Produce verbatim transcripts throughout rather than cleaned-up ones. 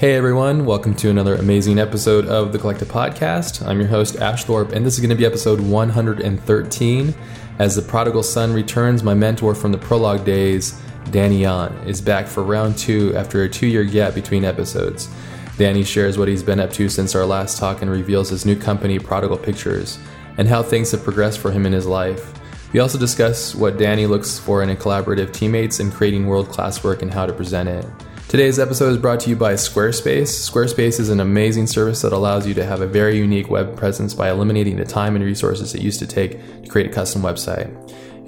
Hey everyone, welcome to another amazing episode of The Collective Podcast. I'm your host, Ash Thorpe, and this is going to be episode one hundred thirteen. As the prodigal son returns, my mentor from the Prologue days, Danny Yount, is back for round two after a two-year gap between episodes. Danny shares what he's been up to since our last talk and reveals his new company, Prodigal Pictures, and how things have progressed for him in his life. We also discuss what Danny looks for in a collaborative teammates and creating world-class work and how to present it. Today's episode is brought to you by Squarespace. Squarespace is an amazing service that allows you to have a very unique web presence by eliminating the time and resources it used to take to create a custom website.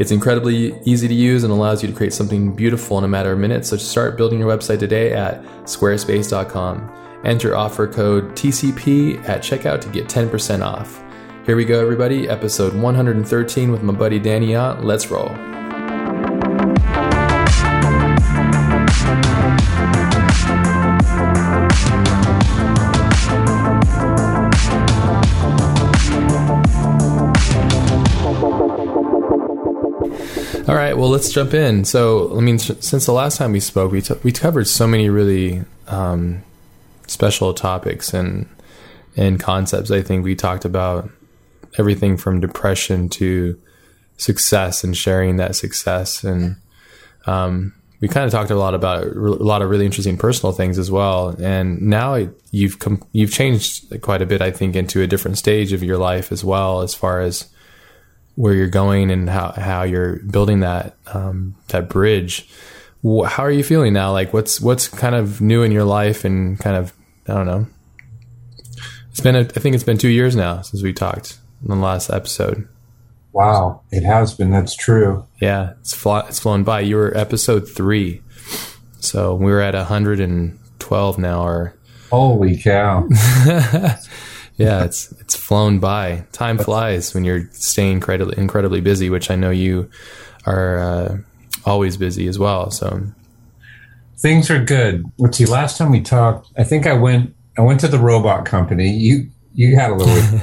It's incredibly easy to use and allows you to create something beautiful in a matter of minutes, so start building your website today at squarespace dot com. Enter offer code T C P at checkout to get ten percent off. Here we go, everybody. Episode one hundred thirteen with my buddy Danny Yount. Let's roll. All right, well, let's jump in. So, I mean, since the last time we spoke, we t- we covered so many really um, special topics and and concepts. I think we talked about everything from depression to success and sharing that success, and um, we kind of talked a lot about a lot of really interesting personal things as well. And now it, you've com- you've changed quite a bit, I think, into a different stage of your life as well, as far as where you're going and how, how you're building that, um, that bridge. How are you feeling now? Like what's, what's kind of new in your life and kind of, I don't know, it's been, a, I think it's been two years now since we talked in the last episode. Wow. It has been. That's true. Yeah. It's fly, it's flown by. You were episode three. So we were at one hundred twelve now, or holy cow. Yeah, it's it's flown by. Time flies when you're staying incredibly, incredibly busy, which I know you are uh, always busy as well. So things are good. Let's see. Last time we talked, I think I went I went to the robot company. You you had a little.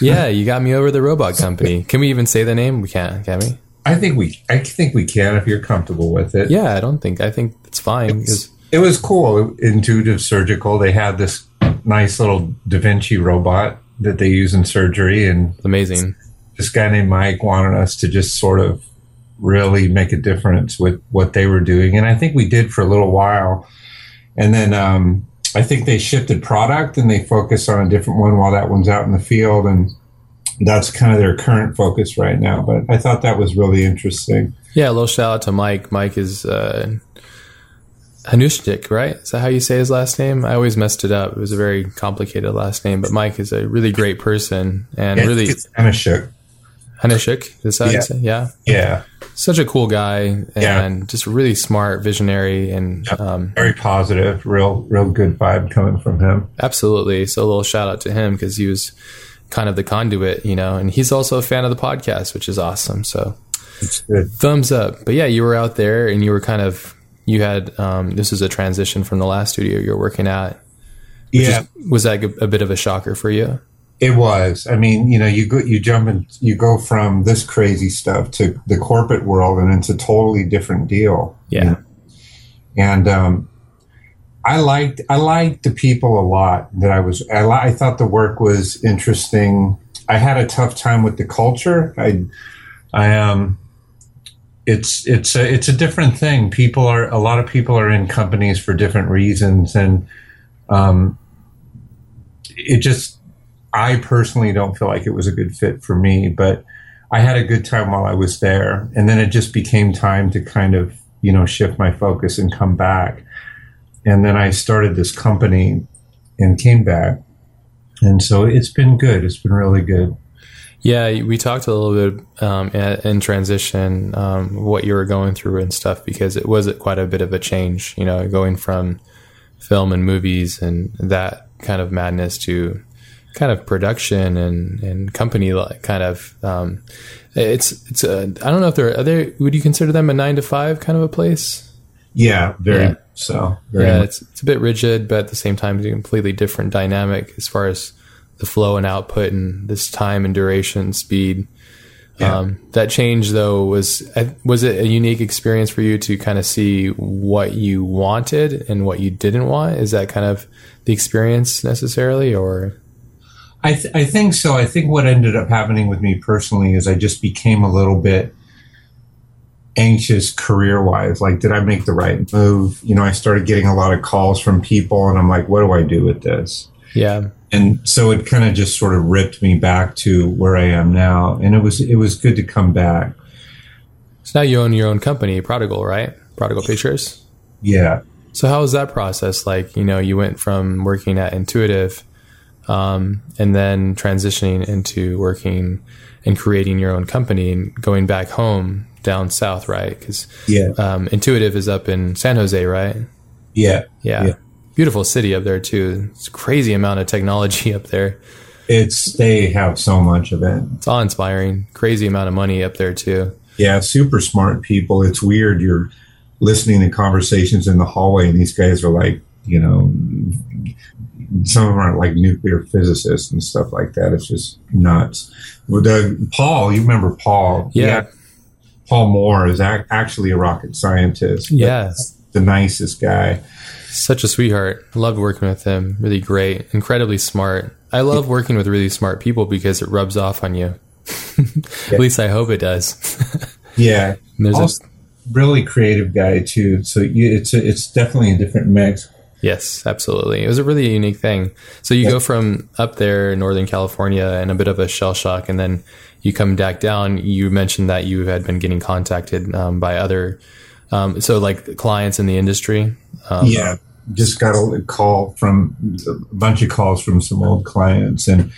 Yeah, you got me over the robot company. Can we even say the name? We can't, can we? I think we I think we can if you're comfortable with it. Yeah, I don't think I think it's fine. It was, it was cool. Intuitive Surgical. They had this nice little Da Vinci robot that they use in surgery, and amazing. This guy named Mike wanted us to just sort of really make a difference with what they were doing, and I think we did for a little while. And then um, I think they shifted product and they focused on a different one while that one's out in the field, and that's kind of their current focus right now. But I thought that was really interesting. Yeah, a little shout out to Mike. Mike is uh Hanoushnik, right? Is that how you say his last name? I always messed it up. It was a very complicated last name, but Mike is a really great person and yeah, really it's Hanoushnik. Hanoushnik, is that yeah. how you say? Yeah. Yeah. Such a cool guy and yeah. just really smart, visionary, and yeah. um, very positive, real, real good vibe coming from him. Absolutely. So a little shout out to him because he was kind of the conduit, you know, and he's also a fan of the podcast, which is awesome. So it's good. Thumbs up. But yeah, you were out there and you were kind of, You had, um, this is a transition from the last studio you were working at. Yeah. Is, was that a bit of a shocker for you? It was. I mean, you know, you go, you jump in, you go from this crazy stuff to the corporate world, and it's a totally different deal. Yeah. You know? And, um, I liked, I liked the people a lot that I was, I, I thought the work was interesting. I had a tough time with the culture. I, I, um, It's it's a it's a different thing. People are a lot of people are in companies for different reasons, and um, it just I personally don't feel like it was a good fit for me. But I had a good time while I was there, and then it just became time to kind of you know shift my focus and come back. And then I started this company and came back, and so it's been good. It's been really good. Yeah, we talked a little bit um, in transition um, what you were going through and stuff, because it was quite a bit of a change, you know, going from film and movies and that kind of madness to kind of production and, and company kind of. Um, it's it's a, I don't know if they're are they would you consider them a nine to five kind of a place? Yeah, very yeah. so. Very yeah, it's it's a bit rigid, but at the same time, it's a completely different dynamic as far as the flow and output and this time and duration, speed Yeah. Um, that change, though, was was it a unique experience for you to kind of see what you wanted and what you didn't want? Is that kind of the experience necessarily, or? I, th- I think so. I think what ended up happening with me personally is I just became a little bit anxious career-wise. Like, did I make the right move? You know, I started getting a lot of calls from people, and I'm like, what do I do with this? Yeah. And so it kind of just sort of ripped me back to where I am now. And it was it was good to come back. So now you own your own company, Prodigal, right? Prodigal Pictures? Yeah. So how was that process? Like, you know, you went from working at Intuitive um, and then transitioning into working and creating your own company and going back home down south, right? Because yeah. um, Intuitive is up in San Jose, right? Yeah. Yeah. Yeah. Beautiful city up there too. It's a crazy amount of technology up there. It's they have so much of it. It's awe inspiring. Crazy amount of money up there too. Yeah, super smart people. It's weird. You're listening to conversations in the hallway, and these guys are like, you know, some of them are like nuclear physicists and stuff like that. It's just nuts. Well, Doug, Paul, you remember Paul? Yeah. yeah. Paul Moore is ac- actually a rocket scientist. Yeah, the nicest guy. Such a sweetheart. Loved working with him. Really great. Incredibly smart. I love working with really smart people because it rubs off on you. At yeah. least I hope it does. yeah. There's also a really creative guy too. So you, it's a, it's definitely a different mix. Yes, absolutely. It was a really unique thing. So you yeah. go from up there in Northern California and a bit of a shell shock, and then you come back down. You mentioned that you had been getting contacted um, by other Um, so like clients in the industry. Um, yeah. Just got a call from a bunch of calls from some old clients, and,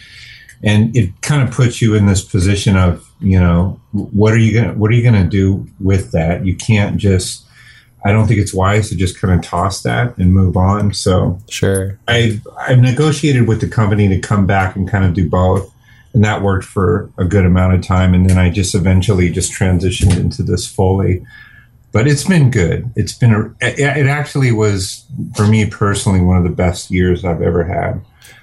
and it kind of puts you in this position of, you know, what are you going to, what are you going to do with that? You can't just, I don't think it's wise to just kind of toss that and move on. So sure. I, I've negotiated with the company to come back and kind of do both. And that worked for a good amount of time. And then I just eventually just transitioned into this fully. But it's been good. It's been a, it actually was, for me personally, one of the best years I've ever had.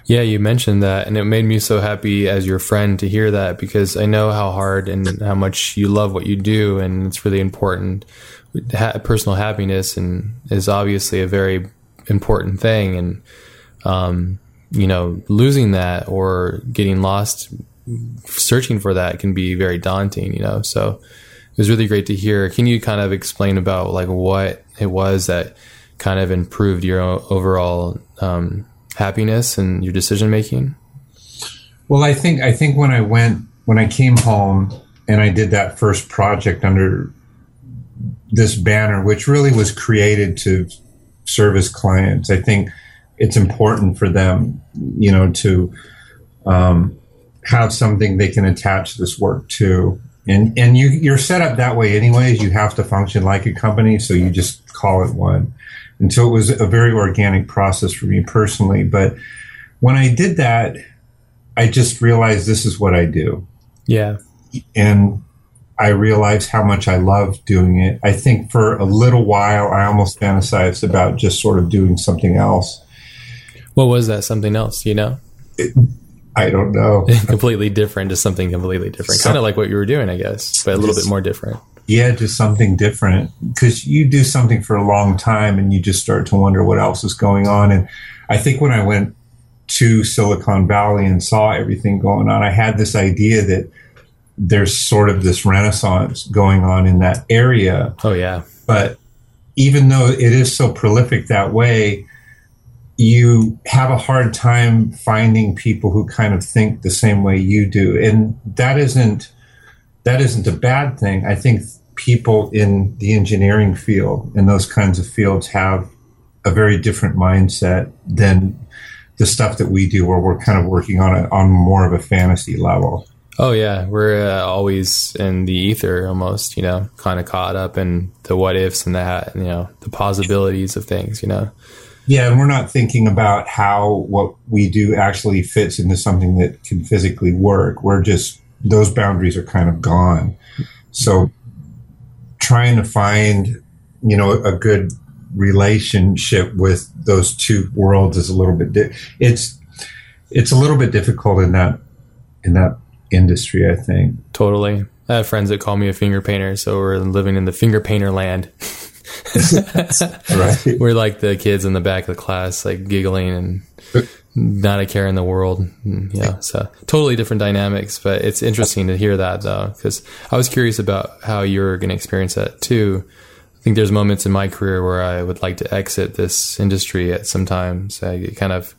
Yeah, you mentioned that, and it made me so happy as your friend to hear that, because I know how hard and how much you love what you do, and it's really important. Ha- personal happiness and is obviously a very important thing, and um, you know, losing that or getting lost, searching for that can be very daunting. You know, so. It was really great to hear. Can you kind of explain about like what it was that kind of improved your overall um, happiness and your decision making? Well, I think I think when I went when I came home and I did that first project under this banner, which really was created to service clients, I think it's important for them, you know, to um, have something they can attach this work to. And and you, you're set up that way anyways. You have to function like a company, so you just call it one. And so it was a very organic process for me personally. But when I did that, I just realized this is what I do. Yeah. And I realized how much I love doing it. I think for a little while, I almost fantasized about just sort of doing something else. What was that something else, you know? It, I don't know. Completely different, just something completely different. Some, kind of like what you were doing, I guess, but a little just, bit more different. Yeah, just something different, because you do something for a long time and you just start to wonder what else is going on. And I think when I went to Silicon Valley and saw everything going on, I had this idea that there's sort of this renaissance going on in that area. Oh, yeah. But even though it is so prolific that way, you have a hard time finding people who kind of think the same way you do. And that isn't, that isn't a bad thing. I think people in the engineering field and those kinds of fields have a very different mindset than the stuff that we do, where we're kind of working on a, on more of a fantasy level. Oh yeah. We're uh, always in the ether almost, you know, kind of caught up in the what ifs and that, you know, the possibilities of things, you know? Yeah, and we're not thinking about how what we do actually fits into something that can physically work. We're just, those boundaries are kind of gone. So trying to find, you know, a good relationship with those two worlds is a little bit, di- it's it's a little bit difficult in that in that industry, I think. Totally. I have friends that call me a finger painter, so we're living in the finger painter land. Right. We're like the kids in the back of the class, like giggling and not a care in the world. Yeah, so totally different dynamics, but it's interesting to hear that, though, because I was curious about how you're going to experience that too. I think there's moments in my career where I would like to exit this industry at some times. I get kind of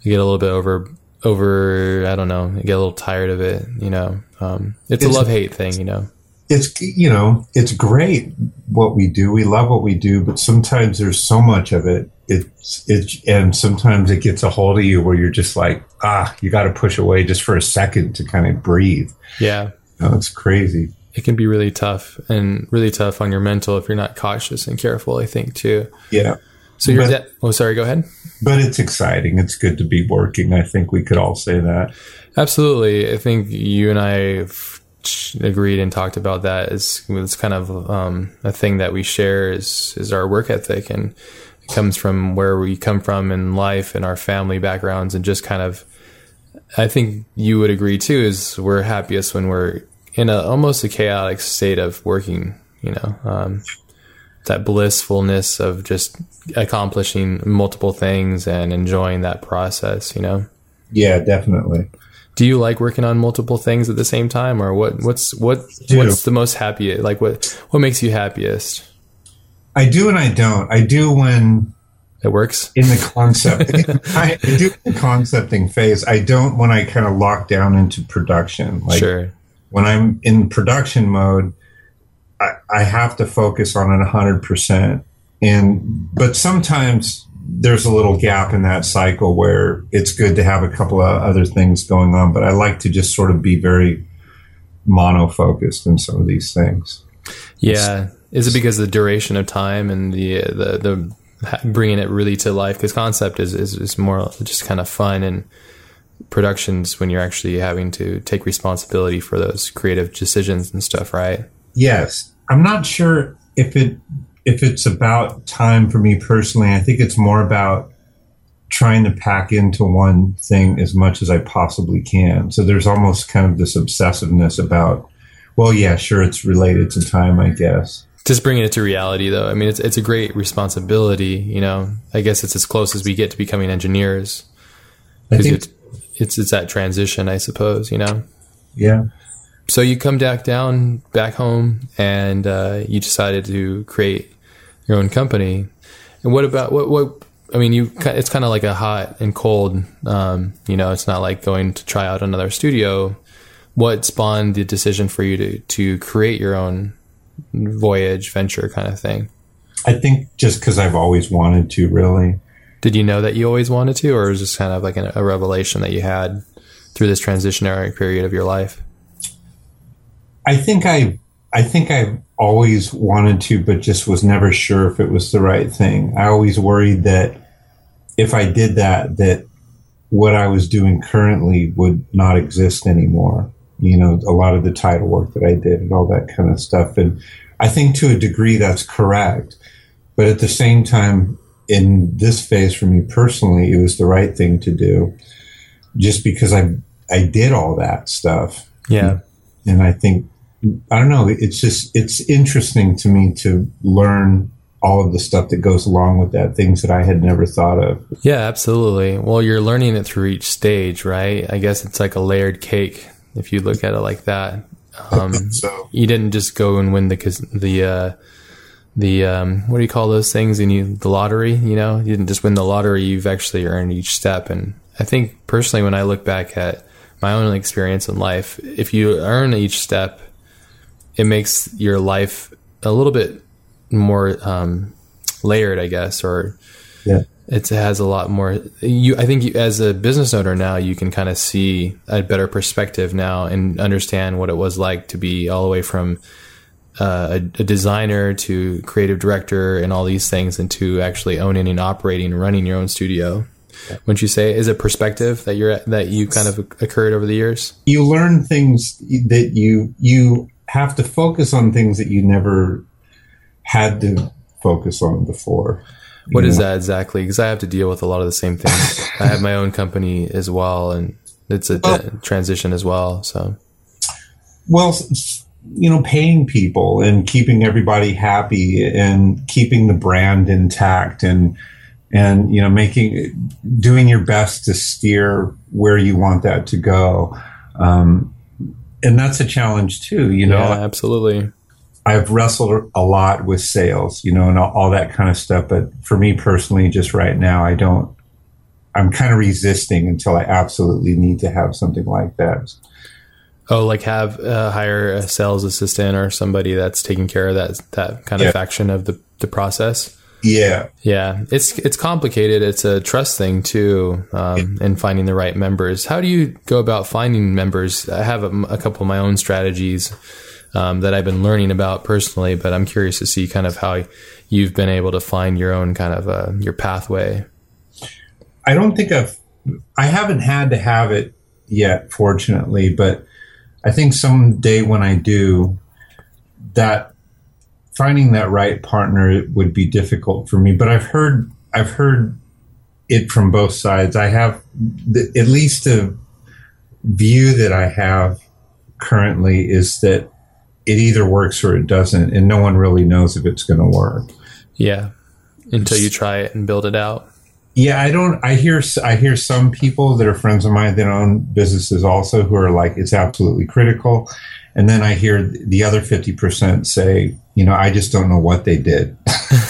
I get a little bit over over I don't know, I get a little tired of it, you know. Um, it's, it's a love-hate thing, you know. It's, you know, it's great what we do. We love what we do, but sometimes there's so much of it. It's, it's, and sometimes it gets a hold of you where you're just like, ah, you got to push away just for a second to kind of breathe. Yeah. You know, it's crazy. It can be really tough and really tough on your mental if you're not cautious and careful, I think, too. Yeah. So you're, but, de- oh, sorry, go ahead. But it's exciting. It's good to be working. I think we could all say that. Absolutely. I think you and I agreed and talked about that. It's, it's kind of um, a thing that we share is, is our work ethic, and it comes from where we come from in life and our family backgrounds, and just kind of, I think you would agree too, is we're happiest when we're in a, almost a chaotic state of working, you know, um, that blissfulness of just accomplishing multiple things and enjoying that process, you know? Yeah, definitely. Do you like working on multiple things at the same time, or what, what's, what, what's the most happy? Like what, what makes you happiest? I do. And I don't, I do when it works in the concept, I, I do the concepting phase. I don't, when I kind of lock down into production, like sure. When I'm in production mode, I, I have to focus on it a hundred percent. And, but sometimes there's a little gap in that cycle where it's good to have a couple of other things going on, but I like to just sort of be very mono-focused in some of these things. Yeah. Is it because of the duration of time and the, the, the bringing it really to life? Because concept is, is, is more just kind of fun, and productions when you're actually having to take responsibility for those creative decisions and stuff, right? Yes. I'm not sure if it... If it's about time for me personally, I think it's more about trying to pack into one thing as much as I possibly can. So there's almost kind of this obsessiveness about, well, yeah, sure, it's related to time, I guess. Just bringing it to reality, though. I mean, it's it's a great responsibility, you know. I guess it's as close as we get to becoming engineers. I think it's, it's it's that transition, I suppose, you know. Yeah. So you come back down, back home, and uh, you decided to create your own company. And what about what what I mean, you it's kind of like a hot and cold, um, you know, it's not like going to try out another studio. What spawned the decision for you to to create your own voyage venture kind of thing? I think just because I've always wanted to, really. Did you know that you always wanted to, or was it just kind of like an, a revelation that you had through this transitionary period of your life? I think I I think I've always wanted to, but just was never sure if it was the right thing. I always worried that if I did that, that what I was doing currently would not exist anymore. You know, a lot of the title work that I did and all that kind of stuff. And I think to a degree that's correct. But at the same time, in this phase for me personally, it was the right thing to do just because I I did all that stuff. Yeah. And I think, I don't know, it's just, it's interesting to me to learn all of the stuff that goes along with that, things that I had never thought of. Yeah, absolutely. Well, you're learning it through each stage, right? I guess it's like a layered cake, if you look at it like that. Um, so. You didn't just go and win the, the, uh, the um, what do you call those things? And you, the lottery, you know, you didn't just win the lottery, you've actually earned each step. And I think personally, when I look back at my own experience in life, if you earn each step, it makes your life a little bit more um, layered, I guess, or yeah. It has a lot more. You, I think you, as a business owner now, you can kind of see a better perspective now and understand what it was like to be all the way from uh, a, a designer to creative director and all these things, and to actually owning and operating and running your own studio. Wouldn't you say? Is it perspective that you're that you kind of occurred over the years? You learn things that you you have to focus on, things that you never had to focus on before. What is that exactly? Because I have to deal with a lot of the same things. I have my own company as well, and it's a well, transition as well. So well, you know, paying people and keeping everybody happy and keeping the brand intact and, and, you know, making, doing your best to steer where you want that to go. Um, and that's a challenge too, you know, yeah, absolutely. I've wrestled a lot with sales, you know, and all, all that kind of stuff. But for me personally, just right now, I don't, I'm kind of resisting until I absolutely need to have something like that. Oh, like have uh, hire a sales assistant or somebody that's taking care of that that kind of yeah. faction of the, the process. Yeah, yeah, it's it's complicated. It's a trust thing too, um, and finding the right members. How do you go about finding members? I have a, a couple of my own strategies um, that I've been learning about personally, but I'm curious to see kind of how you've been able to find your own kind of uh, your pathway. I don't think I've I haven't had to have it yet, fortunately, but I think someday when I do, that finding that right partner would be difficult for me. But I've heard I've heard it from both sides. I have the, at least the view that I have currently is that it either works or it doesn't, and no one really knows if it's going to work. Yeah, until you try it and build it out. Yeah, I don't. I hear. I hear some people that are friends of mine that own businesses also who are like, it's absolutely critical, and then I hear the other fifty percent say, you know, I just don't know what they did.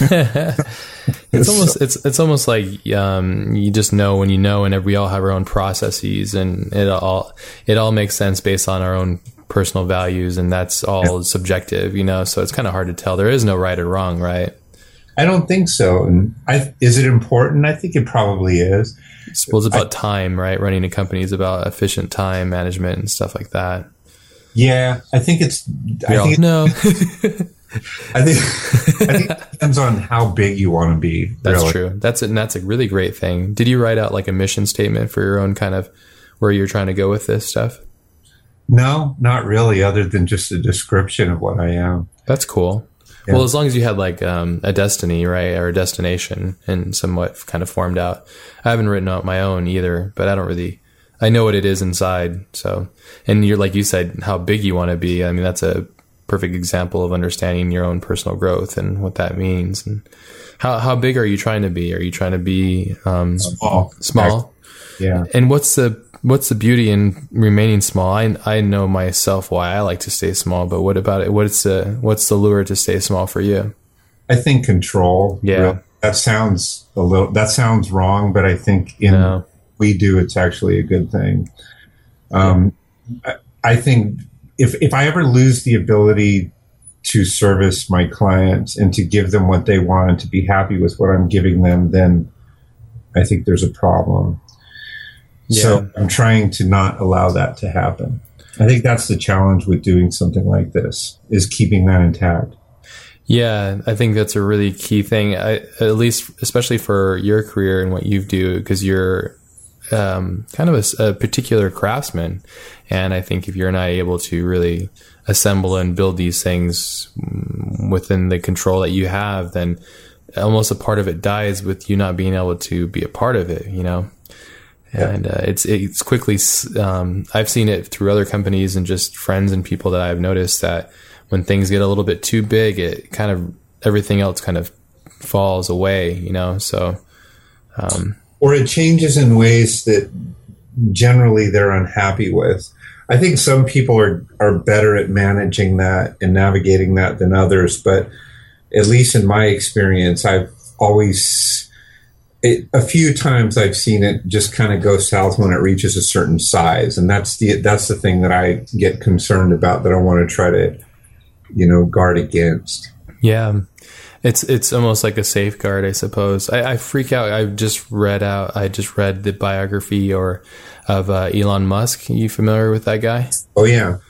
It's almost. It's it's almost like um, you just know when you know, and we all have our own processes, and it all it all makes sense based on our own personal values, and that's all yeah. subjective, you know. So it's kind of hard to tell. There is no right or wrong, right? I don't think so. And I, is it important? I think it probably is. Well, it's about I, time, right? Running a company is about efficient time management and stuff like that. Yeah, I think it's. I all, think no. It, I think I think it depends on how big you want to be. That's really. True. That's it, and that's a really great thing. Did you write out like a mission statement for your own kind of where you're trying to go with this stuff? No, not really. Other than just a description of what I am. That's cool. Yeah. Well, as long as you had like um, a destiny, right, or a destination and somewhat kind of formed out. I haven't written out my own either, but I don't really, I know what it is inside. So, and you're like you said, how big you want to be. I mean, that's a perfect example of understanding your own personal growth and what that means. And how, how big are you trying to be? Are you trying to be um, small? Small? Yeah. And what's the, what's the beauty in remaining small? I I know myself why I like to stay small, but what about it? What's the what's the lure to stay small for you? I think control. Yeah, really. That sounds a little. That sounds wrong, but I think in no. we do. It's actually a good thing. Um, I, I think if if I ever lose the ability to service my clients and to give them what they want and to be happy with what I'm giving them, then I think there's a problem. Yeah. So I'm trying to not allow that to happen. I think that's the challenge with doing something like this, is keeping that intact. Yeah, I think that's a really key thing, I, at least especially for your career and what you do, because you're um, kind of a, a particular craftsman. And I think if you're not able to really assemble and build these things within the control that you have, then almost a part of it dies with you not being able to be a part of it, you know? And uh, it's it's quickly, um, I've seen it through other companies and just friends and people that I've noticed that when things get a little bit too big, it kind of, everything else kind of falls away, you know, so. Um, or it changes in ways that generally they're unhappy with. I think some people are, are better at managing that and navigating that than others, but at least in my experience, I've always It, a few times I've seen it just kind of go south when it reaches a certain size, and that's the that's the thing that I get concerned about, that I want to try to, you know, guard against. Yeah, it's it's almost like a safeguard, I suppose. I, I freak out. I've just read out. I just read the biography or of uh, Elon Musk. Are you familiar with that guy? Oh yeah,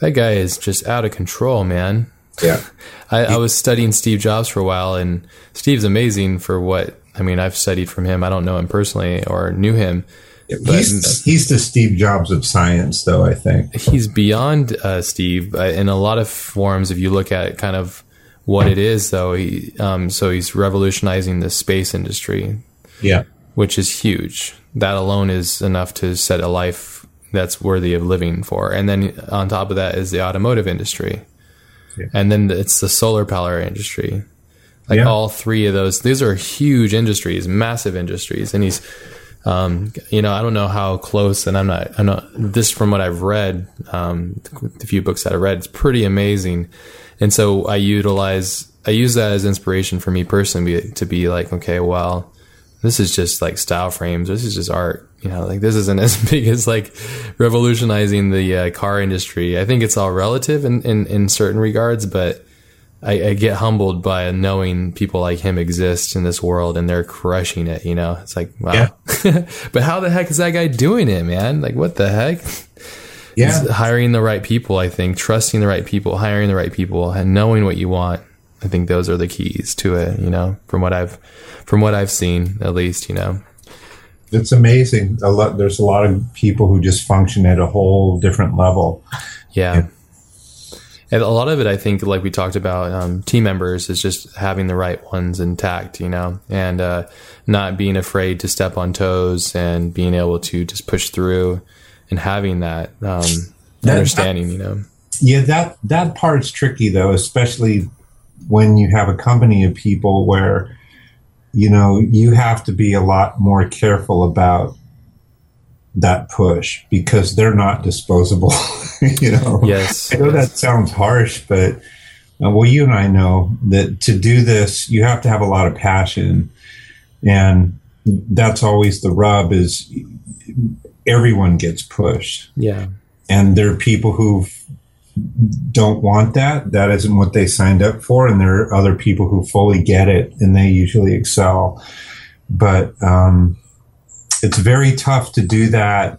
that guy is just out of control, man. Yeah, I, I was studying Steve Jobs for a while, and Steve's amazing for what. I mean, I've studied from him. I don't know him personally or knew him. But he's, he's the Steve Jobs of science, though, I think. He's beyond uh, Steve in a lot of forms, if you look at kind of what it is, though. He, um, so he's revolutionizing the space industry, yeah, which is huge. That alone is enough to set a life that's worthy of living for. And then on top of that is the automotive industry. Yeah. And then it's the solar power industry. Like yeah. all three of those, these are huge industries, massive industries. And he's, um, you know, I don't know how close, and I'm not, I'm not, this from what I've read, um, the few books that I read, it's pretty amazing. And so I utilize, I use that as inspiration for me personally to be like, okay, well, this is just like style frames. This is just art. You know, like this isn't as big as like revolutionizing the uh, car industry. I think it's all relative in, in, in certain regards, but I, I get humbled by knowing people like him exist in this world and they're crushing it. You know, it's like, wow, yeah. But how the heck is that guy doing it, man? Like what the heck? Yeah. He's hiring the right people. I think trusting the right people, hiring the right people and knowing what you want. I think those are the keys to it, you know, from what I've, from what I've seen, at least, you know. It's amazing. A lot, there's a lot of people who just function at a whole different level. Yeah. yeah. And a lot of it, I think, like we talked about, um, team members is just having the right ones intact, you know, and uh, not being afraid to step on toes and being able to just push through and having that um, understanding, that, you know. Yeah, that, that part's tricky, though, especially when you have a company of people where, you know, you have to be a lot more careful about that push because they're not disposable, you know. Yes. I know yes. that sounds harsh, but, uh, well, you and I know that to do this, you have to have a lot of passion. And that's always the rub is everyone gets pushed. Yeah. And there are people who've, don't want that. That isn't what they signed up for. And there are other people who fully get it and they usually excel. But um, it's very tough to do that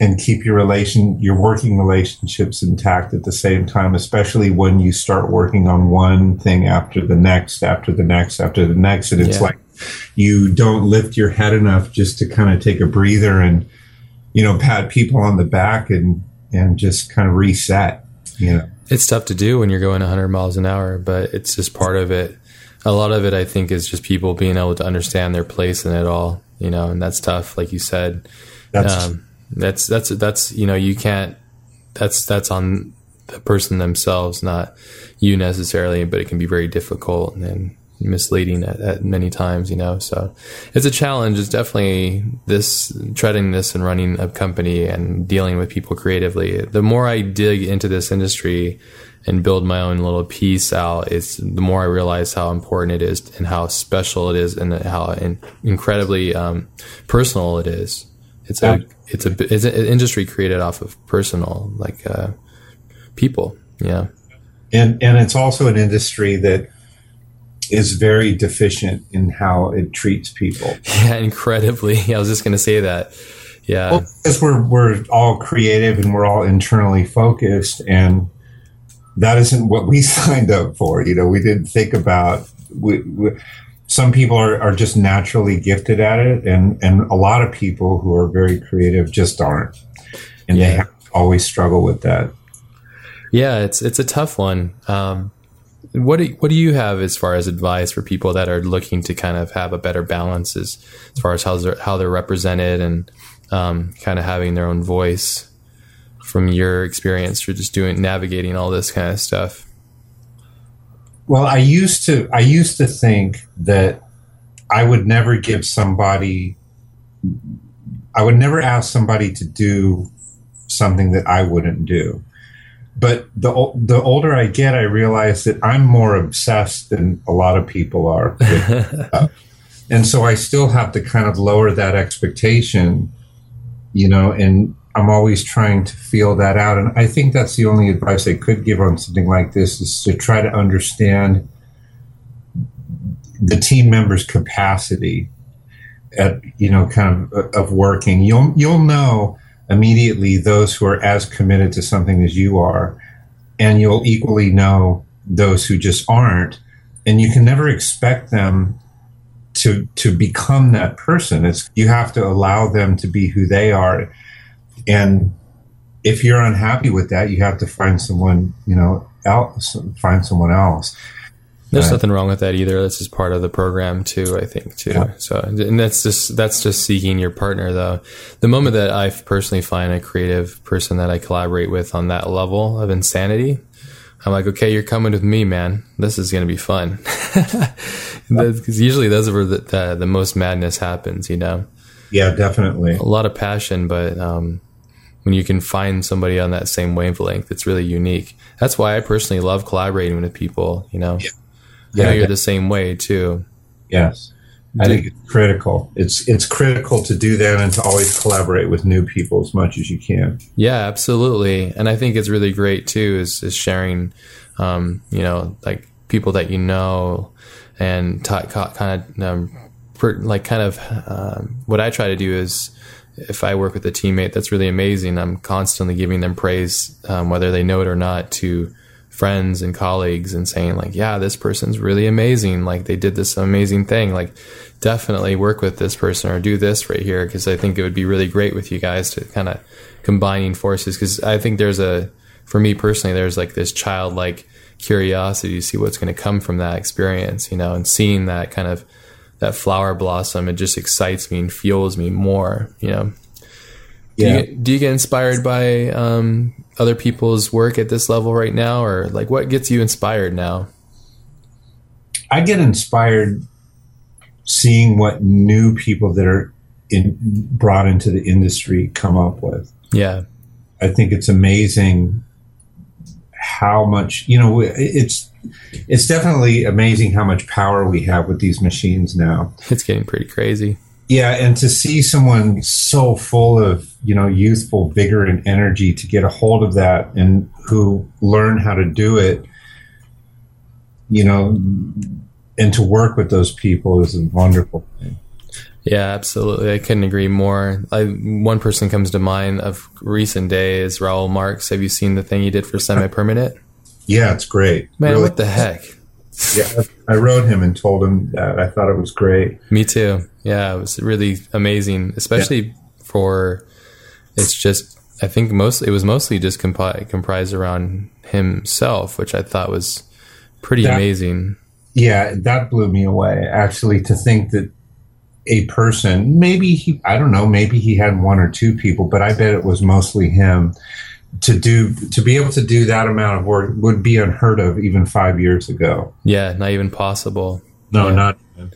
and keep your relation, your working relationships intact at the same time, especially when you start working on one thing after the next, after the next, after the next. And it's yeah. like you don't lift your head enough just to kind of take a breather and, you know, pat people on the back and, and just kind of reset. Yeah, it's tough to do when you're going one hundred miles an hour, but it's just part of it. A lot of it, I think, is just people being able to understand their place in it all, you know, and that's tough. Like you said, that's um, that's, that's, that's, you know, you can't, that's, that's on the person themselves, not you necessarily, but it can be very difficult and misleading at, at many times, you know, so it's a challenge. It's definitely this treading this and running a company and dealing with people creatively. The more I dig into this industry and build my own little piece out, it's the more I realize how important it is and how special it is and how in, incredibly um, personal it is. It's a, it's a, it's an industry created off of personal, like uh, people. Yeah. And, and it's also an industry that is very deficient in how it treats people. Yeah, incredibly. I was just going to say that. Yeah. Well, because we're, we're all creative and we're all internally focused, and that isn't what we signed up for. You know, we didn't think about we, – we, some people are, are just naturally gifted at it, and, and a lot of people who are very creative just aren't, and yeah. they have, always struggle with that. Yeah, it's it's a tough one. Um What do, what do you have as far as advice for people that are looking to kind of have a better balance as, as far as how they're, how they're represented and um, kind of having their own voice from your experience for just doing, navigating all this kind of stuff? Well, I used to, I used to think that I would never give somebody, I would never ask somebody to do something that I wouldn't do. But the the older I get, I realize that I'm more obsessed than a lot of people are. And so I still have to kind of lower that expectation, you know, and I'm always trying to feel that out. And I think that's the only advice I could give on something like this is to try to understand the team member's capacity at, you know, kind of of working. You'll you'll know immediately those who are as committed to something as you are, and you'll equally know those who just aren't, and you can never expect them to to become that person. It's you have to allow them to be who they are, and if you're unhappy with that, you have to find someone, you know, else, find someone else. There's right. nothing wrong with that either. That's just part of the program too, I think, too. Yeah. So, and that's just, that's just seeking your partner though. The moment that I personally find a creative person that I collaborate with on that level of insanity, I'm like, okay, you're coming with me, man. This is going to be fun. Because usually those are where the, the, the most madness happens, you know? Yeah, definitely. A lot of passion, but um, when you can find somebody on that same wavelength, it's really unique. That's why I personally love collaborating with people, you know? Yeah. Yeah, I know you're the same way too. Yes. I think it's critical. It's it's critical to do that and to always collaborate with new people as much as you can. Yeah, absolutely. And I think it's really great too is, is sharing, um, you know, like people that you know and ta- ca- kind of um, per- like kind of um, what I try to do is if I work with a teammate that's really amazing, I'm constantly giving them praise, um, whether they know it or not, to friends and colleagues and saying like, yeah, this person's really amazing. Like they did this amazing thing. Like definitely work with this person or do this right here. Cause I think it would be really great with you guys to kind of combining forces. Cause I think there's a, for me personally, there's like this childlike curiosity to see what's going to come from that experience, you know, and seeing that kind of that flower blossom, it just excites me and fuels me more, you know? Yeah. Do you, do you get inspired by, um, other people's work at this level right now, or like what gets you inspired now? I get inspired seeing what new people that are in, brought into the industry come up with. Yeah. I think it's amazing how much, you know, it's, it's definitely amazing how much power we have with these machines now. It's getting pretty crazy. Yeah, and to see someone so full of, you know, youthful vigor and energy to get a hold of that and who learn how to do it, you know, and to work with those people is a wonderful thing. Yeah, absolutely. I couldn't agree more. I, one person comes to mind of recent days, Raoul Marx. Have you seen the thing he did for Semi-Permanent? Yeah, it's great. Man, really? What the heck? Yeah, I wrote him and told him that. I thought it was great. Me too. Yeah, it was really amazing, especially yeah. for, it's just, I think most, it was mostly just compi- comprised around himself, which I thought was pretty that, amazing. Yeah, that blew me away, actually, to think that a person, maybe he, I don't know, maybe he had one or two people, but I bet it was mostly him. To do to be able to do that amount of work would be unheard of even five years ago. Yeah, not even possible. No, yeah. not even.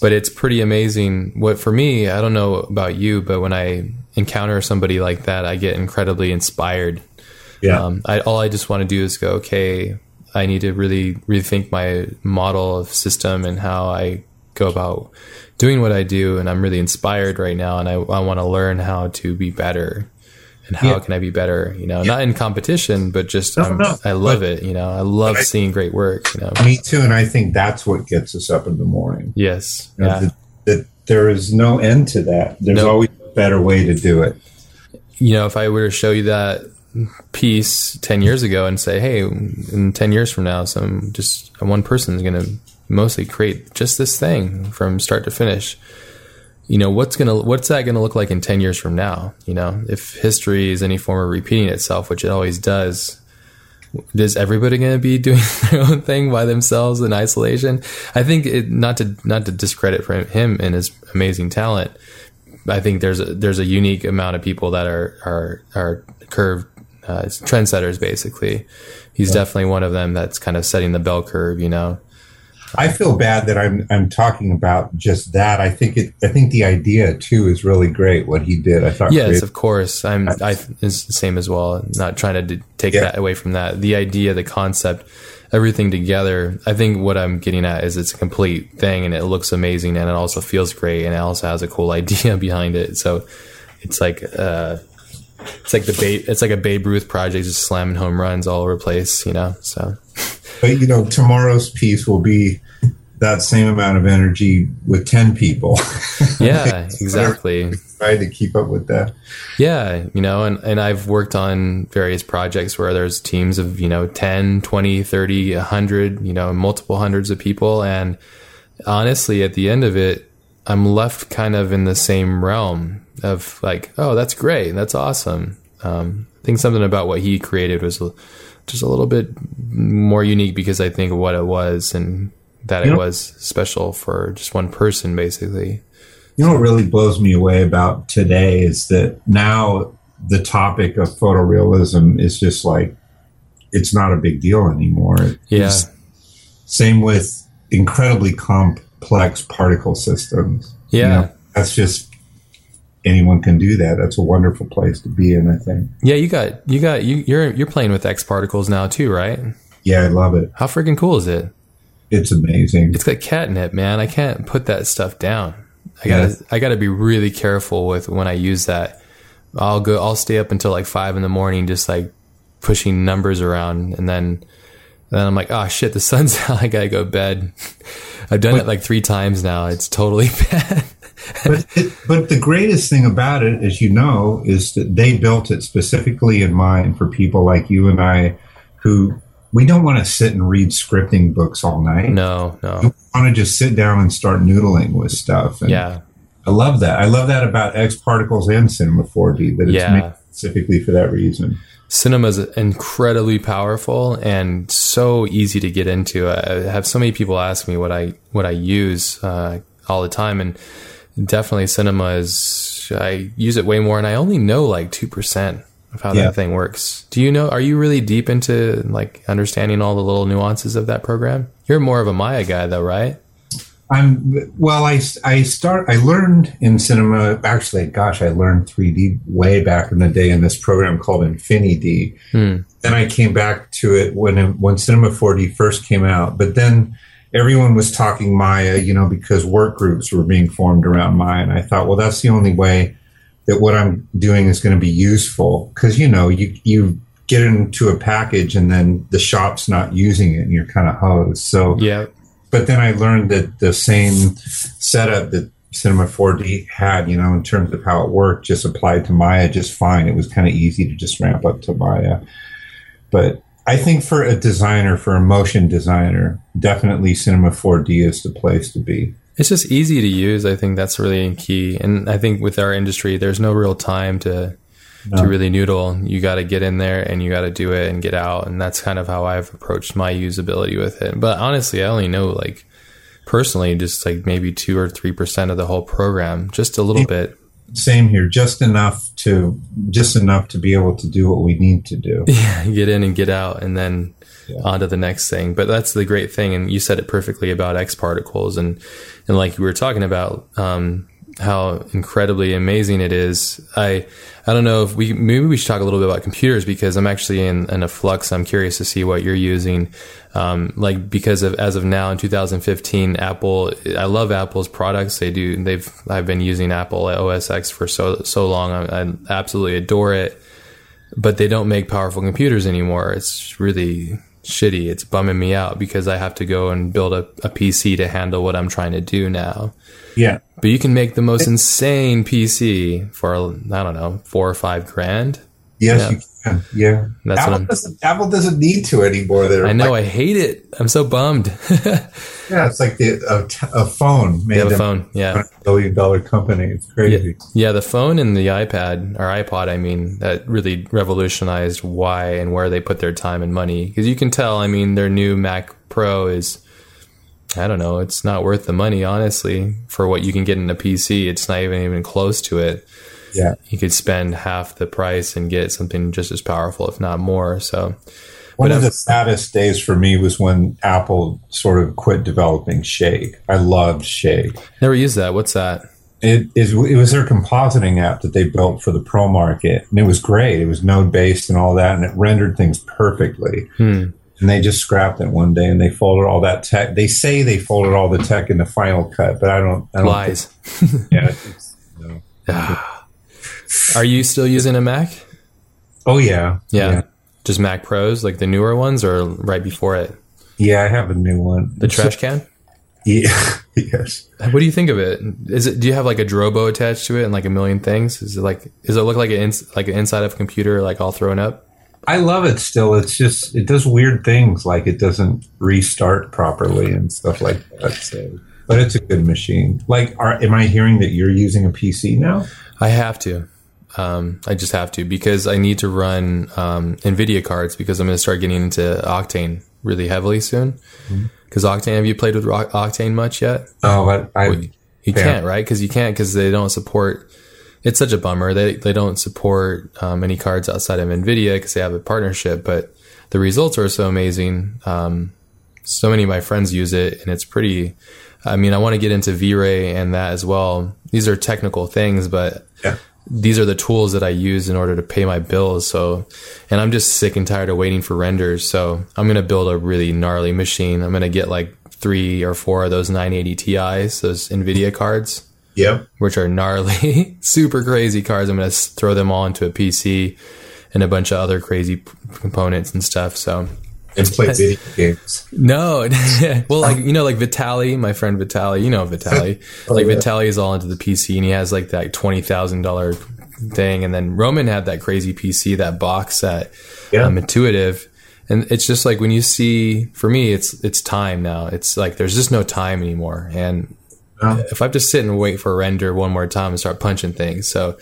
But it's pretty amazing. What for me, I don't know about you, but when I encounter somebody like that, I get incredibly inspired. Yeah. Um, I, all I just want to do is go, okay, I need to really rethink my model of system and how I go about doing what I do. And I'm really inspired right now. And I, I want to learn how to be better. And how yeah. can I be better? You know, yeah. not in competition, but just no, um, no. I love but, it. You know, I love I, seeing great work. You know, me too. And I think that's what gets us up in the morning. Yes, you know, yeah. that, that there is no end to that. There's no. always a better way to do it. You know, if I were to show you that piece ten years ago and say, "Hey, in ten years from now, some just one person is going to mostly create just this thing from start to finish." You know, what's going to, what's that going to look like in ten years from now? You know, if history is any form of repeating itself, which it always does, is everybody going to be doing their own thing by themselves in isolation? I think it, not to, not to discredit him and his amazing talent. I think there's a, there's a unique amount of people that are, are, are curved, uh, trendsetters basically. He's yeah. definitely one of them that's kind of setting the bell curve, you know? I feel bad that I'm I'm talking about just that. I think it. I think the idea too is really great. What he did, I thought. Yes, creative. Of course. I'm. I is the same as well. I'm not trying to take yeah. that away from that. The idea, the concept, everything together. I think what I'm getting at is it's a complete thing, and it looks amazing, and it also feels great, and it also has a cool idea behind it. So it's like uh, it's like the ba- it's like a Babe Ruth project, just slamming home runs all over the place, you know. So. But, you know, tomorrow's piece will be that same amount of energy with ten people. Yeah, exactly. Trying to keep up with that. Yeah, you know, and, and I've worked on various projects where there's teams of, you know, ten, twenty, thirty, one hundred, you know, multiple hundreds of people. And honestly, at the end of it, I'm left kind of in the same realm of like, oh, that's great. That's awesome. Um, I think something about what he created was just a little bit more unique because I think of what it was and that you it know, was special for just one person, basically. You know what really blows me away about today is that now the topic of photorealism is just like, it's not a big deal anymore. Yeah. It's, same with incredibly complex particle systems. Yeah. You know, that's just, anyone can do that. That's a wonderful place to be in, I think. Yeah, you got, you got, you, you're, you're playing with X Particles now too, right? Yeah, I love it. How freaking cool is it? It's amazing. It's like catnip, man. I can't put that stuff down. I gotta, yeah. I gotta be really careful with when I use that. I'll go, I'll stay up until like five in the morning, just like pushing numbers around, and then, then I'm like, oh shit, the sun's out. I gotta go to bed. I've done but, it like three times now. It's totally bad. but it, but the greatest thing about it, as you know, is that they built it specifically in mind for people like you and I, who we don't want to sit and read scripting books all night. No, no. We want to just sit down and start noodling with stuff. And yeah. I love that. I love that about X Particles and Cinema four D, that it's yeah. made specifically for that reason. Cinema is incredibly powerful and so easy to get into. I have so many people ask me what I what I use uh, all the time, and definitely Cinema is, I use it way more, and I only know like two percent of how yeah. that thing works. Do you know, are you really deep into like understanding all the little nuances of that program? You're more of a Maya guy though, right? I'm, well, I, I start, I learned in Cinema, actually, gosh, I learned three D way back in the day in this program called Infinity. Mm. Then I came back to it when, when Cinema four D first came out, but then everyone was talking Maya, you know, because work groups were being formed around Maya. And I thought, well, that's the only way that what I'm doing is going to be useful. 'Cause you know, you, you get into a package and then the shop's not using it and you're kind of hosed. So yeah. But then I learned that the same setup that Cinema four D had, you know, in terms of how it worked, just applied to Maya just fine. It was kind of easy to just ramp up to Maya. But I think for a designer, for a motion designer, definitely Cinema four D is the place to be. It's just easy to use. I think that's really key. And I think with our industry, there's no real time to no. to really noodle. You got to get in there and you got to do it and get out, and that's kind of how I've approached my usability with it. But honestly, I only know, like, personally, just like maybe two or three percent of the whole program, just a little bit. Same here, just enough to just enough to be able to do what we need to do. Yeah, get in and get out, and then yeah. on to the next thing. But that's the great thing, and you said it perfectly about X Particles, and and like you were talking about, um how incredibly amazing it is. I I don't know if we maybe we should talk a little bit about computers, because I'm actually in, in a flux. I'm curious to see what you're using. Um, like because of as of now in two thousand fifteen, Apple. I love Apple's products. They do. They've. I've been using Apple O S X for so so long. I, I absolutely adore it. But they don't make powerful computers anymore. It's really shitty. It's bumming me out because I have to go and build a, a P C to handle what I'm trying to do now. Yeah. But you can make the most insane P C for, I don't know, four or five grand. Yes, yeah. you can. Yeah. That's Apple, doesn't, Apple doesn't need to anymore. They're I know. Like, I hate it. I'm so bummed. Yeah. It's like the, a, a phone. Made yeah, the phone. Yeah. Billion dollar company. It's crazy. Yeah, yeah. The phone and the iPad or iPod, I mean, that really revolutionized why and where they put their time and money. Because you can tell, I mean, their new Mac Pro is, I don't know, it's not worth the money, honestly, for what you can get in a P C. It's not even, even close to it. Yeah. You could spend half the price and get something just as powerful, if not more. So one of I'm, the saddest days for me was when Apple sort of quit developing Shake. I loved Shake. Never used that. What's that? It is. It was their compositing app that they built for the pro market. And it was great. It was node based and all that. And it rendered things perfectly. Hmm. And they just scrapped it one day, and they folded all that tech. They say they folded all the tech in the final cut, but I don't. I don't Lies. Think, yeah. It's, no. Are you still using a Mac? Oh yeah. yeah, yeah. Just Mac Pros, like the newer ones, or right before it? Yeah, I have a new one. The trash can? Yeah. Yes. What do you think of it? Is it? Do you have like a Drobo attached to it and like a million things? Is it like? Does it look like an like an inside of a computer, like all thrown up? I love it still. It's just, it does weird things, like it doesn't restart properly and stuff like that. So, but it's a good machine. Like, are, am I hearing that you're using a P C now? I have to. Um, I just have to, because I need to run um, NVIDIA cards, because I'm going to start getting into Octane really heavily soon. Because mm-hmm. Octane, have you played with Octane much yet? Oh, but I... Well, you, you yeah. can't, right? Because you can't, because they don't support... It's such a bummer. They they don't support um, any cards outside of NVIDIA because they have a partnership, but the results are so amazing. Um, so many of my friends use it, and it's pretty... I mean, I want to get into V-Ray and that as well. These are technical things, but... Yeah. These are the tools that I use in order to pay my bills. So, and I'm just sick and tired of waiting for renders. So I'm going to build a really gnarly machine. I'm going to get like three or four of those nine eighty T I's, those NVIDIA cards. Yeah. Which are gnarly, super crazy cards. I'm going to throw them all into a P C and a bunch of other crazy p- components and stuff. So. And play video games. No. Well, like, you know, like Vitaly, my friend Vitaly, you know Vitaly. oh, like yeah. Vitaly is all into the P C, and he has like that twenty thousand dollars thing. And then Roman had that crazy P C, that box set, yeah. um, Intuitive. And it's just like when you see, for me, it's it's time now. It's like there's just no time anymore. And wow. if I have to sit and wait for a render one more time and start punching things. So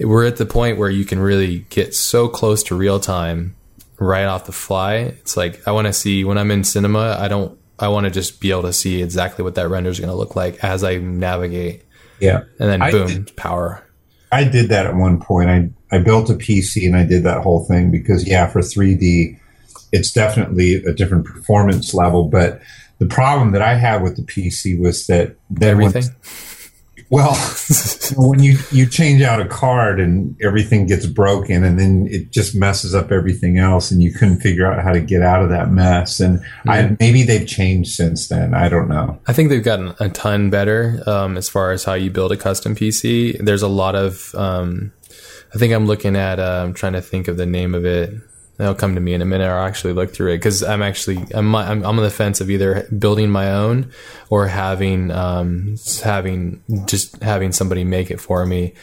we're at the point where you can really get so close to real time right off the fly. It's like, I want to see when I'm in cinema, I don't, I want to just be able to see exactly what that render is going to look like as I navigate. Yeah. And then I boom, did, power. I did that at one point. I, I built a P C and I did that whole thing because yeah, for three D, it's definitely a different performance level. But the problem that I had with the P C was that then everything. Once, well, when you, you change out a card and everything gets broken, and then it just messes up everything else, and you couldn't figure out how to get out of that mess. And mm-hmm. I, maybe they've changed since then. I don't know. I think they've gotten a ton better um, as far as how you build a custom P C. There's a lot of, um, I think I'm looking at, uh, I'm trying to think of the name of it. It'll come to me in a minute. I'll actually look through it, because I'm actually I'm, I'm I'm on the fence of either building my own or having um having just having somebody make it for me.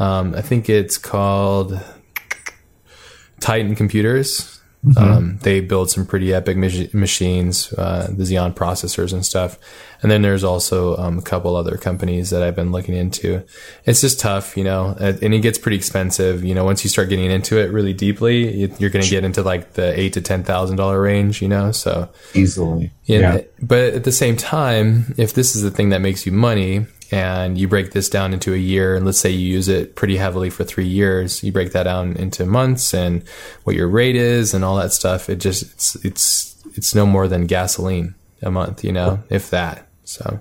Um, I think it's called Titan Computers. Mm-hmm. Um, they build some pretty epic mach- machines, uh, the Xeon processors and stuff. And then there's also um, a couple other companies that I've been looking into. It's just tough, you know, and it gets pretty expensive. You know, once you start getting into it really deeply, you're going to get into like the eight to ten thousand dollar range, you know. So easily, yeah. But at the same time, if this is the thing that makes you money, and you break this down into a year, and let's say you use it pretty heavily for three years, you break that down into months and what your rate is and all that stuff. It just it's it's it's no more than gasoline a month, you know, if that. So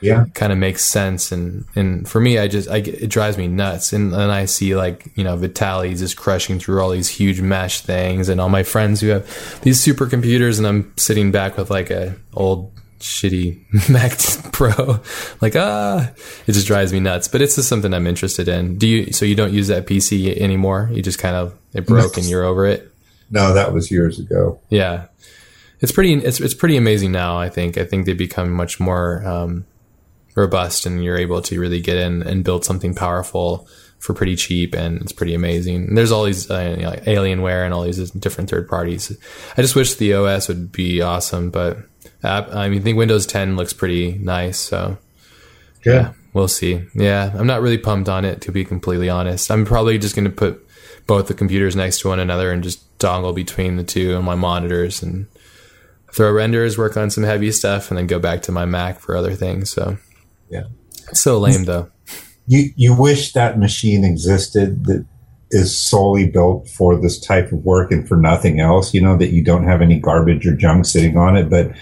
yeah, it kind of makes sense. And, and for me, I just, I, it drives me nuts. And then I see like, you know, Vitaly just crushing through all these huge mesh things, and all my friends who have these supercomputers, and I'm sitting back with like a old shitty Mac Pro, like, ah, it just drives me nuts. But it's just something I'm interested in. Do you, so you don't use that P C anymore? You just kind of, it broke and you're over it. No, that was years ago. Yeah. It's pretty. It's it's pretty amazing now. I think. I think they become much more um, robust, and you're able to really get in and build something powerful for pretty cheap, and it's pretty amazing. And there's all these uh, you know, like Alienware and all these different third parties. I just wish the O S would be awesome, but uh, I mean, I think Windows ten looks pretty nice. So yeah. yeah, we'll see. Yeah, I'm not really pumped on it, to be completely honest. I'm probably just going to put both the computers next to one another and just dongle between the two and my monitors and throw renders, work on some heavy stuff, and then go back to my Mac for other things. So yeah, it's so lame though. You you wish that machine existed that is solely built for this type of work and for nothing else, you know, that you don't have any garbage or junk sitting on it. But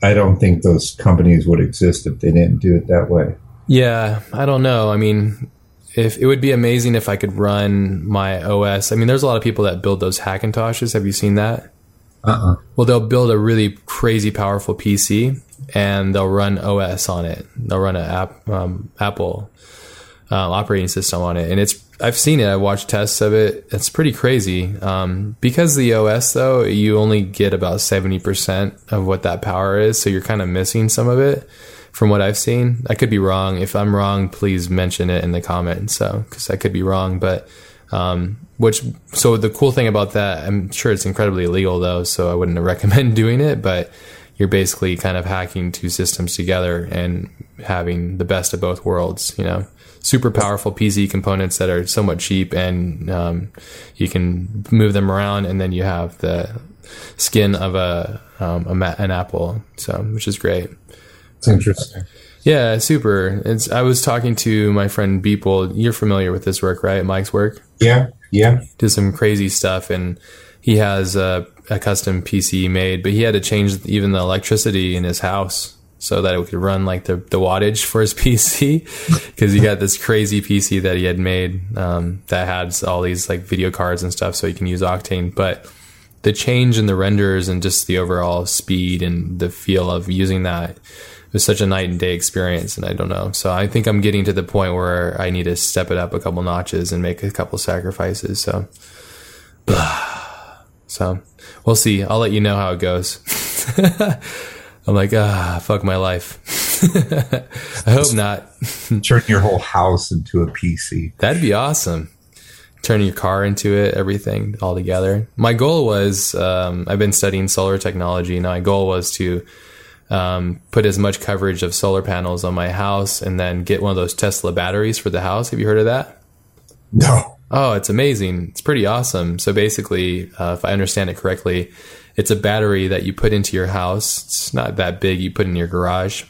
I don't think those companies would exist if they didn't do it that way. Yeah, I don't know. I mean, if it would be amazing if I could run my O S. I mean, there's a lot of people that build those Hackintoshes. Have you seen that? Uh-uh. Well, they'll build a really crazy powerful P C, and they'll run O S on it. They'll run an app, um, Apple uh, operating system on it, and it's. I've seen it. I watched tests of it. It's pretty crazy. Um, because the O S, though, you only get about seventy percent of what that power is, so you're kind of missing some of it. From what I've seen, I could be wrong. If I'm wrong, please mention it in the comments. So, because I could be wrong, but. Um, which, so the cool thing about that, I'm sure it's incredibly illegal though, so I wouldn't recommend doing it, but you're basically kind of hacking two systems together and having the best of both worlds, you know? super powerful P C components that are somewhat cheap, and um, you can move them around, and then you have the skin of a, um, a ma- an apple, so which is great. It's interesting. Yeah, super. It's, I was talking to my friend Beeple. You're familiar with this work, right? Mike's work? Yeah, yeah. Did some crazy stuff, and he has a, a custom P C made, but he had to change even the electricity in his house so that it could run like the, the wattage for his P C, because he got this crazy P C that he had made um, that had all these like video cards and stuff, so he can use Octane. But the change in the renders and just the overall speed and the feel of using that was such a night and day experience, and I don't know. So I think I'm getting to the point where I need to step it up a couple notches and make a couple sacrifices. So, so we'll see. I'll let you know how it goes. I'm like, ah, fuck my life. I hope not. Turn your whole house into a P C. That'd be awesome. Turn your car into it, everything all together. My goal was, um, I've been studying solar technology, and my goal was to um, put as much coverage of solar panels on my house and then get one of those Tesla batteries for the house. Have you heard of that? No. Oh, it's amazing. It's pretty awesome. So basically, uh, if I understand it correctly, it's a battery that you put into your house. It's not that big. You put in your garage.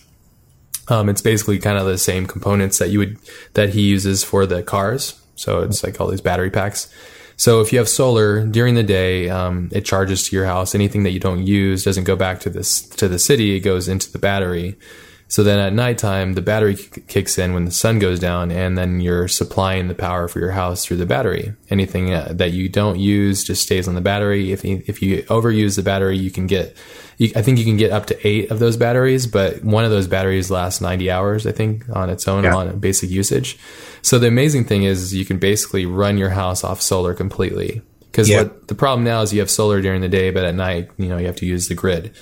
Um, it's basically kind of the same components that you would, that he uses for the cars. So it's like all these battery packs. So if you have solar during the day, um, it charges to your house. Anything that you don't use doesn't go back to this, to the city. It goes into the battery. So then at nighttime, the battery k- kicks in when the sun goes down, and then you're supplying the power for your house through the battery. Anything that you don't use just stays on the battery. If you, if you overuse the battery, you can get, you, I think you can get up to eight of those batteries, but one of those batteries lasts ninety hours, I think, on its own, yeah. on basic usage. So the amazing thing is you can basically run your house off solar completely. Because yeah. what the problem now is you have solar during the day, but at night, you know, you have to use the grid.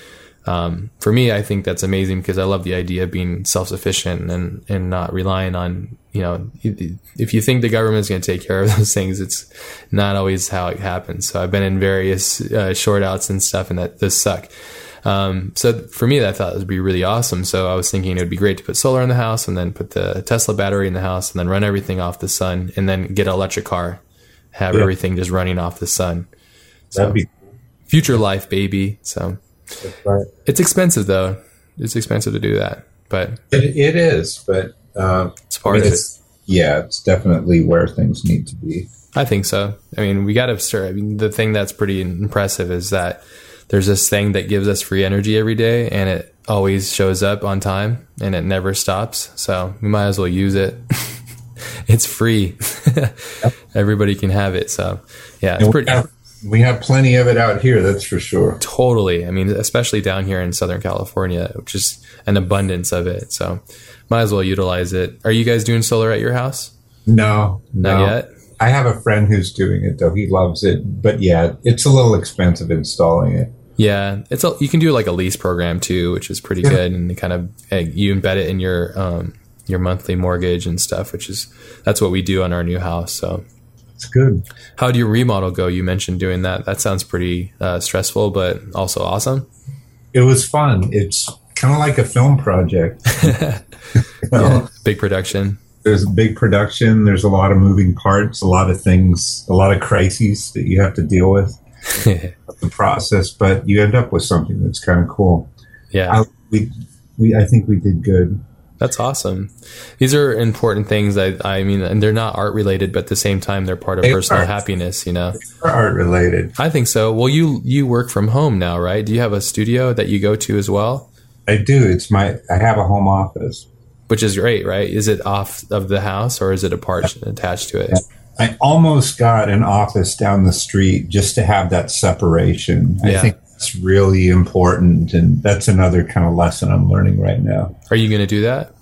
Um, for me, I think that's amazing because I love the idea of being self-sufficient and, and not relying on, you know, if you think the government's going to take care of those things, it's not always how it happens. So I've been in various, uh, short outs and stuff, and that does suck. Um, so for me, I thought it would be really awesome. So I was thinking it would be great to put solar in the house and then put the Tesla battery in the house and then run everything off the sun and then get an electric car, have yeah. everything just running off the sun. So that'd be future life, baby. So. Right. It's expensive, though. It's expensive to do that, but it, it is. But um, it's part I mean, of it's, it. Yeah, it's definitely where things need to be. I think so. I mean, we got to start. I mean, the thing that's pretty impressive is that there's this thing that gives us free energy every day, and it always shows up on time, and it never stops. So we might as well use it. It's free. Yep. Everybody can have it. So yeah, it's and pretty. We have plenty of it out here, that's for sure. Totally. I mean, especially down here in Southern California, just an abundance of it. So might as well utilize it. Are you guys doing solar at your house? No. Not no. yet? I have a friend who's doing it, though. He loves it. But, yeah, it's a little expensive installing it. Yeah. it's a, You can do, like, a lease program, too, which is pretty yeah. good. And kind of you embed it in your um, your monthly mortgage and stuff, which is – that's what we do on our new house, so – It's good. How do your remodel go? You mentioned doing that. That sounds pretty uh, stressful, but also awesome. It was fun. It's kind of like a film project. yeah. know, big production. There's a big production. There's a lot of moving parts, a lot of things, a lot of crises that you have to deal with the process, but you end up with something that's kind of cool. Yeah. I, we, we, I think we did good. That's awesome. These are important things. I, I mean, and they're not art related, but at the same time, they're part of they personal are. happiness, you know? They are art related. I think so. Well, you, you work from home now, right? Do you have a studio that you go to as well? I do. It's my, I have a home office. Which is great, right? Is it off of the house or is it a part attached to it? I almost got an office down the street just to have that separation. Yeah. I think it's really important, and that's another kind of lesson I'm learning right now. Are you going to do that?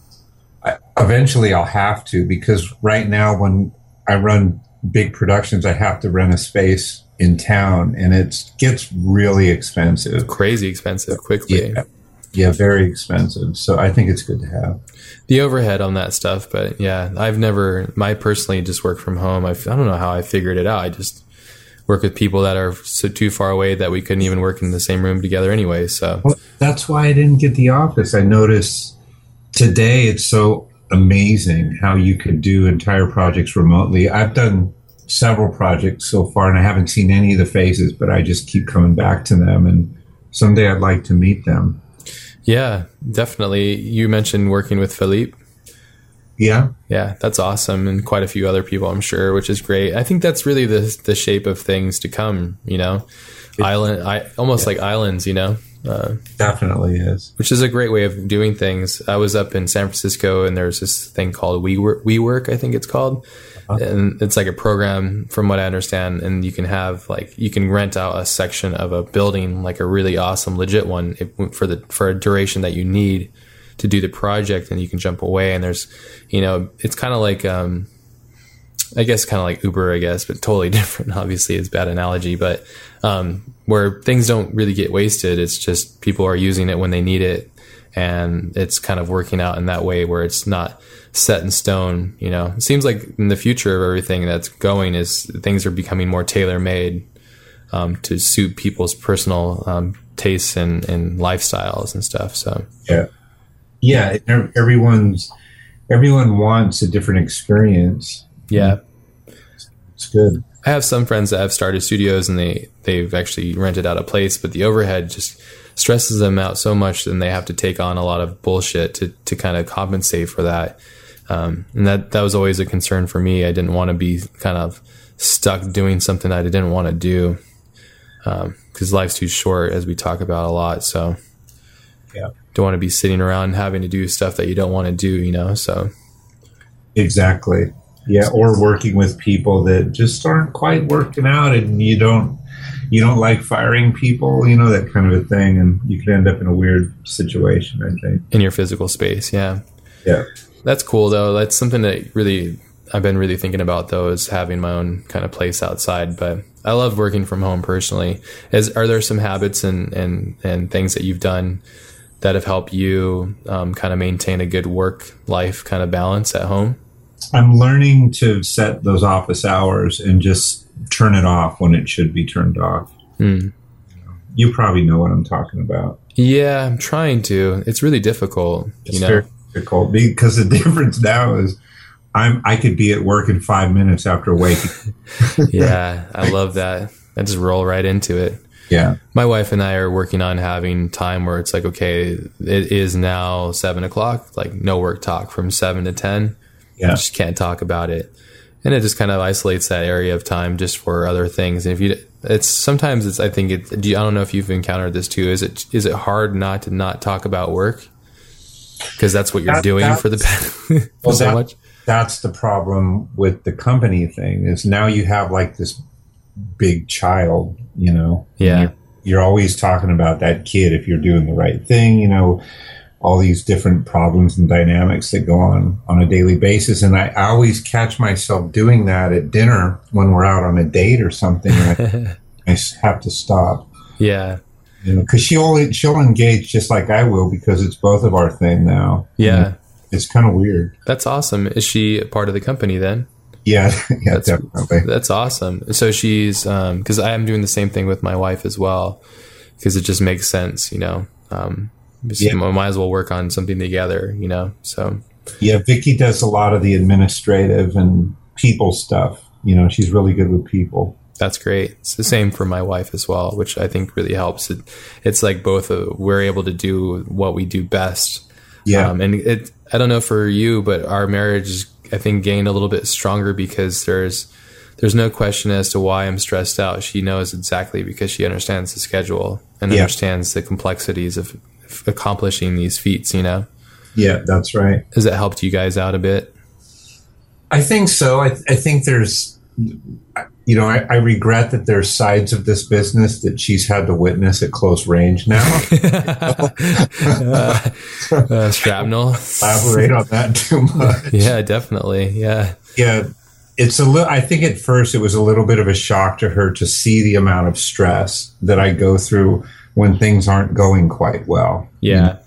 I, eventually I'll have to, because right now when I run big productions, I have to rent a space in town, and it gets really expensive. Crazy expensive quickly. Yeah. Yeah, very expensive. So I think it's good to have the overhead on that stuff. But yeah, I've never, my personally just work from home. I've, I don't know how I figured it out. I just work with people that are so too far away that we couldn't even work in the same room together anyway. So well, that's why I didn't get the office. I noticed today it's so amazing how you could do entire projects remotely. I've done several projects so far, and I haven't seen any of the faces, but I just keep coming back to them, and someday I'd like to meet them. Yeah, definitely. You mentioned working with Philippe. Yeah. Yeah, that's awesome. And quite a few other people, I'm sure, which is great. I think that's really the the shape of things to come, you know, it, island, I almost yeah. like islands, you know. Uh, Definitely is. Which is a great way of doing things. I was up in San Francisco, and there's this thing called WeWork, WeWork I think it's called. Uh-huh. And it's like a program, from what I understand. And you can have like, you can rent out a section of a building, like a really awesome, legit one, if, for the for a duration that you need to do the project, and you can jump away. And there's, you know, it's kind of like, um, I guess kind of like Uber, I guess, but totally different. Obviously, it's a bad analogy, but um, where things don't really get wasted. It's just people are using it when they need it. And it's kind of working out in that way where it's not set in stone. You know, it seems like in the future of everything that's going is things are becoming more tailor made um, to suit people's personal um, tastes and, and lifestyles and stuff. So, yeah. Yeah. Everyone's, everyone wants a different experience. Yeah, it's good. I have some friends that have started studios, and they they've actually rented out a place, but the overhead just stresses them out so much, and they have to take on a lot of bullshit to to kind of compensate for that. Um, and that that was always a concern for me. I didn't want to be kind of stuck doing something that I didn't want to do, because um, life's too short, as we talk about a lot. So yeah, don't want to be sitting around having to do stuff that you don't want to do. You know, so exactly. Yeah, or working with people that just aren't quite working out, and you don't you don't like firing people, you know, that kind of a thing, and you could end up in a weird situation, I think. In your physical space, yeah. Yeah. That's cool, though. That's something that really I've been really thinking about, though, is having my own kind of place outside. But I love working from home personally. As, are there some habits and, and, and things that you've done that have helped you um, kind of maintain a good work-life kind of balance at home? I'm learning to set those office hours and just turn it off when it should be turned off. Mm. You probably know what I'm talking about. Yeah, I'm trying to. It's really difficult. It's you know? very difficult because the difference now is I'm I could be at work in five minutes after waking. Yeah, I love that. I just roll right into it. Yeah. My wife and I are working on having time where it's like, okay, it is now seven o'clock, like no work talk from seven to ten. Yeah. You just can't talk about it. And it just kind of isolates that area of time just for other things. And if you, it's sometimes it's, I think it, I don't know if you've encountered this too. Is it, is it hard not to not talk about work? Cause that's what you're that, doing for the past well, so that, much. That's the problem with the company thing is now you have like this big child, you know, yeah. You're, you're always talking about that kid. If you're doing the right thing, you know, all these different problems and dynamics that go on on a daily basis. And I always catch myself doing that at dinner when we're out on a date or something. I, I have to stop. Yeah. You know, cause she'll, she'll engage just like I will because it's both of our thing now. Yeah. And it's kind of weird. That's awesome. Is she a part of the company then? Yeah. Yeah, that's, definitely. That's awesome. So she's, um, cause I am doing the same thing with my wife as well, cause it just makes sense, you know? Um, So yeah. We might as well work on something together, you know? So, yeah, Vicky does a lot of the administrative and people stuff. You know, she's really good with people. That's great. It's the same for my wife as well, which I think really helps. It, it's like both, uh, we're able to do what we do best. Yeah. Um, and it, I don't know for you, but our marriage, I think, gained a little bit stronger because there's, there's no question as to why I'm stressed out. She knows exactly because she understands the schedule and yeah. understands the complexities of accomplishing these feats, you know? Yeah, that's right. Has it helped you guys out a bit? I think so. I, th- I think there's, you know, I, I regret that there's sides of this business that she's had to witness at close range now. uh, uh, shrapnel. Elaborate on that too much. Yeah, definitely. Yeah. Yeah. It's a little, I think at first it was a little bit of a shock to her to see the amount of stress that I go through when things aren't going quite well. Yeah. You know,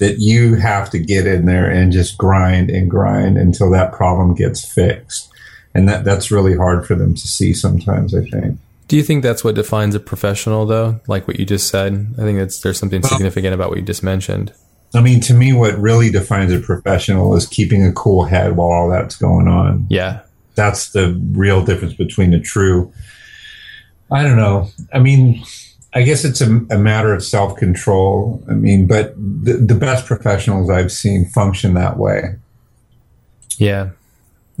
that you have to get in there and just grind and grind until that problem gets fixed. And that that's really hard for them to see sometimes, I think. Do you think that's what defines a professional though? Like what you just said? I think that's, there's something significant about what you just mentioned. I mean, to me, what really defines a professional is keeping a cool head while all that's going on. Yeah. That's the real difference between a true, I don't know. I mean, I guess it's a, a matter of self-control. I mean, but the, the best professionals I've seen function that way. Yeah,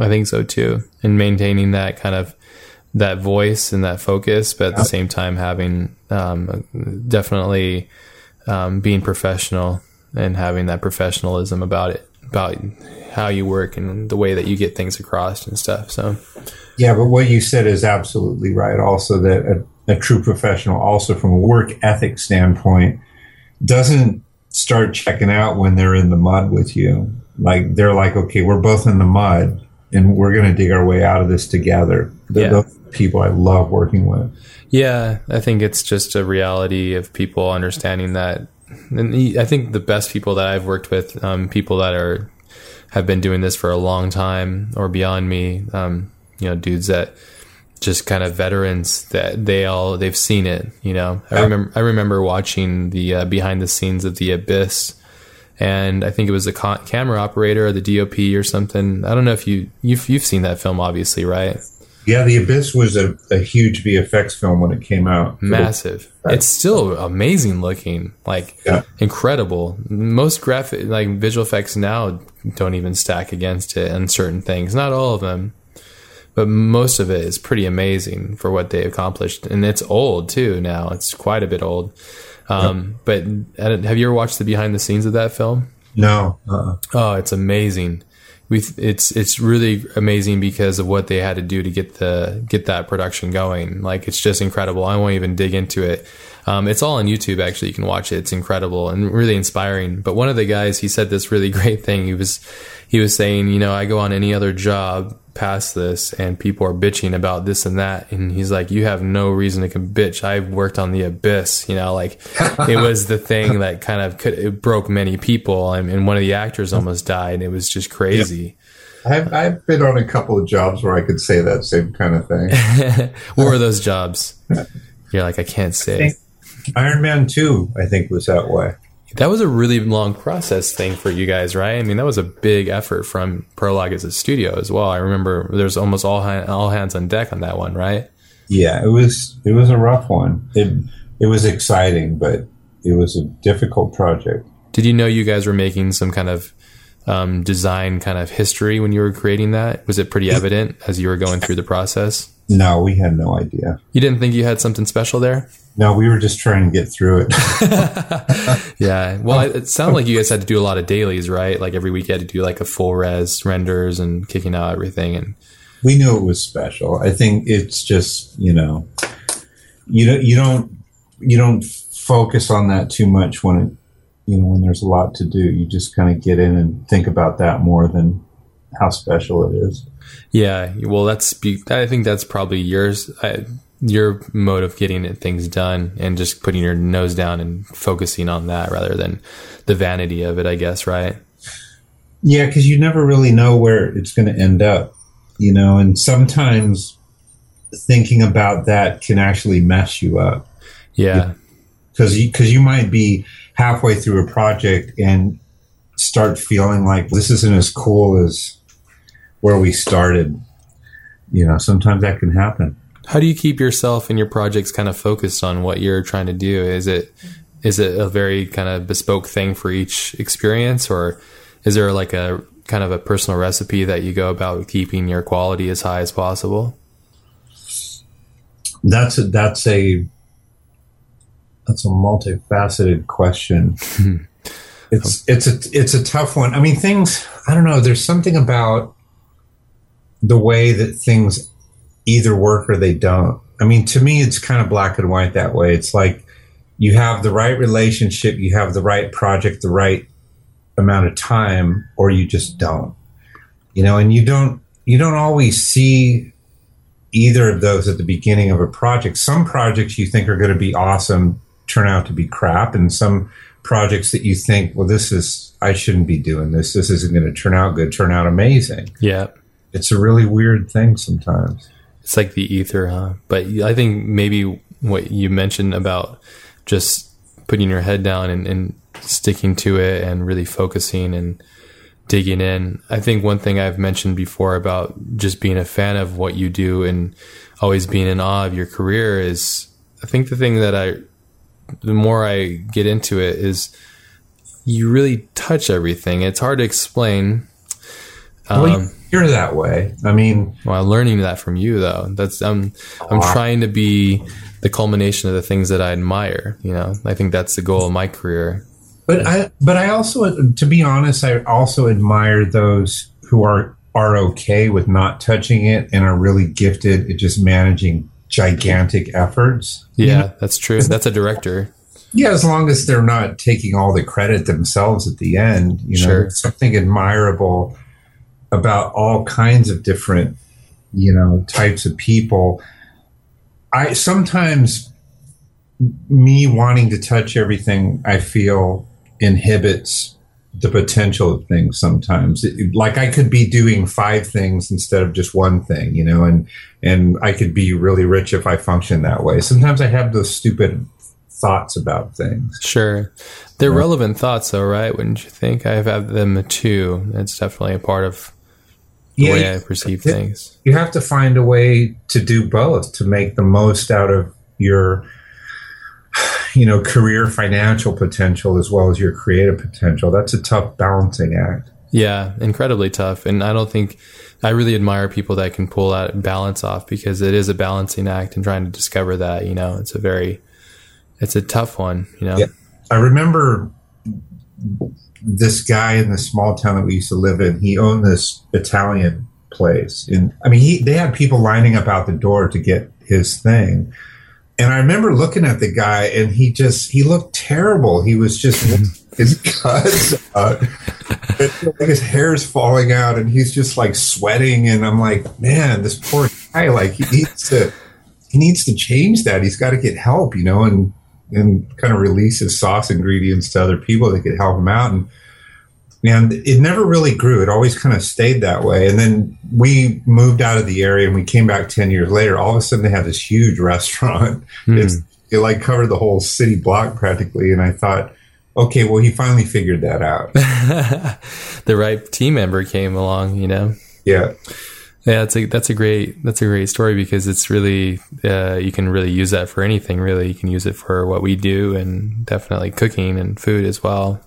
I think so too. And maintaining that kind of, that voice and that focus, but at the same time having, um, definitely, um, being professional and having that professionalism about it, about how you work and the way that you get things across and stuff. So, yeah, but what you said is absolutely right. Also that a, a true professional also from a work ethic standpoint doesn't start checking out when they're in the mud with you. Like they're like, okay, we're both in the mud and we're going to dig our way out of this together. The, yeah. Those people I love working with. Yeah. I think it's just a reality of people understanding that. And I think the best people that I've worked with, um, people that are, have been doing this for a long time or beyond me, um, you know, dudes that just kind of veterans that they all, they've seen it, you know, I remember, I remember watching the uh, behind the scenes of The Abyss. And I think it was the co- camera operator or the D O P or something. I don't know if you, you've, you've seen that film, obviously, right? Yeah, The Abyss was a, a huge V F X film when it came out. Massive. Right. It's still amazing looking, like yeah. Incredible. Most graphic, like visual effects now don't even stack against it on certain things. Not all of them, but most of it is pretty amazing for what they accomplished. And it's old too now. It's quite a bit old. Um, yep. But have you ever watched the behind the scenes of that film? No. Uh-uh. Oh, it's amazing. We it's it's really amazing because of what they had to do to get the get that production going. Like it's just incredible. I won't even dig into it. Um, it's all on YouTube actually. You can watch it. It's incredible and really inspiring. But one of the guys, he said this really great thing. He was he was saying, you know, I go on any other job past this and people are bitching about this and that, and he's like, you have no reason to bitch. I've worked on The Abyss, you know, like it was the thing that kind of could, it broke many people, and, and one of the actors almost died. It was just crazy. Yeah. I've, I've been on a couple of jobs where I could say that same kind of thing. What were those jobs? You're like, I can't say. I Iron Man two, I think, was that way. That was a really long process thing for you guys, right? I mean, that was a big effort from Prologue as a studio as well. I remember there's almost all all hands on deck on that one, right? Yeah, it was it was a rough one. It it was exciting, but it was a difficult project. Did you know you guys were making some kind of um, design kind of history when you were creating that? Was it pretty evident as you were going through the process? No, we had no idea. You didn't think you had something special there? No, we were just trying to get through it. Yeah. Well, it, it sounded like you guys had to do a lot of dailies, right? Like every week you had to do like a full res renders and kicking out everything. And we knew it was special. I think it's just, you know, you don't, you don't, you don't focus on that too much when it, you know, when there's a lot to do. You just kind of get in and think about that more than how special it is. Yeah. Well, that's, I think that's probably yours. I, your mode of getting things done and just putting your nose down and focusing on that rather than the vanity of it, I guess. Right. Yeah. Cause you never really know where it's going to end up, you know, and sometimes thinking about that can actually mess you up. Yeah. Cause you, cause you might be halfway through a project and start feeling like this isn't as cool as where we started. You know, sometimes that can happen. How do you keep yourself and your projects kind of focused on what you're trying to do? Is it is it a very kind of bespoke thing for each experience, or is there like a kind of a personal recipe that you go about keeping your quality as high as possible? That's a, that's a that's a multifaceted question. It's it's a it's a tough one. I mean, things, I don't know, there's something about the way that things either work or they don't. I mean, to me, it's kind of black and white that way. It's like you have the right relationship, you have the right project, the right amount of time, or you just don't. You know, and you don't you don't always see either of those at the beginning of a project. Some projects you think are going to be awesome turn out to be crap, and some projects that you think, well, this is, I shouldn't be doing this. This isn't going to turn out good, turn out amazing. Yeah. It's a really weird thing sometimes. It's like the ether, huh? But I think maybe what you mentioned about just putting your head down and, and sticking to it and really focusing and digging in. I think one thing I've mentioned before about just being a fan of what you do and always being in awe of your career is, I think the thing that I, the more I get into it, is you really touch everything. It's hard to explain. Um, well, you're that way. I mean, well, I'm learning that from you, though. That's I'm I'm trying to be the culmination of the things that I admire. You know, I think that's the goal of my career. But I, but I also, to be honest, I also admire those who are are okay with not touching it and are really gifted at just managing gigantic efforts. Yeah, you know? That's true. That's a director. Yeah, as long as they're not taking all the credit themselves at the end, you know, sure. Something admirable about all kinds of different, you know, types of people. I sometimes me wanting to touch everything, I feel inhibits the potential of things sometimes. It, like I could be doing five things instead of just one thing, you know, and, and I could be really rich if I function that way. Sometimes I have those stupid thoughts about things. Sure. They're yeah. relevant thoughts though, right? Wouldn't you think? I've had them too. It's definitely a part of the yeah, way I perceive it, things. You have to find a way to do both, to make the most out of your, you know, career financial potential as well as your creative potential. That's a tough balancing act. Yeah, incredibly tough. And I don't think, I really admire people that can pull that balance off, because it is a balancing act and trying to discover that, you know, it's a very, it's a tough one, you know. Yeah. I remember this guy in the small town that we used to live in. He owned this Italian place, and I mean, he, they had people lining up out the door to get his thing. And I remember looking at the guy, and he just—he looked terrible. He was just his guts out, like his hair's falling out, and he's just like sweating. And I'm like, man, this poor guy. Like he needs to. He needs to change that. He's got to get help, you know, and and kind of release his sauce ingredients to other people that could help him out. And and it never really grew. It always kind of stayed that way. And then we moved out of the area, and we came back ten years later. All of a sudden, they had this huge restaurant. Mm. It's, it like covered the whole city block practically. And I thought, okay, well, he finally figured that out. The right team member came along, you know? Yeah. Yeah, that's a that's a great that's a great story, because it's really uh, you can really use that for anything. Really, you can use it for what we do, and definitely cooking and food as well.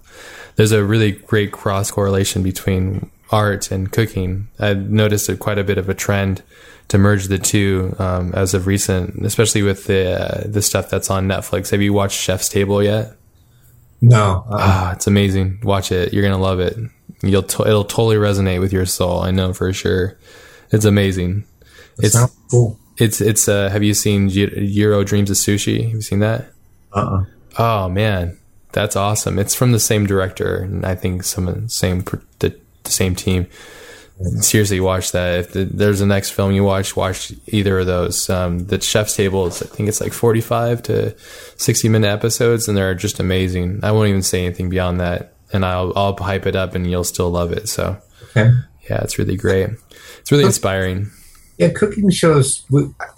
There's a really great cross correlation between art and cooking. I've noticed a, quite a bit of a trend to merge the two um, as of recent, especially with the uh, the stuff that's on Netflix. Have you watched Chef's Table yet? No. Uh, ah, it's amazing. Watch it. You're gonna love it. You'll to- it'll totally resonate with your soul. I know for sure. It's amazing. That it's cool. It's it's. Uh, have you seen Jiro Dreams of Sushi? Have you seen that? Uh. Uh-uh. Oh man, that's awesome. It's from the same director, and I think some of the same the, the same team. Yeah. Seriously, watch that. If the, there's the next film you watch, watch either of those. Um, the Chef's Table is, I think it's like forty-five to sixty minute episodes, and they're just amazing. I won't even say anything beyond that, and I'll I'll hype it up, and you'll still love it. So, okay. Yeah, it's really great. It's really inspiring. Yeah, cooking shows,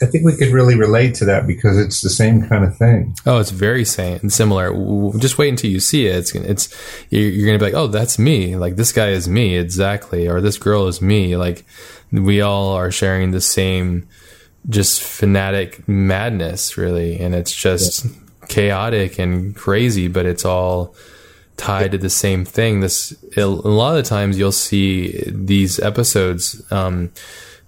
I think we could really relate to that, because it's the same kind of thing. Oh, it's very same and similar. Just wait until you see it. It's, it's you're going to be like, oh, that's me. Like, this guy is me, exactly. Or this girl is me. Like, we all are sharing the same just fanatic madness, really. And it's just yeah. chaotic and crazy, but it's all tied to the same thing. This a lot of the times you'll see these episodes, um,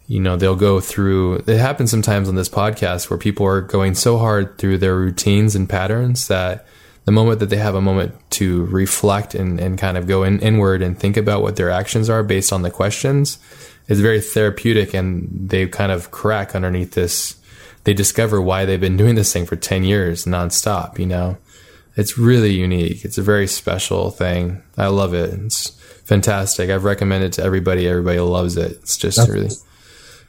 you know, they'll go through, it happens sometimes on this podcast where people are going so hard through their routines and patterns that the moment that they have a moment to reflect and, and kind of go in, inward and think about what their actions are based on the questions, it's very therapeutic, and they kind of crack underneath this. They discover why they've been doing this thing for ten years nonstop, you know? It's really unique. It's a very special thing. I love it. It's fantastic. I've recommended it to everybody. Everybody loves it. It's just That's really,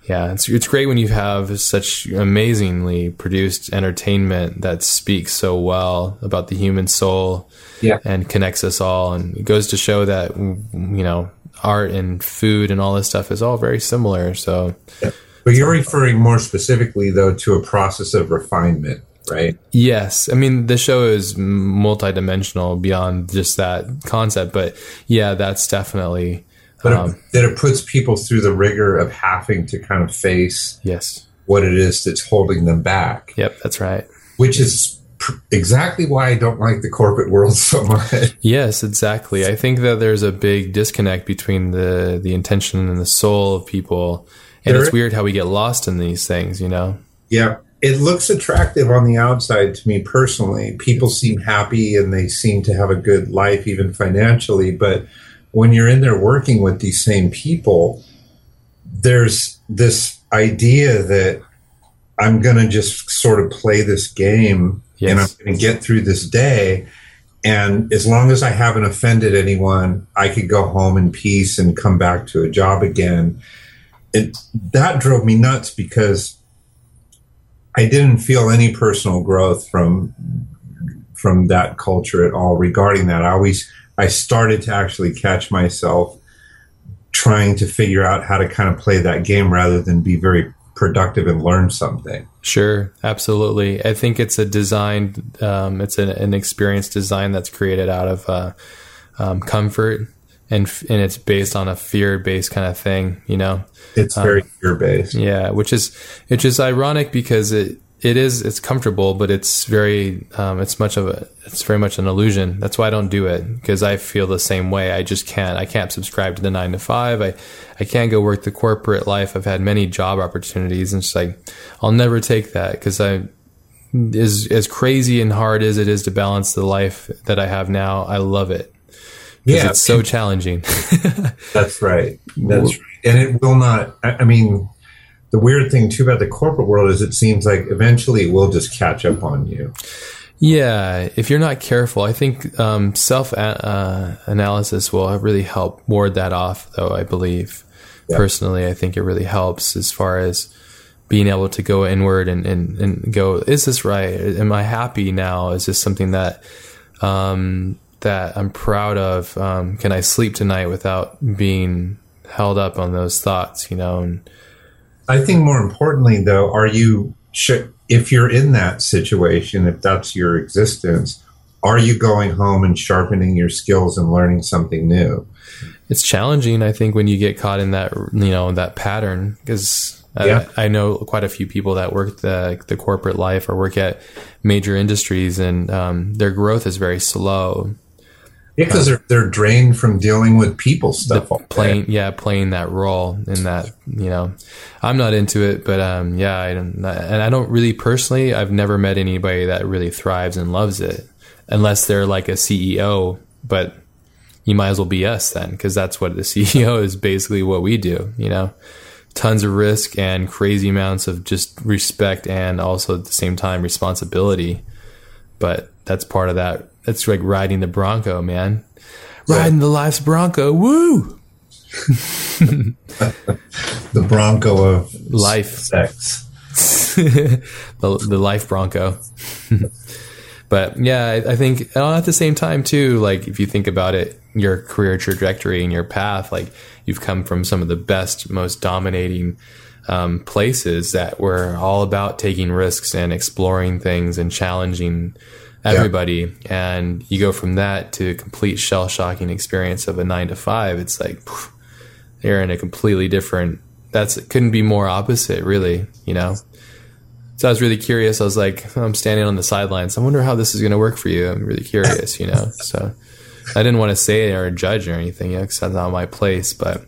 yeah. It's it's great when you have such amazingly produced entertainment that speaks so well about the human soul, yeah. and connects us all. And it goes to show that, you know, art and food and all this stuff is all very similar. So, yeah. But you're referring more specifically though to a process of refinement. right? Yes. I mean, the show is multidimensional beyond just that concept, but yeah, that's definitely... But um, it, that it puts people through the rigor of having to kind of face yes. what it is that's holding them back. Yep, that's right. Which is pr- exactly why I don't like the corporate world so much. Yes, exactly. I think that there's a big disconnect between the, the intention and the soul of people. And there it's is- weird how we get lost in these things, you know? Yeah. It looks attractive on the outside to me personally. People seem happy and they seem to have a good life, even financially. But when you're in there working with these same people, there's this idea that I'm going to just sort of play this game yes. and I'm going to get through this day. And as long as I haven't offended anyone, I could go home in peace and come back to a job again. It, that drove me nuts because I didn't feel any personal growth from from that culture at all regarding that. I always I started to actually catch myself trying to figure out how to kind of play that game rather than be very productive and learn something. Sure, absolutely. I think it's a designed, um, it's an, an experience design that's created out of uh, um, comfort. And and it's based on a fear-based kind of thing, you know. It's very um, fear-based. Yeah, which is which is ironic because it, it is it's comfortable, but it's very um, it's much of a it's very much an illusion. That's why I don't do it because I feel the same way. I just can't I can't subscribe to the nine to five. I I can't go work the corporate life. I've had many job opportunities, and it's like I'll never take that because I. As as crazy and hard as it is to balance the life that I have now, I love it. Yeah, it's so challenging. That's right. That's right. And it will not, I mean, the weird thing too about the corporate world is it seems like eventually it will just catch up on you. Yeah, if you're not careful. I think um, self-analysis uh, will really help ward that off, though, I believe. Yeah. Personally, I think it really helps as far as being able to go inward and, and, and go, is this right? Am I happy now? Is this something that... Um, that I'm proud of, um, can I sleep tonight without being held up on those thoughts, you know? And I think more importantly though, are you, should, if you're in that situation, if that's your existence, are you going home and sharpening your skills and learning something new? It's challenging. I think when you get caught in that, you know, that pattern, because yeah. I, I know quite a few people that work the, the corporate life or work at major industries and, um, their growth is very slow. Yeah, because they're they're drained from dealing with people stuff. Playing, yeah, playing that role in that, you know, I'm not into it, but um, yeah, I don't, and I don't really personally. I've never met anybody that really thrives and loves it, unless they're like a C E O. But you might as well be us then, because that's what the C E O is basically what we do. You know, tons of risk and crazy amounts of just respect, and also at the same time responsibility. But that's part of that. It's like riding the Bronco, man. Riding the life's Bronco. Woo! The Bronco of life. Sex. the, the life Bronco. But yeah, I, I think at the same time too, like if you think about it, your career trajectory and your path, like you've come from some of the best, most dominating um, places that were all about taking risks and exploring things and challenging everybody. Yeah. And you go from that to a complete shell shocking experience of a nine to five. It's like phew, they're in a completely different, that's it couldn't be more opposite really, you know? So I was really curious. I was like, I'm standing on the sidelines. I wonder how this is going to work for you. I'm really curious, you know? So I didn't want to say it or judge or anything, you know, cause that's not my place, but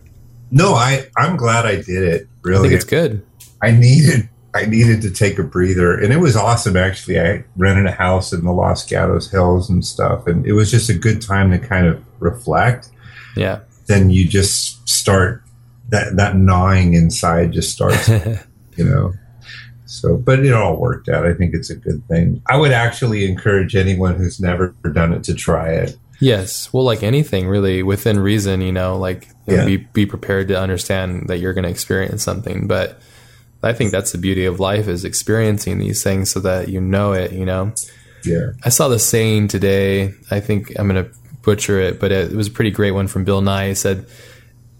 no, I, I'm glad I did it. Really. I think it's good. I needed I needed to take a breather, and it was awesome. Actually, I rented a house in the Los Gatos Hills and stuff, and it was just a good time to kind of reflect. Yeah. Then you just start that that gnawing inside just starts, you know. So, but it all worked out. I think it's a good thing. I would actually encourage anyone who's never done it to try it. Yes. Well, like anything really within reason, you know, like yeah. be be prepared to understand that you're going to experience something, but I think that's the beauty of life is experiencing these things so that you know it, you know? Yeah. I saw the saying today, I think I'm going to butcher it, but it was a pretty great one from Bill Nye. He said,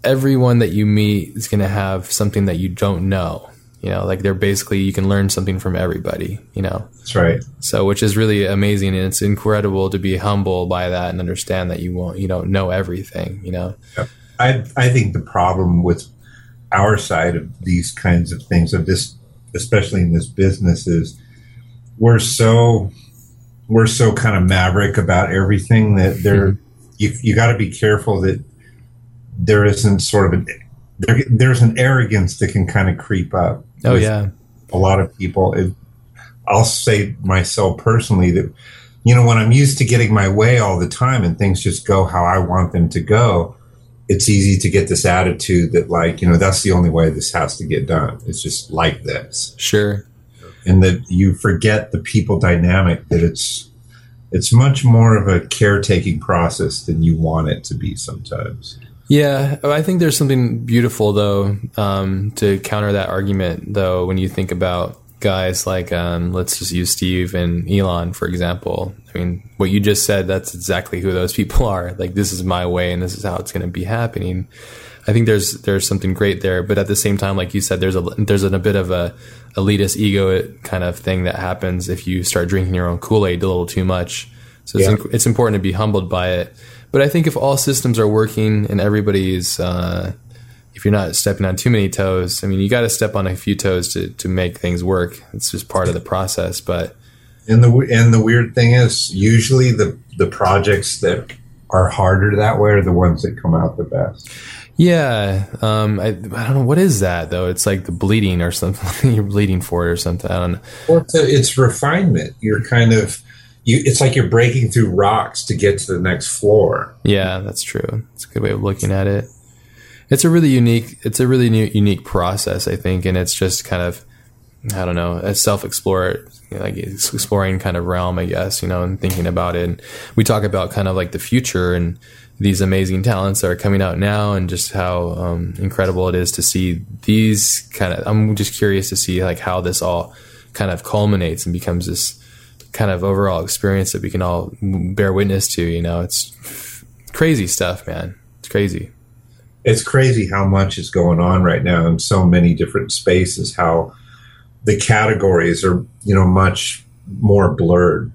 everyone that you meet is going to have something that you don't know. You know, like they're basically, you can learn something from everybody, you know. That's right. So, which is really amazing. And it's incredible to be humbled by that and understand that you won't, you don't know everything, you know. Yeah. I I think the problem with our side of these kinds of things, of this, especially in this business, is we're so, we're so kind of maverick about everything that there, mm-hmm. you, you got to be careful that there isn't sort of an, there, there's an arrogance that can kind of creep up. Oh yeah. A lot of people, it, I'll say myself personally that, you know, when I'm used to getting my way all the time and things just go how I want them to go, it's easy to get this attitude that like, you know, that's the only way this has to get done. It's just like this. Sure. And that you forget the people dynamic, that it's, it's much more of a caretaking process than you want it to be sometimes. Yeah, I think there's something beautiful, though, um, to counter that argument, though, when you think about guys like, um, let's just use Steve and Elon, for example. I mean, what you just said, that's exactly who those people are. Like, this is my way and this is how it's going to be happening. I think there's there's something great there. But at the same time, like you said, there's a there's a, a bit of a elitist ego kind of thing that happens if you start drinking your own Kool-Aid a little too much. So yeah. it's, it's important to be humbled by it. But I think if all systems are working and everybody's, uh, if you're not stepping on too many toes, I mean, you got to step on a few toes to, to make things work. It's just part of the process. But and the and the weird thing is, usually the the projects that are harder that way are the ones that come out the best. Yeah, um, I I don't know what is that though. It's like the bleeding or something. You're bleeding for it or something. I don't know. Well, it's, a, it's refinement. You're kind of. You, it's like you're breaking through rocks to get to the next floor. Yeah, that's true. It's a good way of looking at it. It's a really unique, it's a really new, unique process, I think. And it's just kind of, I don't know, a self-explore, you know, like exploring kind of realm, I guess, you know, and thinking about it. And we talk about kind of like the future and these amazing talents that are coming out now and just how um, incredible it is to see these kind of, I'm just curious to see like how this all kind of culminates and becomes this kind of overall experience that we can all bear witness to, you know. It's crazy stuff, man. It's crazy. It's crazy how much is going on right now in so many different spaces, how the categories are, you know, much more blurred.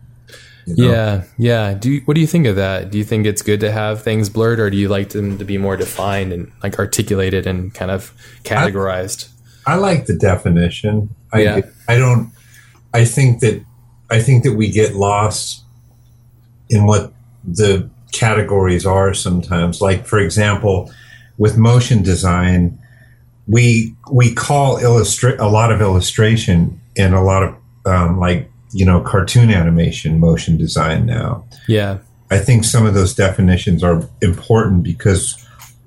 You know? Yeah. Yeah. Do you, what do you think of that? Do you think it's good to have things blurred, or do you like them to be more defined and like articulated and kind of categorized? I, I like the definition. I, yeah. I don't, I think that, I think that we get lost in what the categories are sometimes. Like, for example, with motion design, we we call illustra- a lot of illustration and a lot of, um, like, you know, cartoon animation motion design now. Yeah. I think some of those definitions are important because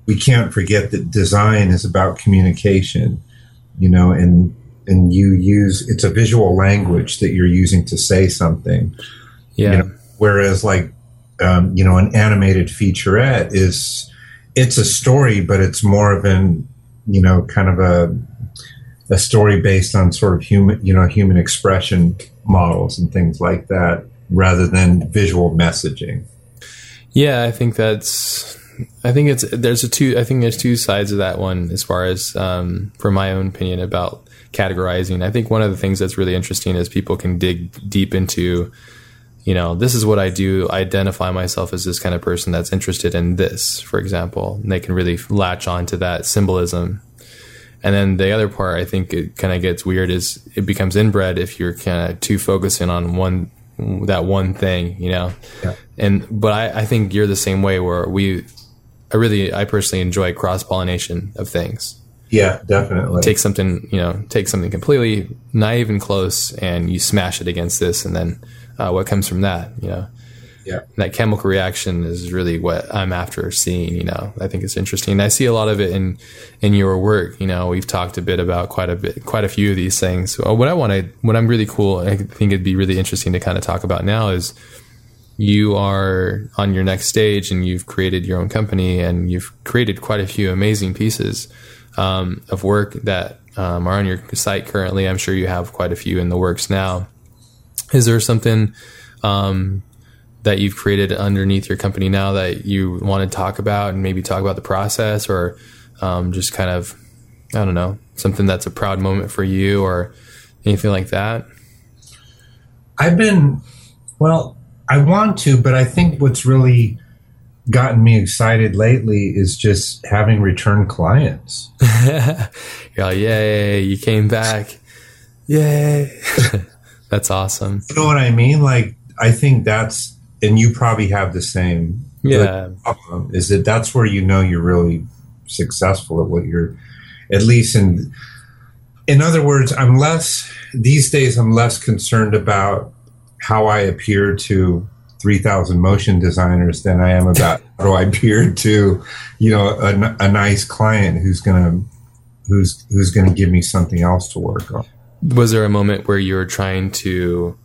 we can't forget that design is about communication, you know, and and you use, it's a visual language that you're using to say something. Yeah. You know, whereas like, um, you know, an animated featurette is, it's a story, but it's more of an, you know, kind of a, a story based on sort of human, you know, human expression models and things like that, rather than visual messaging. Yeah. I think that's, I think it's, there's a two, I think there's two sides of that one as far as, um, for my own opinion about categorizing. I think one of the things that's really interesting is people can dig deep into, you know, this is what I do. I identify myself as this kind of person that's interested in this, for example, and they can really latch on to that symbolism. And then the other part, I think it kind of gets weird, is it becomes inbred if you're kind of too focusing on one, that one thing, you know? Yeah. And, but I, I think you're the same way where we, I really, I personally enjoy cross-pollination of things. Yeah, definitely. Take something, you know, take something completely not even close, and you smash it against this, and then uh, what comes from that, you know? Yeah. And that chemical reaction is really what I'm after seeing, you know. I think it's interesting. And I see a lot of it in, in your work, you know. We've talked a bit about quite a bit, quite a few of these things. So what I want to, what I'm really cool, I think it'd be really interesting to kind of talk about now is you are on your next stage, and you've created your own company, and you've created quite a few amazing pieces Um, of work that um, are on your site currently. I'm sure you have quite a few in the works now. Is there something um, that you've created underneath your company now that you want to talk about and maybe talk about the process, or um, just kind of, I don't know, something that's a proud moment for you or anything like that? I've been, well, I want to, but I think what's really gotten me excited lately is just having return clients. You're like, yay, you came back. Yay. That's awesome. You know what I mean? Like, I think that's, and you probably have the same yeah. problem, is that that's where you know you're really successful at what you're, at least in, in other words, I'm less, these days I'm less concerned about how I appear to three thousand motion designers than I am about how do I appear to, you know, a, a nice client who's gonna who's who's gonna give me something else to work on. Was there a moment where you were trying to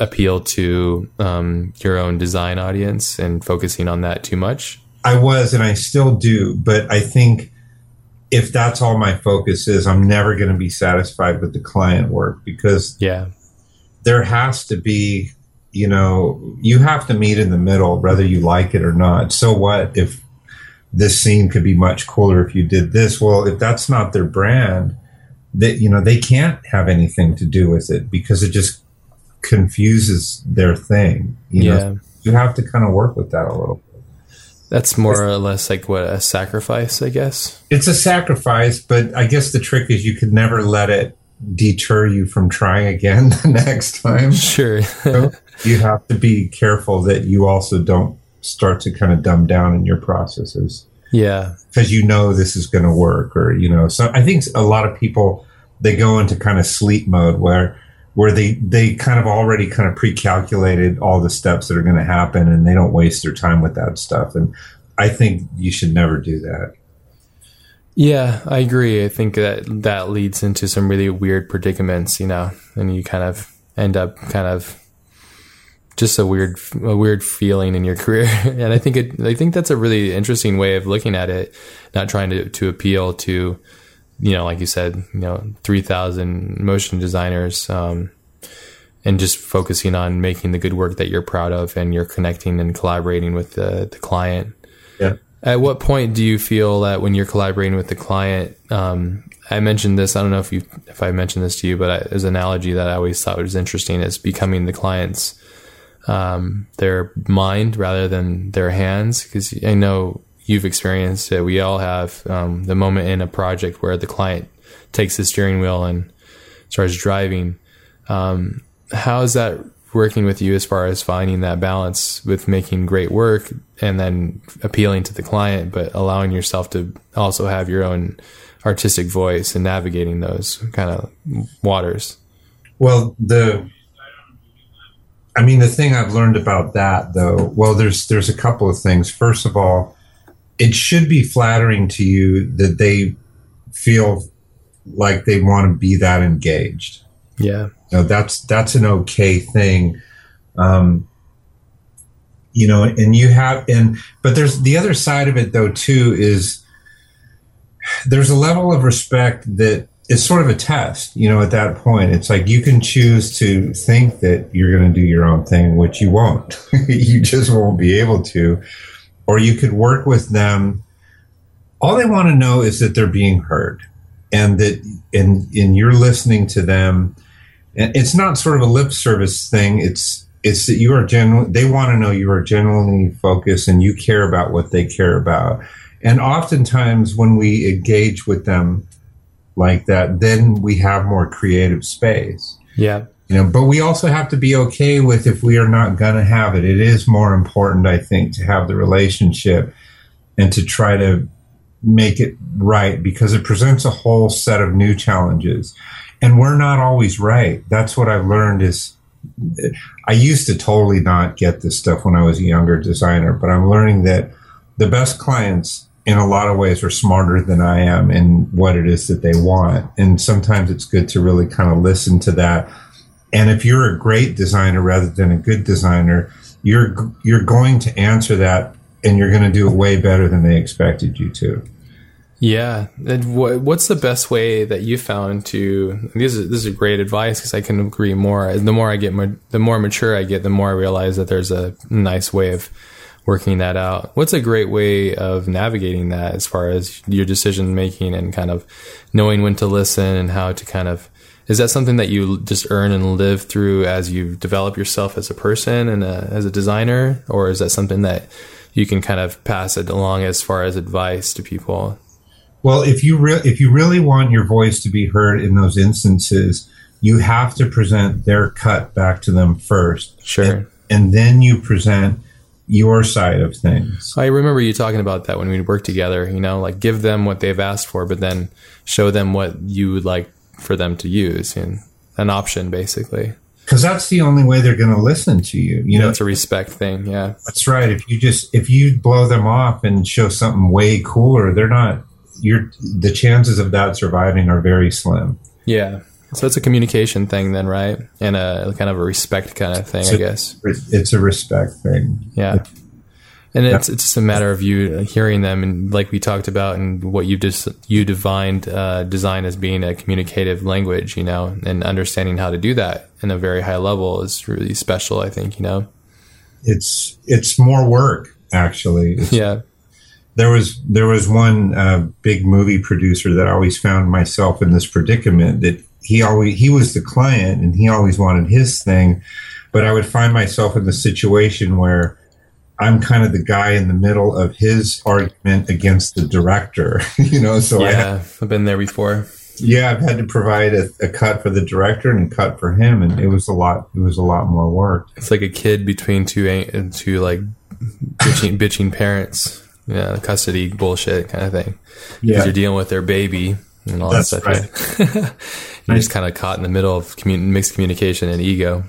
appeal to um, your own design audience and focusing on that too much? I was, and I still do, but I think if that's all my focus is, I'm never going to be satisfied with the client work, because yeah. there has to be, you know, you have to meet in the middle, whether you like it or not. So what if this scene could be much cooler if you did this? Well, if that's not their brand, that, you know, they can't have anything to do with it because it just confuses their thing. You yeah. know, you have to kind of work with that a little bit. That's more or less like what a sacrifice, I guess. It's a sacrifice, but I guess the trick is you could never let it deter you from trying again the next time. Sure. So you have to be careful that you also don't start to kind of dumb down in your processes. Yeah. Because you know this is going to work, or, you know, so I think a lot of people, they go into kind of sleep mode where where they, they kind of already kind of pre-calculated all the steps that are going to happen, and they don't waste their time with that stuff. And I think you should never do that. Yeah, I agree. I think that that leads into some really weird predicaments, you know, and you kind of end up kind of just a weird, a weird feeling in your career. And I think it, I think that's a really interesting way of looking at it, not trying to, to appeal to, you know, like you said, you know, three thousand motion designers, um, and just focusing on making the good work that you're proud of, and you're connecting and collaborating with the, the client. Yeah. At what point do you feel that when you're collaborating with the client, um, I mentioned this, I don't know if you, if I mentioned this to you, but I, as an analogy that I always thought was interesting is becoming the client's, um, their mind rather than their hands. 'Cause I know you've experienced it. We all have um, the moment in a project where the client takes the steering wheel and starts driving. Um, how is that working with you as far as finding that balance with making great work and then appealing to the client, but allowing yourself to also have your own artistic voice and navigating those kind of waters? Well, the, I mean, the thing I've learned about that though, well, there's, there's a couple of things. First of all, it should be flattering to you that they feel like they want to be that engaged. Yeah. No, that's that's an okay thing, um, you know. And you have, and but there's the other side of it though too, is there's a level of respect that is sort of a test, you know. At that point, it's like you can choose to think that you're going to do your own thing, which you won't. You just won't be able to, or you could work with them. All they want to know is that they're being heard, and that and and you're listening to them. And it's not sort of a lip service thing. It's it's that you are genuinely, they want to know you are genuinely focused and you care about what they care about. And oftentimes when we engage with them like that, then we have more creative space. Yeah. You know, but we also have to be okay with if we are not going to have it. It is more important, I think, to have the relationship and to try to make it right, because it presents a whole set of new challenges. And we're not always right. That's what I've learned is I used to totally not get this stuff when I was a younger designer, but I'm learning that the best clients in a lot of ways are smarter than I am in what it is that they want. And sometimes it's good to really kind of listen to that. And if you're a great designer rather than a good designer, you're you're going to answer that, and you're going to do it way better than they expected you to. Yeah. And what, what's the best way that you found to, this is, this is great advice, because I can agree more. The more I get, the more mature I get, the more I realize that there's a nice way of working that out. What's a great way of navigating that as far as your decision making and kind of knowing when to listen and how to kind of, is that something that you just earn and live through as you develop yourself as a person and a, as a designer? Or is that something that you can kind of pass it along as far as advice to people? Well, if you re- if you really want your voice to be heard in those instances, you have to present their cut back to them first. Sure. And, and then you present your side of things. I remember you talking about that when we worked together, you know, like give them what they've asked for, but then show them what you would like for them to use, and an option basically. Because that's the only way they're going to listen to you. You know, it's a respect thing. Yeah, that's right. If you just if you blow them off and show something way cooler, they're not. You're the chances of that surviving are very slim. Yeah, so it's a communication thing then, right? And a kind of a respect kind of thing, so I guess. It's a respect thing. Yeah, and it's it's just a matter of you hearing them, and like we talked about, and what you just you defined uh, design as being a communicative language, you know, and understanding how to do that in a very high level is really special, I think, you know. It's it's more work actually. It's, yeah. There was there was one uh, big movie producer that I always found myself in this predicament that he always he was the client and he always wanted his thing, but I would find myself in the situation where I'm kind of the guy in the middle of his argument against the director, you know. So yeah, I have, I've been there before. Yeah, I've had to provide a, a cut for the director and a cut for him, and it was a lot. It was a lot more work. It's like a kid between two two like bitching, bitching parents. Yeah, custody bullshit kind of thing. Because yeah. You're dealing with their baby and all That's that stuff. Right. Right? You're just kind of caught in the middle of commun- mixed communication and ego.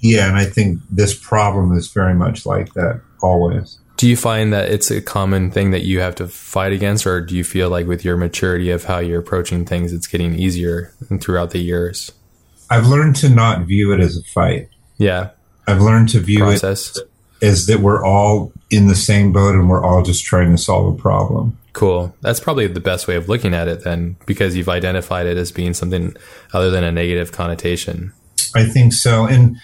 Yeah, and I think this problem is very much like that always. Do you find that it's a common thing that you have to fight against, or do you feel like with your maturity of how you're approaching things, it's getting easier throughout the years? I've learned to not view it as a fight. Yeah. I've learned to view Process. it as that we're all in the same boat and we're all just trying to solve a problem. Cool. That's probably the best way of looking at it then, because you've identified it as being something other than a negative connotation. I think so. And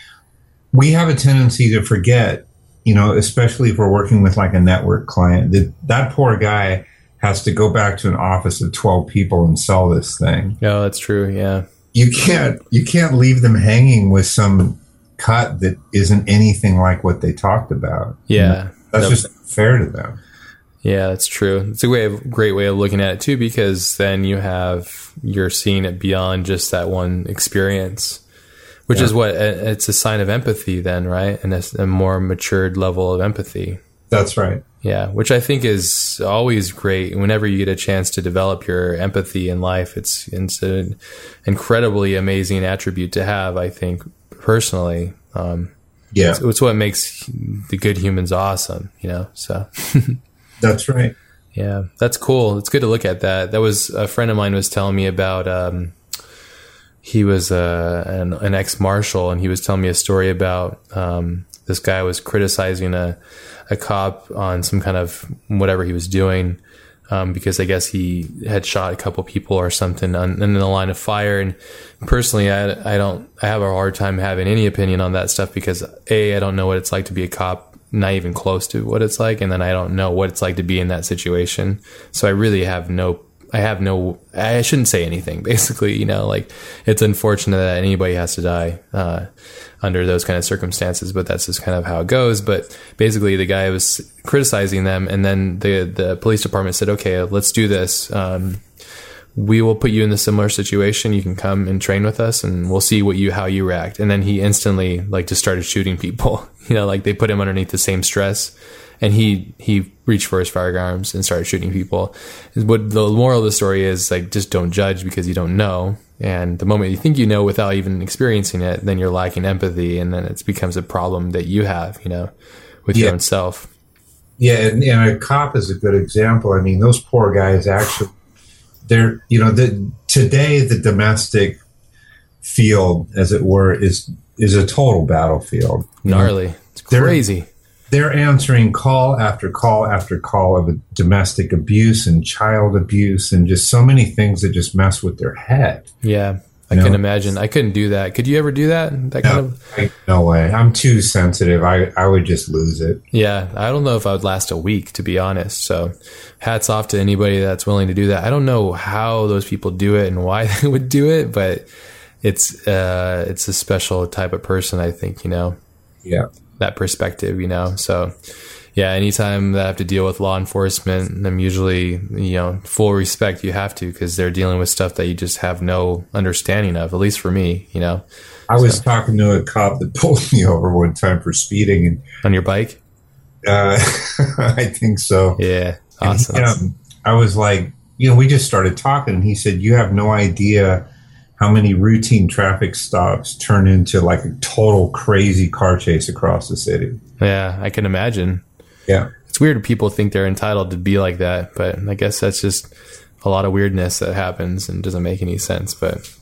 we have a tendency to forget, you know, especially if we're working with like a network client, that that poor guy has to go back to an office of twelve people and sell this thing. No, that's true. Yeah. You can't, you can't leave them hanging with some cut that isn't anything like what they talked about. Yeah. You know? That's just fair to them. Yeah, that's true. It's a way of, great way of looking at it too, because then you have you're seeing it beyond just that one experience, which yeah. is what it's a sign of empathy then, right? And a, a more matured level of empathy. That's right. Yeah, which I think is always great. Whenever you get a chance to develop your empathy in life, it's, it's an incredibly amazing attribute to have. I think personally. Um, Yeah, it's, it's what makes the good humans awesome, you know. So that's right. Yeah, that's cool. It's good to look at that. That was a friend of mine was telling me about. Um, he was uh, an, an ex-marshal, and he was telling me a story about um, this guy was criticizing a a cop on some kind of whatever he was doing um, because I guess he had shot a couple people or something on, in the line of fire. And personally, I, I don't. I have a hard time having any opinion on that stuff because A, I don't know what it's like to be a cop, not even close to what it's like. And then I don't know what it's like to be in that situation. So I really have no, I have no, I shouldn't say anything basically, you know, like it's unfortunate that anybody has to die uh, under those kind of circumstances, but that's just kind of how it goes. But basically the guy was criticizing them. And then the, the police department said, okay, let's do this. Um, we will put you in a similar situation. You can come and train with us and we'll see what you, how you react. And then he instantly like just started shooting people, you know, like they put him underneath the same stress and he, he reached for his firearms and started shooting people. But the moral of the story is like, just don't judge because you don't know. And the moment you think you know without even experiencing it, then you're lacking empathy. And then it becomes a problem that you have, you know, with yeah. your own self. Yeah. And, and a cop is a good example. I mean, those poor guys actually, There, you know, the, today the domestic field, as it were, is is a total battlefield. Gnarly, it's crazy. They're, they're answering call after call after call of a domestic abuse and child abuse and just so many things that just mess with their head. Yeah, I no. can imagine. I couldn't do that. Could you ever do that? That no, kind of I, no way. I'm too sensitive. I, I would just lose it. Yeah. I don't know if I would last a week, to be honest. So hats off to anybody that's willing to do that. I don't know how those people do it and why they would do it, but it's uh it's a special type of person, I think, you know. Yeah. That perspective, you know. So yeah, anytime that I have to deal with law enforcement, I'm usually, you know, full respect. You have to, because they're dealing with stuff that you just have no understanding of, at least for me, you know. I was so. talking to a cop that pulled me over one time for speeding. And, on your bike? Uh, I think so. Yeah. Awesome. And, you know, I was like, you know, we just started talking. And he said, you have no idea how many routine traffic stops turn into like a total crazy car chase across the city. Yeah, I can imagine. Yeah, it's weird. People think they're entitled to be like that, but I guess that's just a lot of weirdness that happens and doesn't make any sense, but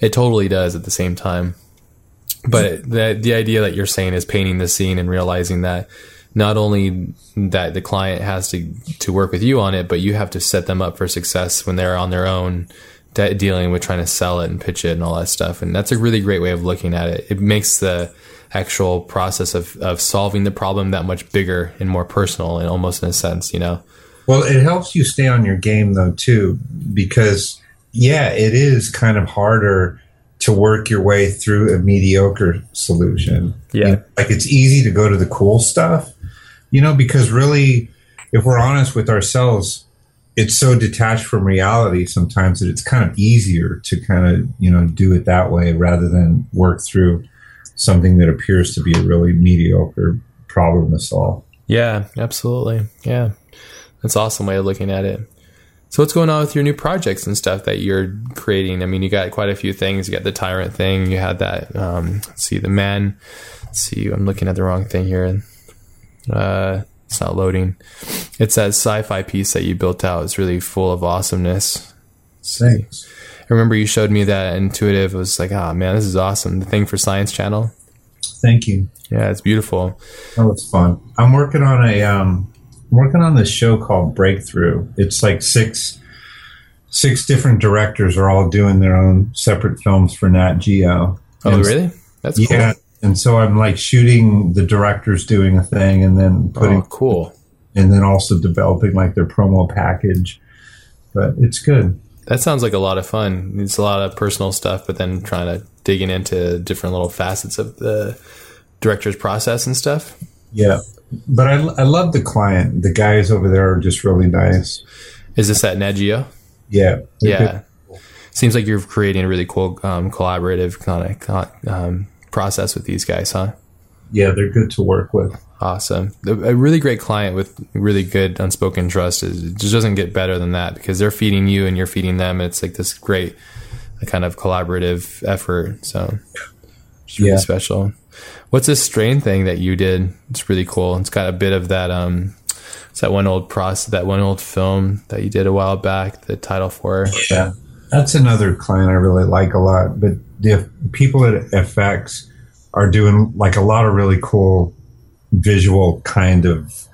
it totally does at the same time. But the, the idea that you're saying is painting the scene and realizing that not only that the client has to, to work with you on it, but you have to set them up for success when they're on their own de- dealing with trying to sell it and pitch it and all that stuff. And that's a really great way of looking at it. It makes the actual process of, of solving the problem that much bigger and more personal, and almost in a sense, you know? Well, it helps you stay on your game though, too, because yeah, it is kind of harder to work your way through a mediocre solution. Yeah. You know, like it's easy to go to the cool stuff, you know, because really, if we're honest with ourselves, it's so detached from reality sometimes that it's kind of easier to kind of, you know, do it that way rather than work through something that appears to be a really mediocre problem to solve. Yeah, absolutely. Yeah. That's an awesome way of looking at it. So what's going on with your new projects and stuff that you're creating? I mean, you got quite a few things. You got the Tyrant thing. You had that, um, let's see, the man. Let's see, I'm looking at the wrong thing here. Uh, it's not loading. It's that sci-fi piece that you built out. It's really full of awesomeness. Thanks. I remember you showed me that Intuitive. It was like, oh man, this is awesome. The thing for Science Channel. Thank you. Yeah, it's beautiful. Oh, it's fun. I'm working on a um, I'm working on this show called Breakthrough. It's like six six different directors are all doing their own separate films for Nat Geo. Oh, and really? That's cool. Yeah. And so I'm like shooting the directors doing a thing, and then putting oh, cool, and then also developing like their promo package. But it's good. That sounds like a lot of fun. It's a lot of personal stuff, but then trying to digging into different little facets of the director's process and stuff. Yeah. But I, I love the client. The guys over there are just really nice. Is this at Nat Geo? Yeah. Yeah. Good. Seems like you're creating a really cool um, collaborative kind of um, process with these guys, huh? Yeah, they're good to work with. Awesome. A really great client with really good unspoken trust is, it just doesn't get better than that, because they're feeding you and you're feeding them. It's like this great kind of collaborative effort. So it's really yeah. special. What's this Strain thing that you did? It's really cool. It's got a bit of that, um, it's that one old process, that one old film that you did a while back, the title for. Yeah. That's another client I really like a lot, but the people at F X are doing like a lot of really cool visual kind of,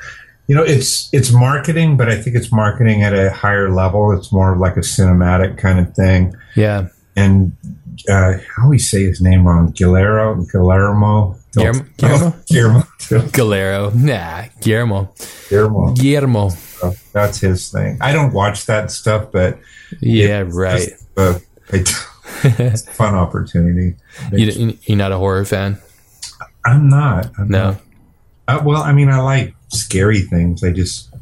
you know, it's it's marketing, but I think it's marketing at a higher level. It's more like a cinematic kind of thing. Yeah. And uh, I always say his name wrong. Guillermo, Guillermo, Guillermo, Guillermo, Guillermo, Guillermo. Nah, Guillermo, Guillermo, Guillermo. So that's his thing. I don't watch that stuff, but yeah, right. Just, uh, it's a fun opportunity. You, you're not a horror fan? I'm not. I'm no. Not. Uh, well, I mean, I like scary things. I just,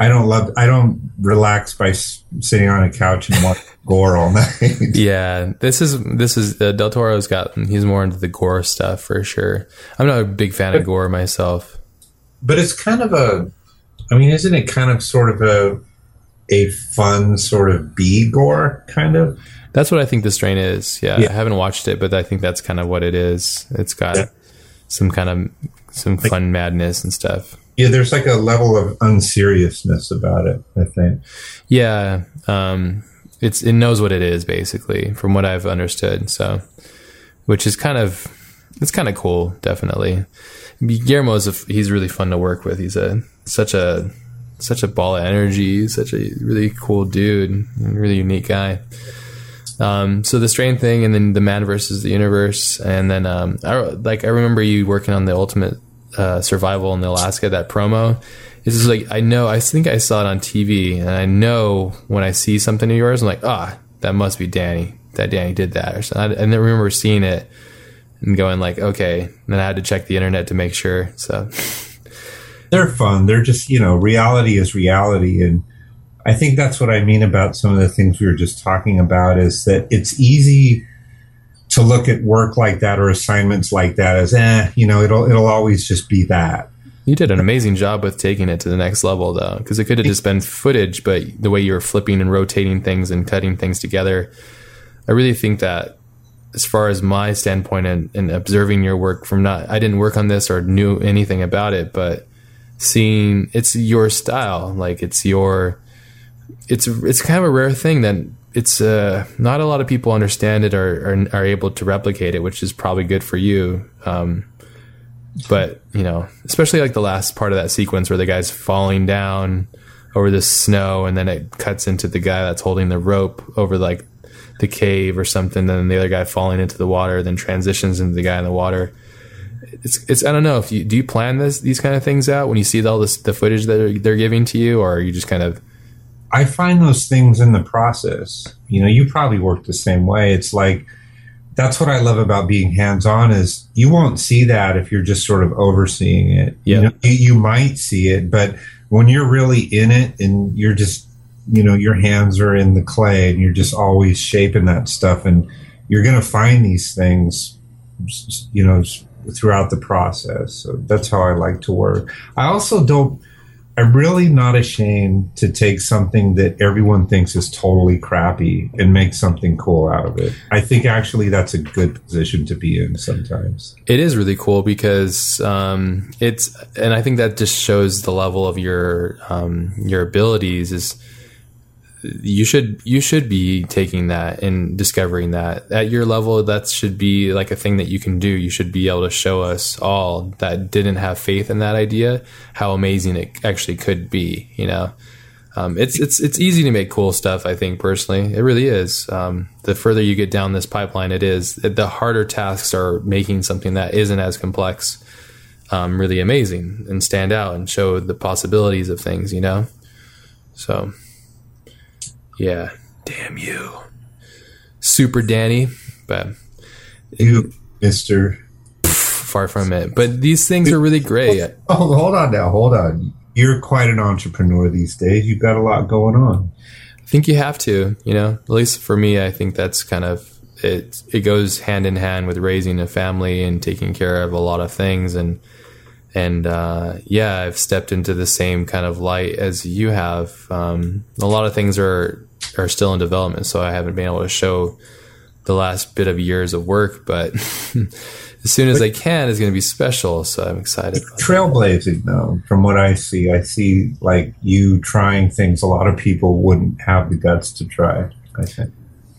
I don't love, I don't relax by s- sitting on a couch and watch gore all night. Yeah, this is, this is, uh, Del Toro's got, he's more into the gore stuff for sure. I'm not a big fan but, of gore myself. But it's kind of a, I mean, isn't it kind of sort of a, a fun sort of B gore kind of? That's what I think The Strain is. Yeah, yeah. I haven't watched it, but I think that's kind of what it is. It's got yeah. some kind of, some like, fun madness and stuff. Yeah, there's like a level of unseriousness about it, I think. Yeah, um, it's it knows what it is, basically, from what I've understood. So, which is kind of, it's kind of cool, definitely. Guillermo is a, he's really fun to work with. He's a such a such a ball of energy, such a really cool dude, really unique guy. Um, so the Strain thing, and then the Man versus the Universe, and then um, I like I remember you working on the Ultimate uh, Survival in Alaska. That promo. It's just like I know. I think I saw it on T V, and I know when I see something of yours, I'm like, ah, that must be Danny. That Danny did that, or something. I, I remember seeing it and going like, okay. And then I had to check the internet to make sure. So they're fun. They're just, you know, reality is reality, and I think that's what I mean about some of the things we were just talking about, is that it's easy to look at work like that or assignments like that as, eh, you know, it'll it'll always just be that. You did an amazing job with taking it to the next level, though, because it could have just been footage, but the way you were flipping and rotating things and cutting things together, I really think that as far as my standpoint and, and observing your work from not, I didn't work on this or knew anything about it, but seeing it's your style, like it's your... It's it's kind of a rare thing that it's uh, not a lot of people understand it or, or are able to replicate it, which is probably good for you. Um, but, you know, especially like the last part of that sequence where the guy's falling down over the snow, and then it cuts into the guy that's holding the rope over like the cave or something. Then the other guy falling into the water, then transitions into the guy in the water. It's it's I don't know if you do you plan this these kind of things out when you see all this the footage that they're, they're giving to you, or are you just kind of... I find those things in the process. You know, you probably work the same way. It's like, that's what I love about being hands-on, is you won't see that if you're just sort of overseeing it. Yeah. You know, you, you might see it, but when you're really in it and you're just, you know, your hands are in the clay and you're just always shaping that stuff, and you're going to find these things, you know, throughout the process. So that's how I like to work. I also don't... I'm really not ashamed to take something that everyone thinks is totally crappy and make something cool out of it. I think actually that's a good position to be in sometimes. It is really cool because um, it's, and I think that just shows the level of your um, your abilities. Is you should you should be taking that and discovering that at your level. That should be like a thing that you can do. You should be able to show us all that didn't have faith in that idea how amazing it actually could be. You know, um, it's it's it's easy to make cool stuff. I think personally, it really is. Um, the further you get down this pipeline, it is the harder tasks are making something that isn't as complex um, really amazing and stand out and show the possibilities of things. You know, so. Yeah, damn you, Super Danny. But you, Mister, far from it. But these things are really great. Oh, hold on now, hold on. You're quite an entrepreneur these days. You've got a lot going on. I think you have to. You know, at least for me, I think that's kind of it. It goes hand in hand with raising a family and taking care of a lot of things. And and uh, yeah, I've stepped into the same kind of light as you have. Um, a lot of things are. are still in development, so I haven't been able to show the last bit of years of work, but as soon as I can, it's going to be special, so I'm excited. Trailblazing, though, from what I see. I see, like, you trying things a lot of people wouldn't have the guts to try, I think.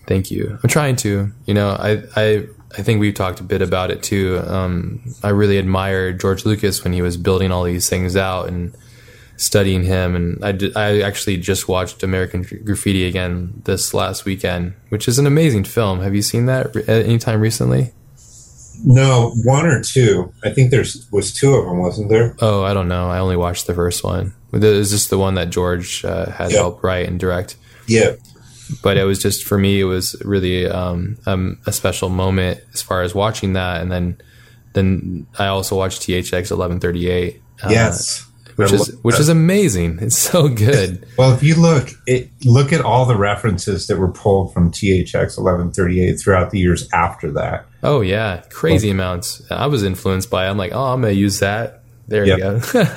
Thank you. I'm trying to. You know, I I, I think we've talked a bit about it, too. Um, I really admired George Lucas when he was building all these things out and studying him, and I, did, I actually just watched American Graffiti again this last weekend, which is an amazing film. Have you seen that re- any time recently? No, one or two. I think there's was two of them, wasn't there? Oh, I don't know. I only watched the first one. It was just the one that George uh, had yep. helped write and direct. Yeah. But it was just, for me, it was really um, um, a special moment as far as watching that, and then then I also watched T H X eleven thirty-eight. Uh, yes. Which is which is amazing. It's so good. Well, if you look, it, look at all the references that were pulled from T H X eleven thirty-eight throughout the years after that. Oh yeah, crazy well, amounts. I was influenced by it. I'm like, oh, I'm gonna use that. There yep. you go.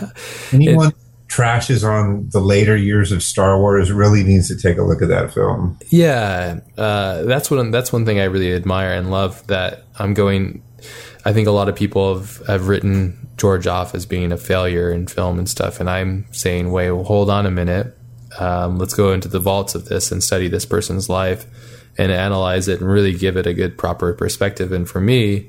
Anyone it, trashes on the later years of Star Wars really needs to take a look at that film. Yeah, uh, that's what that's one thing I really admire and love. That I'm going. I think a lot of people have, have written George off as being a failure in film and stuff. And I'm saying, wait, well, hold on a minute. Um, let's go into the vaults of this and study this person's life and analyze it and really give it a good, proper perspective. And for me,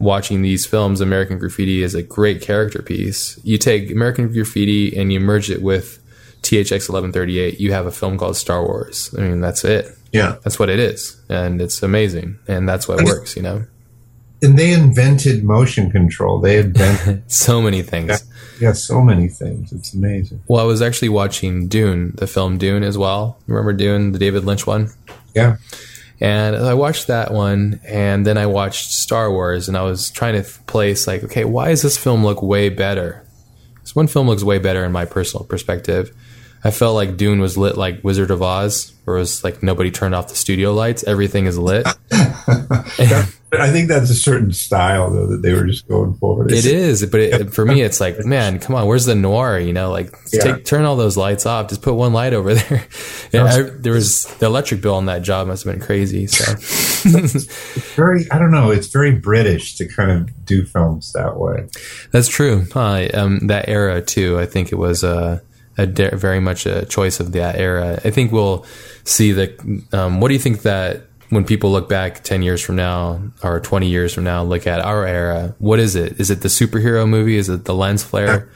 watching these films, American Graffiti is a great character piece. You take American Graffiti and you merge it with T H X eleven thirty-eight, you have a film called Star Wars. I mean, that's it. Yeah. That's what it is. And it's amazing. And that's what I mean, works, you know? And they invented motion control. They invented so many things. Yeah. yeah, so many things. It's amazing. Well, I was actually watching Dune, the film Dune as well. Remember Dune, the David Lynch one? Yeah. And I watched that one, and then I watched Star Wars, and I was trying to place, like, okay, why does this film look way better? This one film looks way better in my personal perspective. I felt like Dune was lit like Wizard of Oz, where it was like nobody turned off the studio lights. Everything is lit. that, I think that's a certain style, though, that they were just going for. It is, but it, for me, it's like, man, come on, where's the noir? You know, like, yeah. take, turn all those lights off. Just put one light over there. And I, there was the electric bill on that job must have been crazy. So, it's very, I don't know, it's very British to kind of do films that way. That's true. Uh, um, that era too. I think it was. Uh, A de- very much a choice of that era. I think we'll see the. Um, what do you think that when people look back ten years from now or twenty years from now, look at our era? What is it? Is it the superhero movie? Is it the lens flare?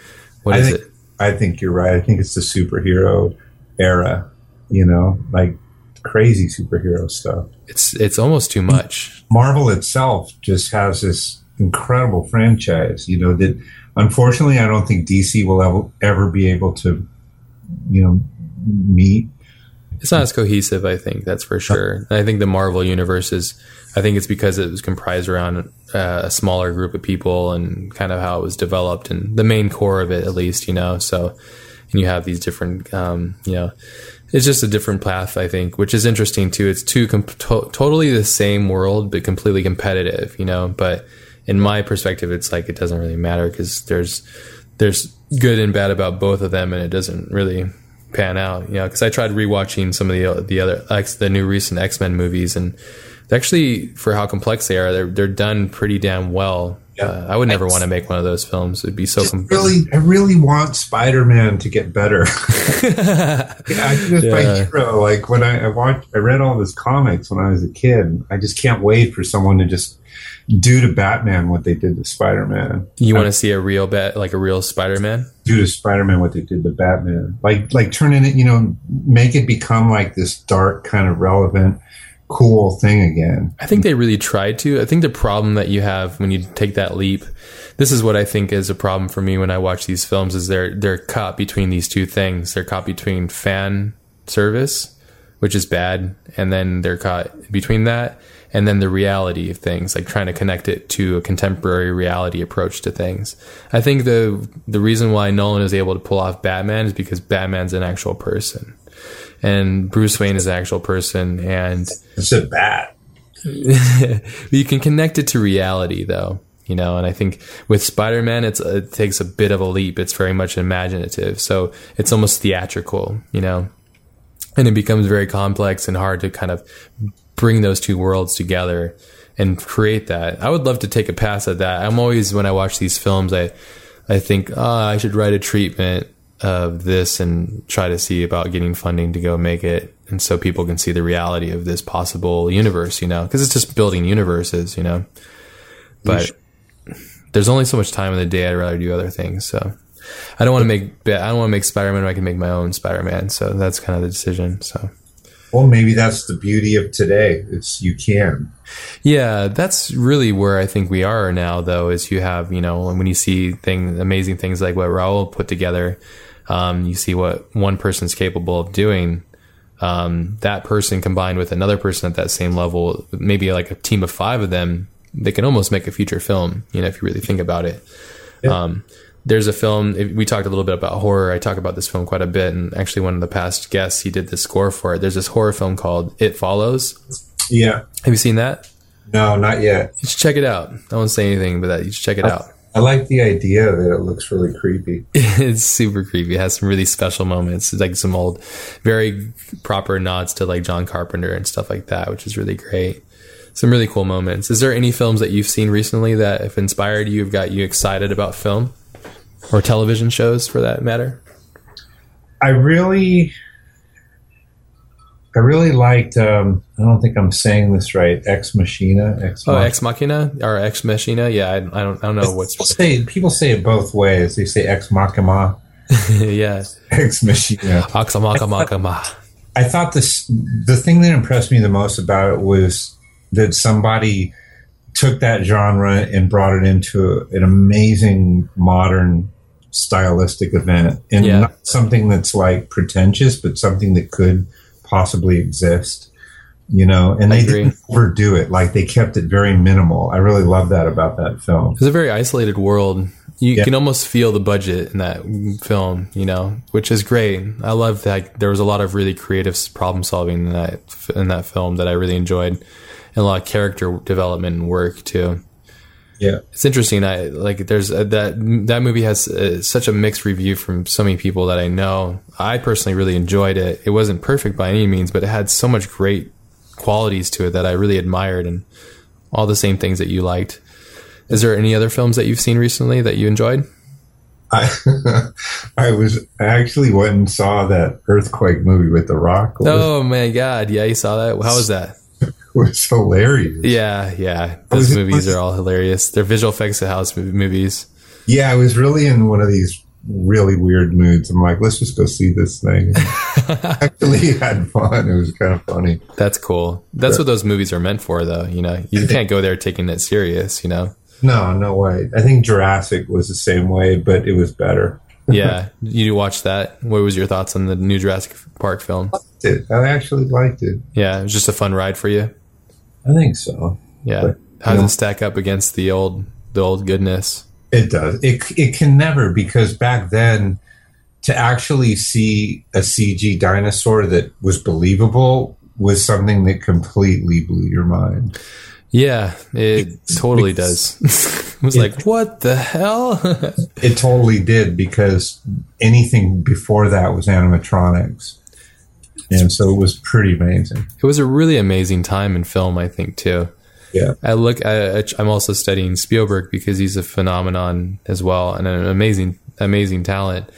What I is think, it? I think you're right. I think it's the superhero era. You know, like crazy superhero stuff. It's it's almost too much. Marvel itself just has this incredible franchise. You know that. Unfortunately, I don't think D C will ever be able to, you know, meet. It's not as cohesive, I think, that's for sure. And I think the Marvel universe is, I think it's because it was comprised around uh, a smaller group of people and kind of how it was developed and the main core of it, at least, you know. So, and you have these different, um, you know, it's just a different path, I think, which is interesting, too. It's two com- to- totally the same world, but completely competitive, you know, but... In my perspective, it's like it doesn't really matter because there's there's good and bad about both of them, and it doesn't really pan out, you know. Because I tried rewatching some of the the other X, the new recent X-Men movies, and actually, for how complex they are, they're they're done pretty damn well. Yeah. Uh, I would never want to make one of those films. It'd be so. Com- really, I really want Spider-Man to get better. yeah, I just yeah. my hero. Like when I, I watched, I read all these comics when I was a kid. I just can't wait for someone to just. Do to Batman what they did to Spider-Man. You want to see a real bat, like a real Spider-Man? Do to Spider-Man what they did to Batman, like like turning it, you know, make it become like this dark kind of relevant, cool thing again. I think they really tried to. I think the problem that you have when you take that leap, this is what I think is a problem for me when I watch these films is they're they're caught between these two things. They're caught between fan service, which is bad, and then they're caught between that. And then the reality of things, like trying to connect it to a contemporary reality approach to things. I think the the reason why Nolan is able to pull off Batman is because Batman's an actual person. And Bruce Wayne is an actual person. And it's a bat. You can connect it to reality, though. You know, and I think with Spider-Man, it's, it takes a bit of a leap. It's very much imaginative. So it's almost theatrical, you know. And it becomes very complex and hard to kind of... bring those two worlds together and create that. I would love to take a pass at that. I'm always, when I watch these films, I, I think, oh, I should write a treatment of this and try to see about getting funding to go make it. And so people can see the reality of this possible universe, you know, because it's just building universes, you know, but there's only so much time in the day. I'd rather do other things. So I don't want to make, I don't want to make Spider-Man. I can make my own Spider-Man. So that's kind of the decision. So. Well, maybe that's the beauty of today. It's you can. Yeah, that's really where I think we are now, though, is you have, you know, when you see things, amazing things like what Raul put together, um, you see what one person's capable of doing. Um, that person combined with another person at that same level, maybe like a team of five of them, they can almost make a feature film, you know, if you really think about it. Yeah. Um, There's a film, we talked a little bit about horror. I talk about this film quite a bit. And actually one of the past guests, he did the score for it. There's this horror film called It Follows. Yeah. Have you seen that? No, not yet. You should check it out. I won't say anything, but that you should check it I, out. I like the idea that it looks really creepy. It's super creepy. It has some really special moments. It's like some old, very proper nods to like John Carpenter and stuff like that, which is really great. Some really cool moments. Is there any films that you've seen recently that have inspired you, have got you excited about film? Or television shows, for that matter. I really, I really liked. Um, I don't think I'm saying this right. Ex Machina. Ex oh, Machina. Ex Machina or Ex Machina? Yeah, I, I don't. I don't know what's. People say, people say it both ways. They say Ex Machina Yeah. Ex Machina. I thought this, the thing that impressed me the most about it was that somebody took that genre and brought it into an amazing modern stylistic event, and yeah. not something that's like pretentious, but something that could possibly exist, you know, and I they agree. Didn't overdo it. Like they kept it very minimal. I really love that about that film. It's a very isolated world. You yeah. can almost feel the budget in that film, you know, which is great. I love that. There was a lot of really creative problem solving in that, in that film that I really enjoyed, and a lot of character development and work too. Yeah, it's interesting. I like there's a, that that movie has a, such a mixed review from so many people that I know. I personally really enjoyed it. It wasn't perfect by any means, but it had so much great qualities to it that I really admired, and all the same things that you liked. Is there any other films that you've seen recently that you enjoyed? I, I was I actually went and saw that Earthquake movie with The Rock. What oh my God! Yeah, you saw that. How was that? Was hilarious. Yeah, yeah. Those was, movies was, are all hilarious. They're visual effects of house movies. Yeah, I was really in one of these really weird moods. I'm like, let's just go see this thing. Actually had fun. It was kind of funny. That's cool. That's but, what those movies are meant for, though. You know, you can't go there taking it serious, you know? No, no way. I think Jurassic was the same way, but it was better. Yeah. You watched that. What was your thoughts on the new Jurassic Park film? I liked it. I actually liked it. Yeah. It was just a fun ride for you. I think so. Yeah. But, how does know, it stack up against the old the old goodness? It does. It it can never, because back then, to actually see a C G dinosaur that was believable was something that completely blew your mind. Yeah, it, it totally does. I was it, like, what the hell? It totally did, because anything before that was animatronics. And so it was pretty amazing. It was a really amazing time in film, I think, too. Yeah. I look, I, I'm also studying Spielberg because he's a phenomenon as well, and an amazing, amazing talent.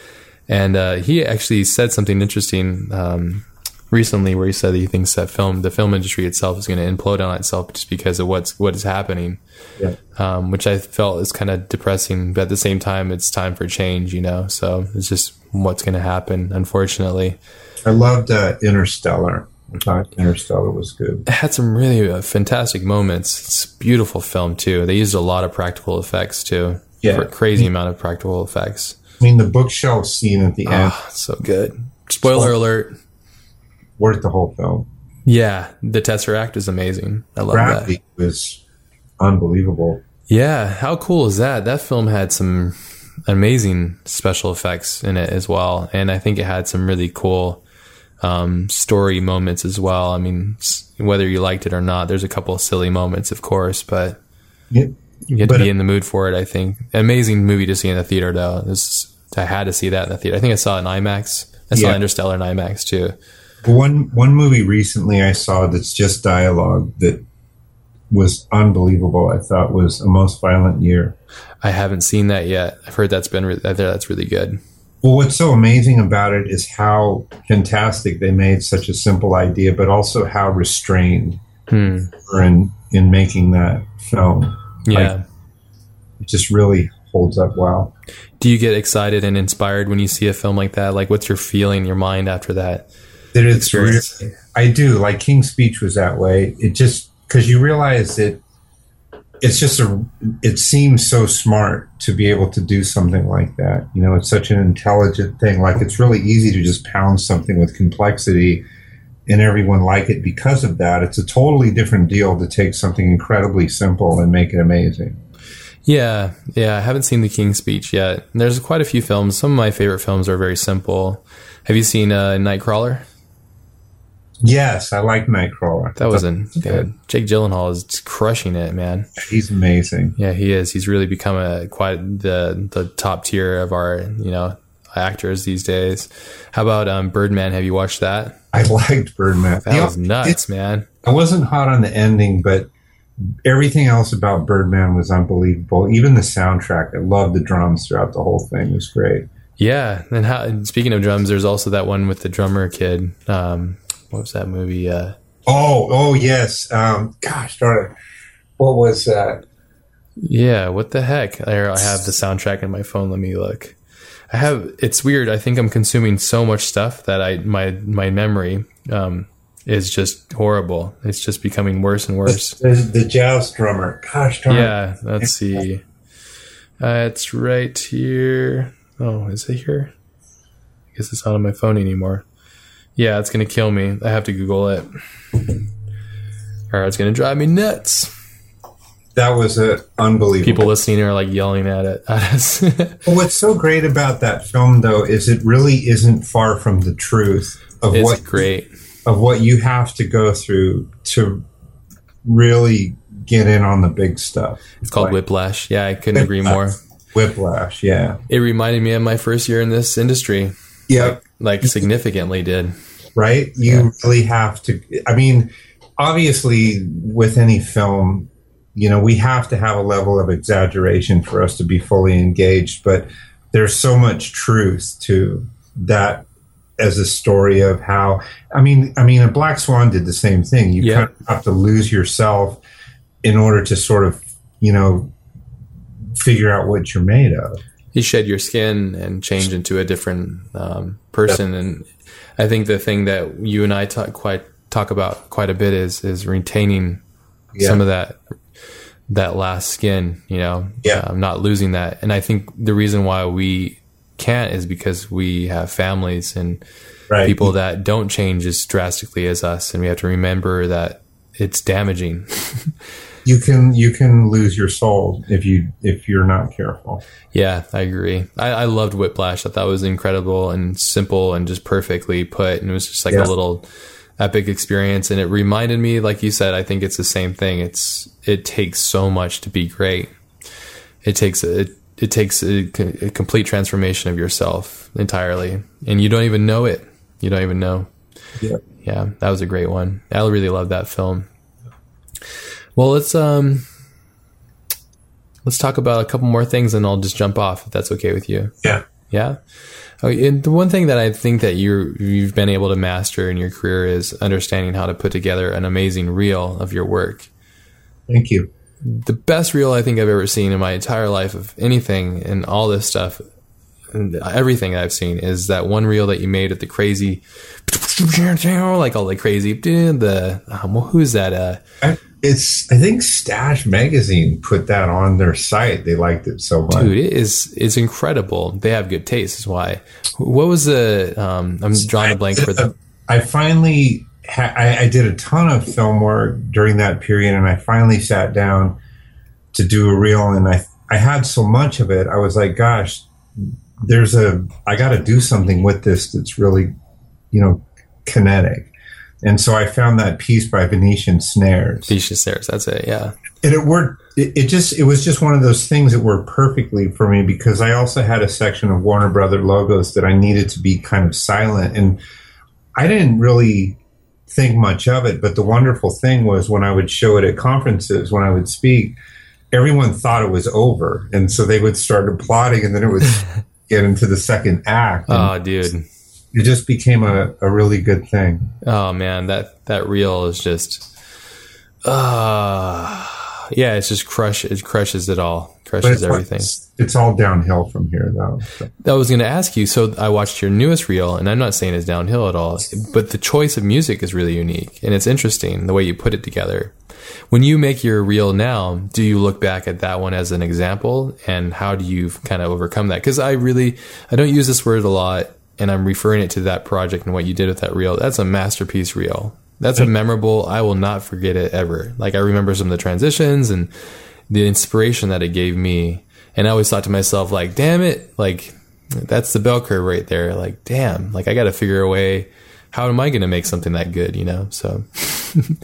And uh, he actually said something interesting um, recently, where he said that he thinks that film, the film industry itself, is going to implode on itself just because of what's what is happening. Yeah. Um, which I felt is kind of depressing, but at the same time, it's time for change, you know. So it's just what's going to happen, unfortunately. I loved uh, Interstellar. I thought Interstellar was good. It had some really uh, fantastic moments. It's a beautiful film, too. They used a lot of practical effects, too. Yeah. For a crazy I mean, amount of practical effects. I mean, the bookshelf scene at the oh, end. So good. Spoiler so, alert. Worth the whole film. Yeah. The Tesseract is amazing. I love that. Gravity was unbelievable. Yeah. How cool is that? That film had some amazing special effects in it as well. And I think it had some really cool um, story moments as well. I mean, whether you liked it or not, there's a couple of silly moments, of course, but yeah, you had but to be in the mood for it, I think. Amazing movie to see in the theater, though. This, I had to see that in the theater. I think I saw it in IMAX. I saw yeah. Interstellar in IMAX, too. One, one movie recently I saw that's just dialogue that was unbelievable, I thought, was A Most Violent Year. I haven't seen that yet. I've heard that's been, re- I think that's really good. Well, what's so amazing about it is how fantastic they made such a simple idea, but also how restrained hmm. they were in, in making that film. Yeah. Like, it just really holds up well. Do you get excited and inspired when you see a film like that? Like, what's your feeling, your mind after that? That it's really, I do. Like, King's Speech was that way. It just, because you realize that it's just a, it seems so smart to be able to do something like that. You know, it's such an intelligent thing. Like, it's really easy to just pound something with complexity and everyone like it because of that. It's a totally different deal to take something incredibly simple and make it amazing. Yeah. Yeah. I haven't seen The King's Speech yet. There's quite a few films. Some of my favorite films are very simple. Have you seen uh, Nightcrawler? Yes, I like Nightcrawler. That wasn't good. Jake Gyllenhaal is crushing it, man. He's amazing. Yeah, he is. He's really become a quite the the top tier of our, you know, actors these days. How about um, Birdman? Have you watched that? I liked Birdman. That was nuts, man. I wasn't hot on the ending, but everything else about Birdman was unbelievable. Even the soundtrack. I loved the drums throughout the whole thing. It was great. Yeah, and how, speaking of drums, there's also that one with the drummer kid. Um, What was that movie? Uh, oh, oh yes. Um, gosh darn it. What was that? Yeah, what the heck? I have the soundtrack in my phone. Let me look. I have, it's weird. I think I'm consuming so much stuff that I, my, my memory, um, is just horrible. It's just becoming worse and worse. There's the jazz drummer. Gosh darn. Yeah. Let's see. Uh, it's right here. Oh, is it here? I guess it's not on my phone anymore. Yeah, it's going to kill me. I have to Google it. Or it's going to drive me nuts. That was uh, unbelievable. People listening are like yelling at it at us. Well, what's so great about that film, though, is it really isn't far from the truth of it's what great. of what you have to go through to really get in on the big stuff. It's called like, Whiplash. Yeah, I couldn't Whiplash. agree more. Whiplash, yeah. It reminded me of my first year in this industry. Yep. Like, like significantly did. Right? You yeah. really have to. I mean, obviously, with any film, you know, we have to have a level of exaggeration for us to be fully engaged. But there's so much truth to that as a story of how, I mean, I mean, a Black Swan did the same thing. You yeah. kind of have to lose yourself in order to sort of, you know, figure out what you're made of. You shed your skin and change into a different um, person. Yeah. And I think the thing that you and I talk quite talk about quite a bit is, is retaining yeah. some of that, that last skin, you know, yeah. um, not losing that. And I think the reason why we can't is because we have families and right. people that don't change as drastically as us. And we have to remember that it's damaging. You can, you can lose your soul if you, if you're not careful. Yeah, I agree. I, I loved Whiplash. I thought it was incredible and simple and just perfectly put. And it was just like yeah. a little epic experience. And it reminded me, like you said, I think it's the same thing. It's, it takes so much to be great. It takes, it, it takes a, a complete transformation of yourself entirely. And you don't even know it. You don't even know. Yeah. Yeah. That was a great one. I really love that film. Well, let's, um, let's talk about a couple more things and I'll just jump off if that's okay with you. Yeah. Yeah. And the one thing that I think that you're, you've been able to master in your career is understanding how to put together an amazing reel of your work. Thank you. The best reel I think I've ever seen in my entire life of anything and all this stuff and everything I've seen is that one reel that you made at the crazy, like all the crazy, the, um, who is that? Uh, I, it's, I think Stash Magazine put that on their site. They liked it so much. Dude, it is, it's incredible. They have good taste is why. What was the, um, I'm drawing a blank for the. I finally, ha- I, I did a ton of film work during that period and I finally sat down to do a reel and I, I had so much of it. I was like, gosh, there's a, I got to do something with this that's really, you know, kinetic. And so I found that piece by Venetian Snares. Venetian Snares, that's it, yeah. And it worked, it, it just, it was just one of those things that worked perfectly for me because I also had a section of Warner Brother logos that I needed to be kind of silent. And I didn't really think much of it, but the wonderful thing was when I would show it at conferences, when I would speak, everyone thought it was over. And so they would start applauding and then it would get into the second act. Oh, dude. It just became a, a really good thing. Oh man, that, that reel is just, uh, yeah, it's just crush. It crushes it all, crushes everything. It's, it's all downhill from here though. So. I was going to ask you, so I watched your newest reel and I'm not saying it's downhill at all, but the choice of music is really unique and it's interesting the way you put it together. When you make your reel now, do you look back at that one as an example and how do you kind of overcome that? Cause I really, I don't use this word a lot. And I'm referring it to that project and what you did with that reel. That's a masterpiece reel. That's a memorable. I will not forget it ever. Like I remember some of the transitions and the inspiration that it gave me. And I always thought to myself, like, damn it. Like that's the bell curve right there. Like, damn, like I got to figure a way. How am I going to make something that good? You know? So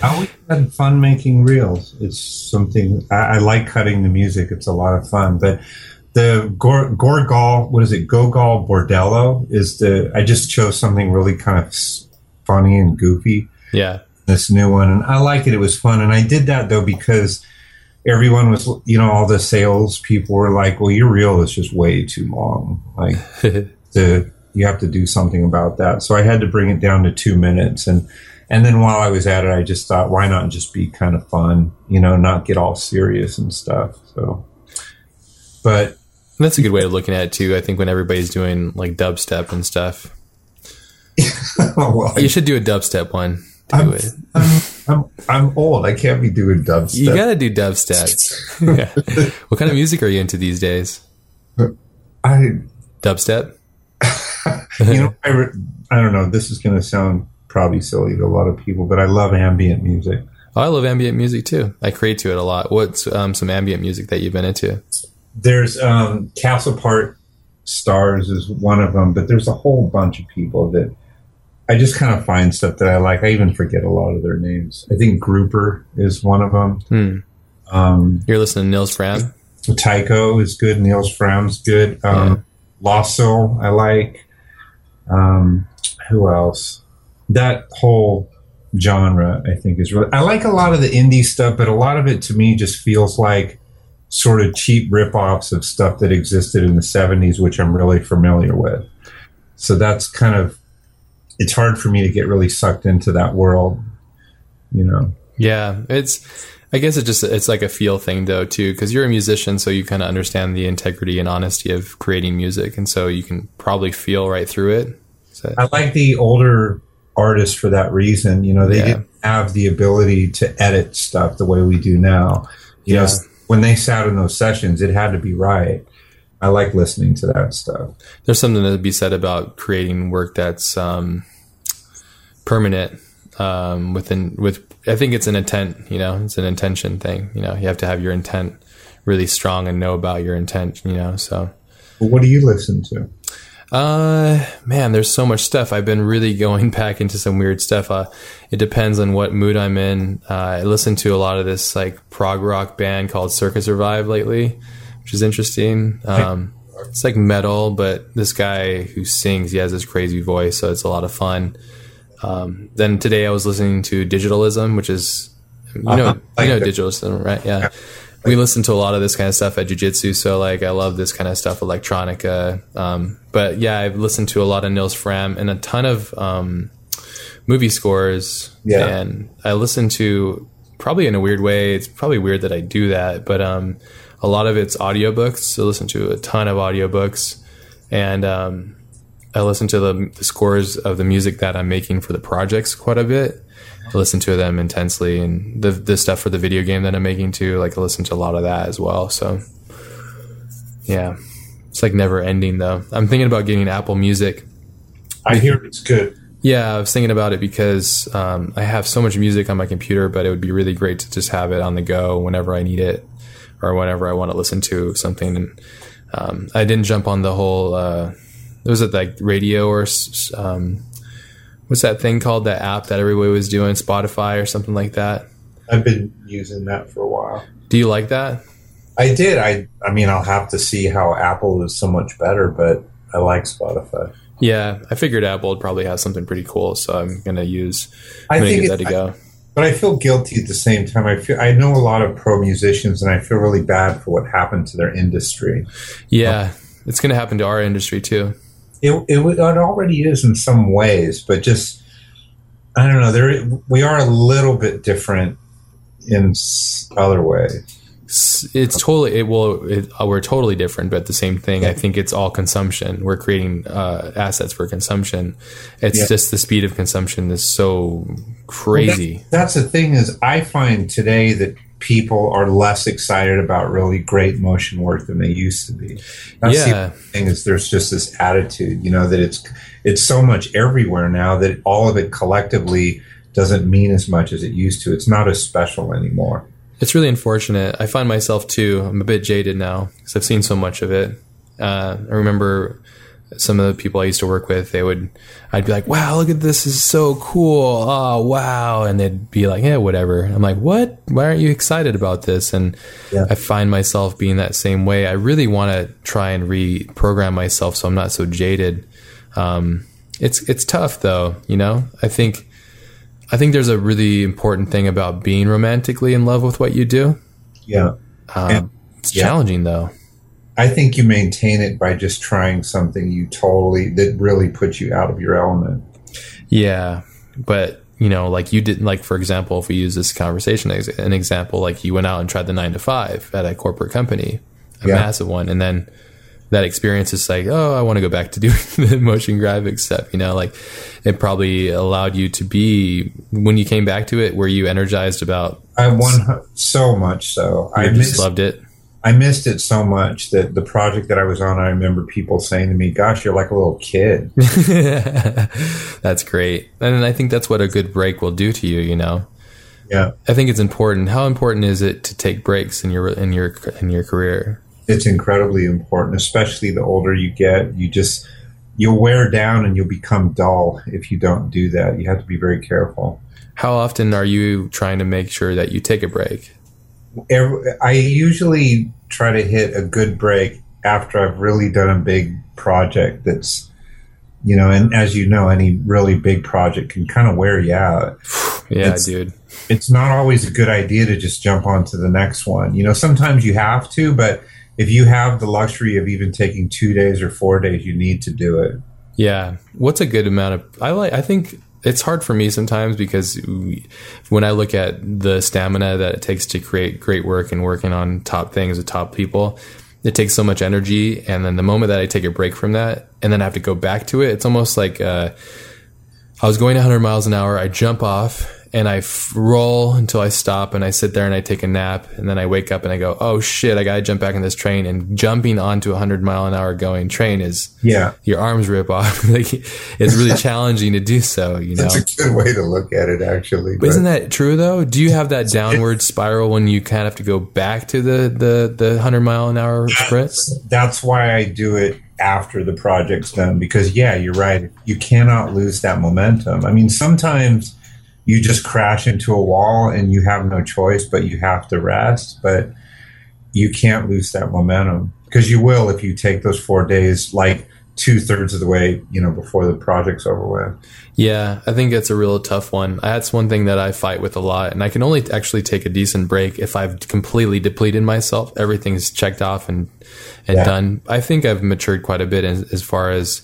I always had fun making reels. It's something I, I like cutting the music. It's a lot of fun, but the Gorgal, Gor what is it? Gogol Bordello is the, I just chose something really kind of funny and goofy. Yeah. This new one. And I like it. It was fun. And I did that though, because everyone was, you know, all the sales people were like, well, your reel is just way too long. Like the, you have to do something about that. So I had to bring it down to two minutes. And, and then while I was at it, I just thought, why not just be kind of fun, you know, not get all serious and stuff. So, but, And that's a good way of looking at it too. I think when everybody's doing like dubstep and stuff, oh, well, you I, should do a dubstep one. Do I'm, it. I'm, I'm, I'm old. I can't be doing dubstep. You got to do dubstep. Yeah. What kind of music are you into these days? I dubstep. You know, I, re- I don't know. This is going to sound probably silly to a lot of people, but I love ambient music. Oh, I love ambient music too. I create to it a lot. What's um, some ambient music that you've been into? There's um, Castlepart Stars is one of them, but there's a whole bunch of people that I just kind of find stuff that I like. I even forget a lot of their names. I think Grouper is one of them. Hmm. Um, You're listening to Nils Frahm? Tycho is good. Nils Frahm's good. Um, yeah. Lasso I like. Um, who else? That whole genre I think is really... I like a lot of the indie stuff, but a lot of it to me just feels like sort of cheap rip-offs of stuff that existed in the seventies, which I'm really familiar with. So that's kind of... It's hard for me to get really sucked into that world, you know? Yeah, it's... I guess it just it's like a feel thing, though, too, because you're a musician, so you kind of understand the integrity and honesty of creating music, and so you can probably feel right through it. So, I like the older artists for that reason. You know, they yeah. didn't have the ability to edit stuff the way we do now. You yeah. know, when they sat in those sessions, it had to be right. I like listening to that stuff. There's something to be said about creating work that's um, permanent um, within with. I think it's an intent, you know, it's an intention thing. You know, you have to have your intent really strong and know about your intent, you know, so. Well, what do you listen to? Uh, man, there's so much stuff. I've been really going back into some weird stuff. Uh, it depends on what mood I'm in. Uh, I listen to a lot of this like prog rock band called Circus Revive lately, which is interesting. Um, it's like metal, but this guy who sings, he has this crazy voice. So it's a lot of fun. Um, then today I was listening to Digitalism, which is, you know, uh-huh. like you know, Digitalism, right? Yeah. yeah. We listen to a lot of this kind of stuff at jiu-jitsu. So like, I love this kind of stuff, electronica. Um, but yeah, I've listened to a lot of Nils Frahm and a ton of, um, movie scores. Yeah. And I listen to probably in a weird way. It's probably weird that I do that, but, um, a lot of it's audiobooks. So I listen to a ton of audiobooks and, um, I listen to the, the scores of the music that I'm making for the projects quite a bit. I listen to them intensely, and the the stuff for the video game that I'm making too. Like I listen to a lot of that as well. So, yeah, it's like never ending though. I'm thinking about getting Apple Music. I hear it's good. Yeah, I was thinking about it because um, I have so much music on my computer, but it would be really great to just have it on the go whenever I need it or whenever I want to listen to something. And um, I didn't jump on the whole. Uh, It was at like radio or um, what's that thing called? That app that everybody was doing, Spotify or something like that. I've been using that for a while. Do you like that? I did. I I mean, I'll have to see how Apple is so much better, but I like Spotify. Yeah, I figured Apple would probably have something pretty cool, so I'm gonna use. I'm I gonna think give that a go. I, but I feel guilty at the same time. I feel I know a lot of pro musicians, and I feel really bad for what happened to their industry. Yeah, um, it's gonna happen to our industry too. It, it it already is in some ways, but just I don't know. There we are a little bit different in other ways. It's totally it will. It, we're totally different, but the same thing. Yeah. I think it's all consumption. We're creating uh, assets for consumption. It's yeah. just the speed of consumption is so crazy. Well, that, that's the thing is I find today that people are less excited about really great motion work than they used to be. That's yeah. the thing is there's just this attitude, you know, that it's it's so much everywhere now that all of it collectively doesn't mean as much as it used to. It's not as special anymore. It's really unfortunate. I find myself too, I'm a bit jaded now because I've seen so much of it. Uh, I remember some of the people I used to work with, they would, I'd be like, wow, look at this, this is so cool. Oh, wow. And they'd be like, yeah, whatever. I'm like, what? Why aren't you excited about this? And yeah. I find myself being that same way. I really want to try and reprogram myself so I'm not so jaded. Um, it's, it's tough though. You know, I think, I think there's a really important thing about being romantically in love with what you do. Yeah. Um, and, it's yeah. challenging though. I think you maintain it by just trying something you totally that really puts you out of your element. Yeah, but you know, like you didn't like, for example, if we use this conversation as an example, like you went out and tried the nine to five at a corporate company, a yeah. massive one, and then that experience is like, oh, I want to go back to doing the motion graphics stuff. You know, like it probably allowed you to be, when you came back to it, were you energized about? I won so much. So I just missed, loved it. I missed it so much that the project that I was on, I remember people saying to me, gosh, you're like a little kid. That's great. And I think that's what a good break will do to you, you know? Yeah. I think it's important. How important is it to take breaks in your, in your, in your career? It's incredibly important, especially the older you get. You just, you'll wear down and you'll become dull if you don't do that. You have to be very careful. How often are you trying to make sure that you take a break? I usually try to hit a good break after I've really done a big project that's, you know, and as you know, any really big project can kind of wear you out. Yeah, it's, dude. It's not always a good idea to just jump onto the next one. You know, sometimes you have to, but if you have the luxury of even taking two days or four days, you need to do it. Yeah. What's a good amount of, I like, I think it's hard for me sometimes because we, when I look at the stamina that it takes to create great work and working on top things with top people, it takes so much energy. And then the moment that I take a break from that and then I have to go back to it, it's almost like, uh, I was going one hundred miles an hour. I jump off and I f- roll until I stop and I sit there and I take a nap and then I wake up and I go, oh shit, I got to jump back in this train. And jumping onto a one hundred mile an hour going train is, yeah, your arms rip off. Like, it's really challenging to do so, you know. That's a good way to look at it, actually. But, but isn't that true, though? Do you have that downward spiral when you kind of have to go back to the, the, the one hundred mile an hour sprint? That's, that's why I do it after the project's done, because yeah, you're right, you cannot lose that momentum. I mean, sometimes you just crash into a wall and you have no choice, but you have to rest, but you can't lose that momentum, because you will if you take those four days, like two-thirds of the way, you know, before the project's over with. Yeah, I think that's a real tough one. That's one thing that I fight with a lot, and I can only actually take a decent break if I've completely depleted myself. Everything's checked off and and yeah. done. I think I've matured quite a bit as, as far as,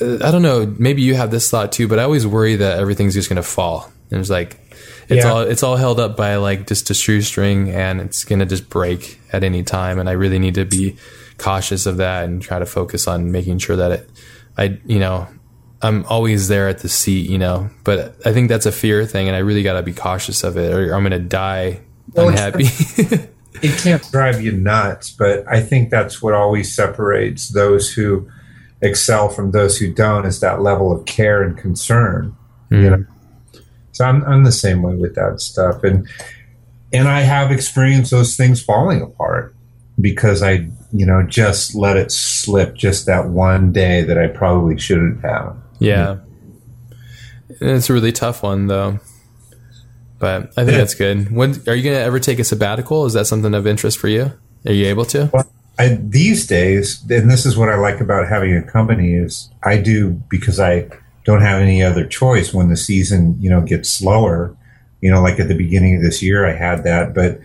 uh, I don't know, maybe you have this thought too, but I always worry that everything's just going to fall. And it's like, it's yeah. all it's all held up by like just a shoestring, and it's going to just break at any time, and I really need to be cautious of that and try to focus on making sure that it, I, you know, I'm always there at the seat, you know, but I think that's a fear thing, and I really got to be cautious of it, or I'm going to die well, unhappy. It can't drive you nuts, but I think that's what always separates those who excel from those who don't, is that level of care and concern, mm. you know? So I'm, I'm the same way with that stuff. And, and I have experienced those things falling apart because I, you know, just let it slip just that one day that I probably shouldn't have. Yeah. And it's a really tough one, though. But I think that's good. When, are you going to ever take a sabbatical? Is that something of interest for you? Are you able to? Well, I, these days, and this is what I like about having a company, is I do, because I don't have any other choice when the season, you know, gets slower. You know, like at the beginning of this year, I had that, but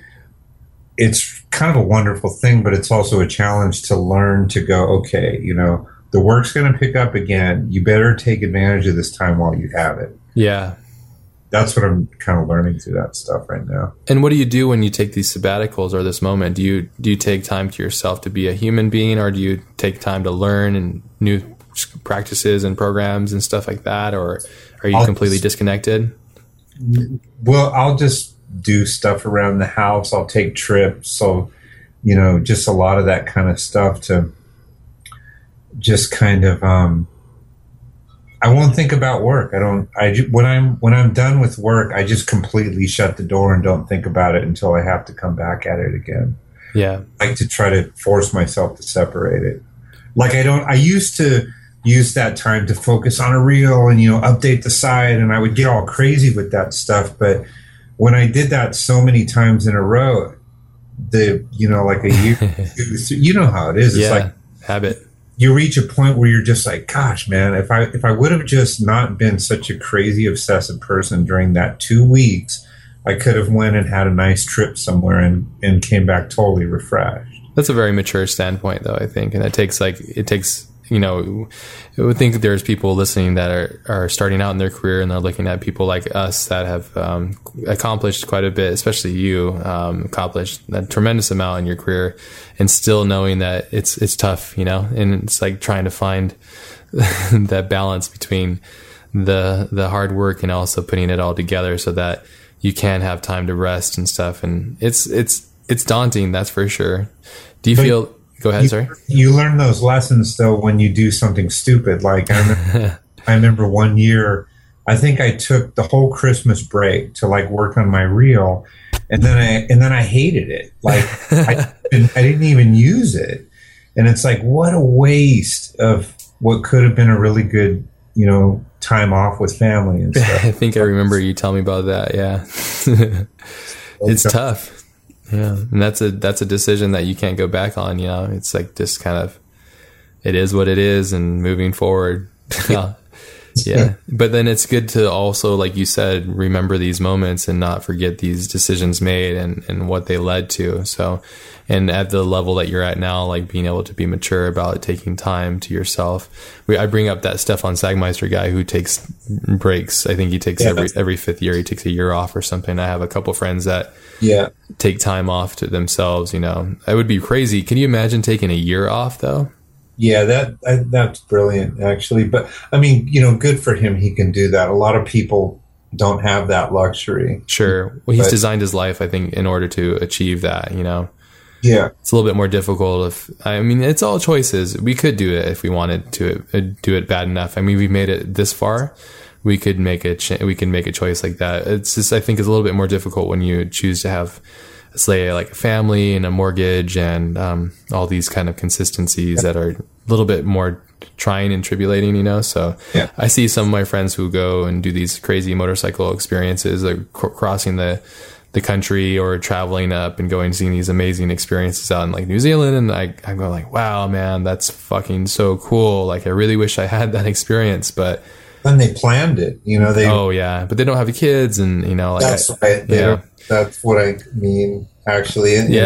it's kind of a wonderful thing, but it's also a challenge to learn to go, okay, you know, the work's going to pick up again. You better take advantage of this time while you have it. Yeah. That's what I'm kind of learning through that stuff right now. And what do you do when you take these sabbaticals or this moment? Do you, do you take time to yourself to be a human being, or do you take time to learn and new practices and programs and stuff like that? Or are you I'll completely just, disconnected? Well, I'll just do stuff around the house. I'll take trips. So, you know, just a lot of that kind of stuff to just kind of, um, I won't think about work. I don't, I, when I'm, when I'm done with work, I just completely shut the door and don't think about it until I have to come back at it again. Yeah. I like to try to force myself to separate it. Like I don't, I used to use that time to focus on a reel and, you know, update the site, and I would get all crazy with that stuff. But when I did that so many times in a row, the, you know, like a year, you know how it is. It's yeah, like habit. You reach a point where you're just like, gosh, man, if I, if I would have just not been such a crazy obsessive person during that two weeks, I could have went and had a nice trip somewhere and, and came back totally refreshed. That's a very mature standpoint, though, I think. And it takes like, it takes you know, I would think there's people listening that are, are starting out in their career and they're looking at people like us that have um, accomplished quite a bit, especially you um, accomplished a tremendous amount in your career, and still knowing that it's it's tough, you know, and it's like trying to find that balance between the the hard work and also putting it all together so that you can have time to rest and stuff. And it's it's it's daunting, that's for sure. Do you but, feel? Go ahead. You, sorry. You learn those lessons though when you do something stupid. Like I remember, I remember one year, I think I took the whole Christmas break to like work on my reel, and then I and then I hated it. Like I, I didn't even use it, and it's like what a waste of what could have been a really good, you know, time off with family and stuff. I think I remember you telling me about that. Yeah, it's so tough. Yeah, and that's a that's a decision that you can't go back on. You know, it's like just kind of, it is what it is, and moving forward. yeah. yeah, but then it's good to also, like you said, remember these moments and not forget these decisions made and, and what they led to. So, and at the level that you're at now, like being able to be mature about it, taking time to yourself. We, I bring up that Stefan Sagmeister guy who takes breaks. I think he takes yeah, every every fifth year. He takes a year off or something. I have a couple friends that. Yeah, take time off to themselves. You know, it would be crazy. Can you imagine taking a year off though? Yeah, that I, that's brilliant actually. But I mean, you know, good for him. He can do that. A lot of people don't have that luxury. Sure. Well, he's but, designed his life, I think, in order to achieve that. You know. Yeah, it's a little bit more difficult. If I mean, it's all choices. We could do it if we wanted to do it bad enough. I mean, we've made it this far. We could make a ch- we can make a choice like that. It's just, I think, it's a little bit more difficult when you choose to have, say, like a family and a mortgage and um, all these kind of consistencies yeah. that are a little bit more trying and tribulating, you know. So yeah. I see some of my friends who go and do these crazy motorcycle experiences, like cr- crossing the the country or traveling up and going and seeing these amazing experiences out in like New Zealand, and I I'm going like, wow, man, that's fucking so cool. Like I really wish I had that experience, but. Then they planned it, you know. They oh yeah, but they don't have the kids, and you know, like that's I, right. They yeah, that's what I mean. Actually, yeah,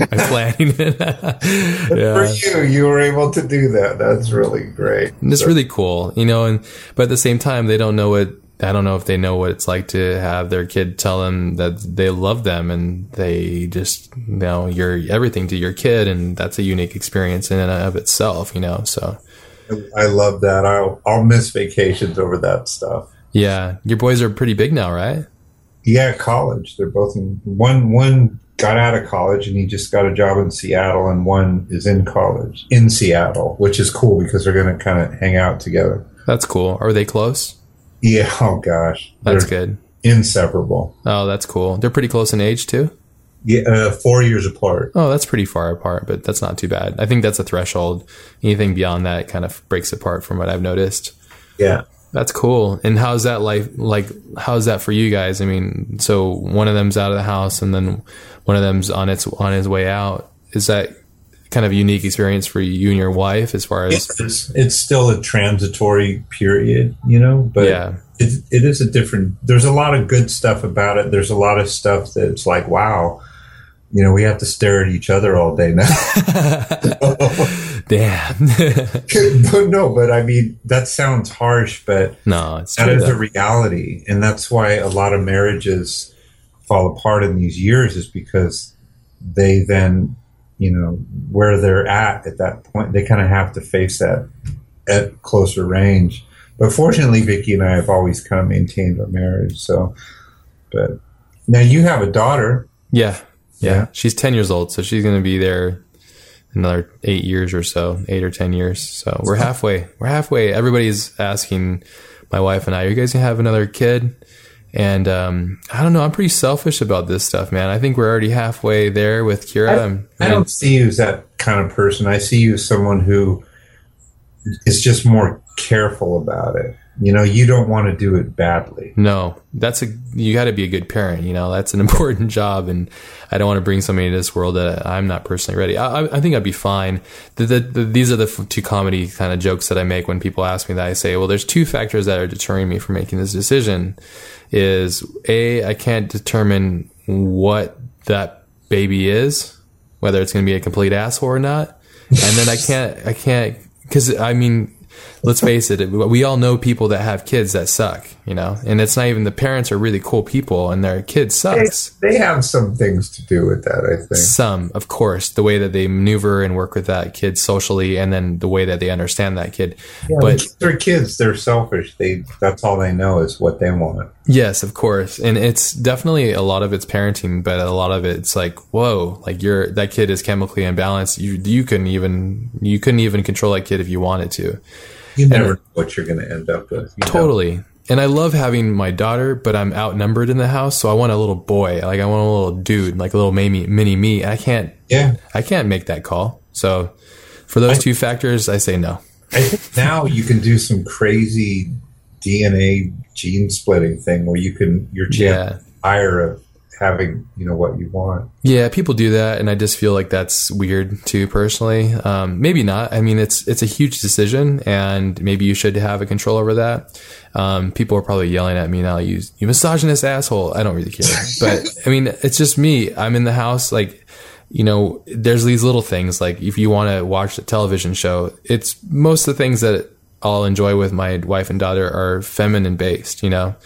I'm planning it. yeah. For you, you were able to do that. That's really great. And it's so. really cool, you know. And but at the same time, they don't know what. I don't know if they know what it's like to have their kid tell them that they love them, and they just, you know, you're everything to your kid, and that's a unique experience in and of itself, you know. So. I love that. I'll, I'll miss vacations over that stuff. Yeah. Your boys are pretty big now, right? Yeah, college. They're both in one. One got out of college and he just got a job in Seattle, and one is in college in Seattle, which is cool because they're going to kind of hang out together. That's cool. Are they close? Yeah. Oh, gosh. That's they're good. Inseparable. Oh, that's cool. They're pretty close in age, too? Yeah, uh, four years apart. Oh, that's pretty far apart, but that's not too bad. I think that's a threshold. Anything beyond that kind of breaks apart from what I've noticed. Yeah. That's cool. And how's that life, like, how's that for you guys? I mean, so one of them's out of the house and then one of them's on its, on his way out. Is that kind of a unique experience for you and your wife as far as? It's, it's still a transitory period, you know, but yeah. it, it is a different, there's a lot of good stuff about it. There's a lot of stuff that's like, wow. You know, we have to stare at each other all day now. Damn. but no, but I mean, that sounds harsh, but no, it's that true, is though. a reality. And that's why a lot of marriages fall apart in these years is because they then, you know, where they're at at that point, they kind of have to face that at closer range. But fortunately, Vicky and I have always kind of maintained our marriage. So, but now you have a daughter. Yeah. Yeah, she's ten years old, so she's going to be there another eight years or so, eight or ten years. So we're halfway. We're halfway. Everybody's asking my wife and I, are you guys going to have another kid? And um, I don't know. I'm pretty selfish about this stuff, man. I think we're already halfway there with Kira. I, I, mean, I don't see you as that kind of person. I see you as someone who is just more careful about it. You know, you don't want to do it badly. No, that's a, you got to be a good parent. You know, that's an important job. And I don't want to bring somebody to this world that I'm not personally ready. I, I think I'd be fine. The, the, the, these are the two comedy kind of jokes that I make when people ask me that. I say, well, there's two factors that are deterring me from making this decision is A, I can't determine what that baby is, whether it's going to be a complete asshole or not. And then I can't, I can't because I mean, let's face it, we all know people that have kids that suck, you know, and it's not even the parents are really cool people and their kid sucks. They, they have some things to do with that, I think. Some, of course, the way that they maneuver and work with that kid socially, and then the way that they understand that kid. Yeah, but they're kids, they're selfish. They that's all they know is what they want. Yes, of course. And it's definitely a lot of it's parenting, but a lot of it's like, whoa, like you're that kid is chemically imbalanced. You you couldn't even you couldn't even control that kid if you wanted to. You never and, know what you're going to end up with. Totally. Know? And I love having my daughter, but I'm outnumbered in the house, so I want a little boy. Like I want a little dude, like a little mini, mini me. I can't. Yeah. I can't make that call. So for those I, two factors, I say no. I think now you can do some crazy D N A gene splitting thing where you can your yeah. higher of having you know what you want. Yeah, people do that, and I just feel like that's weird too personally. Um, maybe not. I mean, it's it's a huge decision, and maybe you should have a control over that. Um, people are probably yelling at me now, you you misogynist asshole. I don't really care, but I mean, it's just me. I'm in the house, like. You know, there's these little things like if you want to watch a television show, it's most of the things that I'll enjoy with my wife and daughter are feminine based, you know,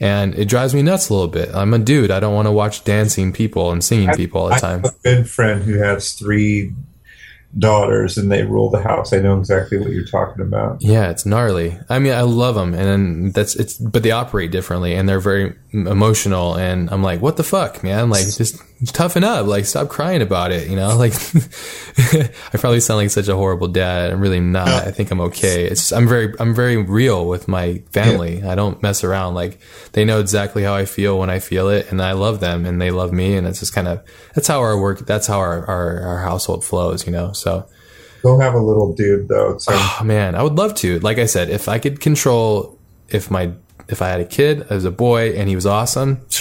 and it drives me nuts a little bit. I'm a dude. I don't want to watch dancing people and singing I, people all the time. I have a good friend who has three daughters and they rule the house. I know exactly what you're talking about. Yeah, it's gnarly. I mean, I love them, and that's it's. But they operate differently, and they're very emotional. And I'm like, what the fuck, man? Like, just toughen up. Like, stop crying about it. You know, like, I probably sound like such a horrible dad. I'm really not. I think I'm okay. It's just, I'm very I'm very real with my family. Yeah. I don't mess around. Like, they know exactly how I feel when I feel it, and I love them, and they love me, and it's just kind of that's how our work. That's how our our, our household flows. You know. So go have a little dude though. So. Oh man, I would love to. Like I said, if I could control, if my, if I had a kid as a boy and he was awesome, uh,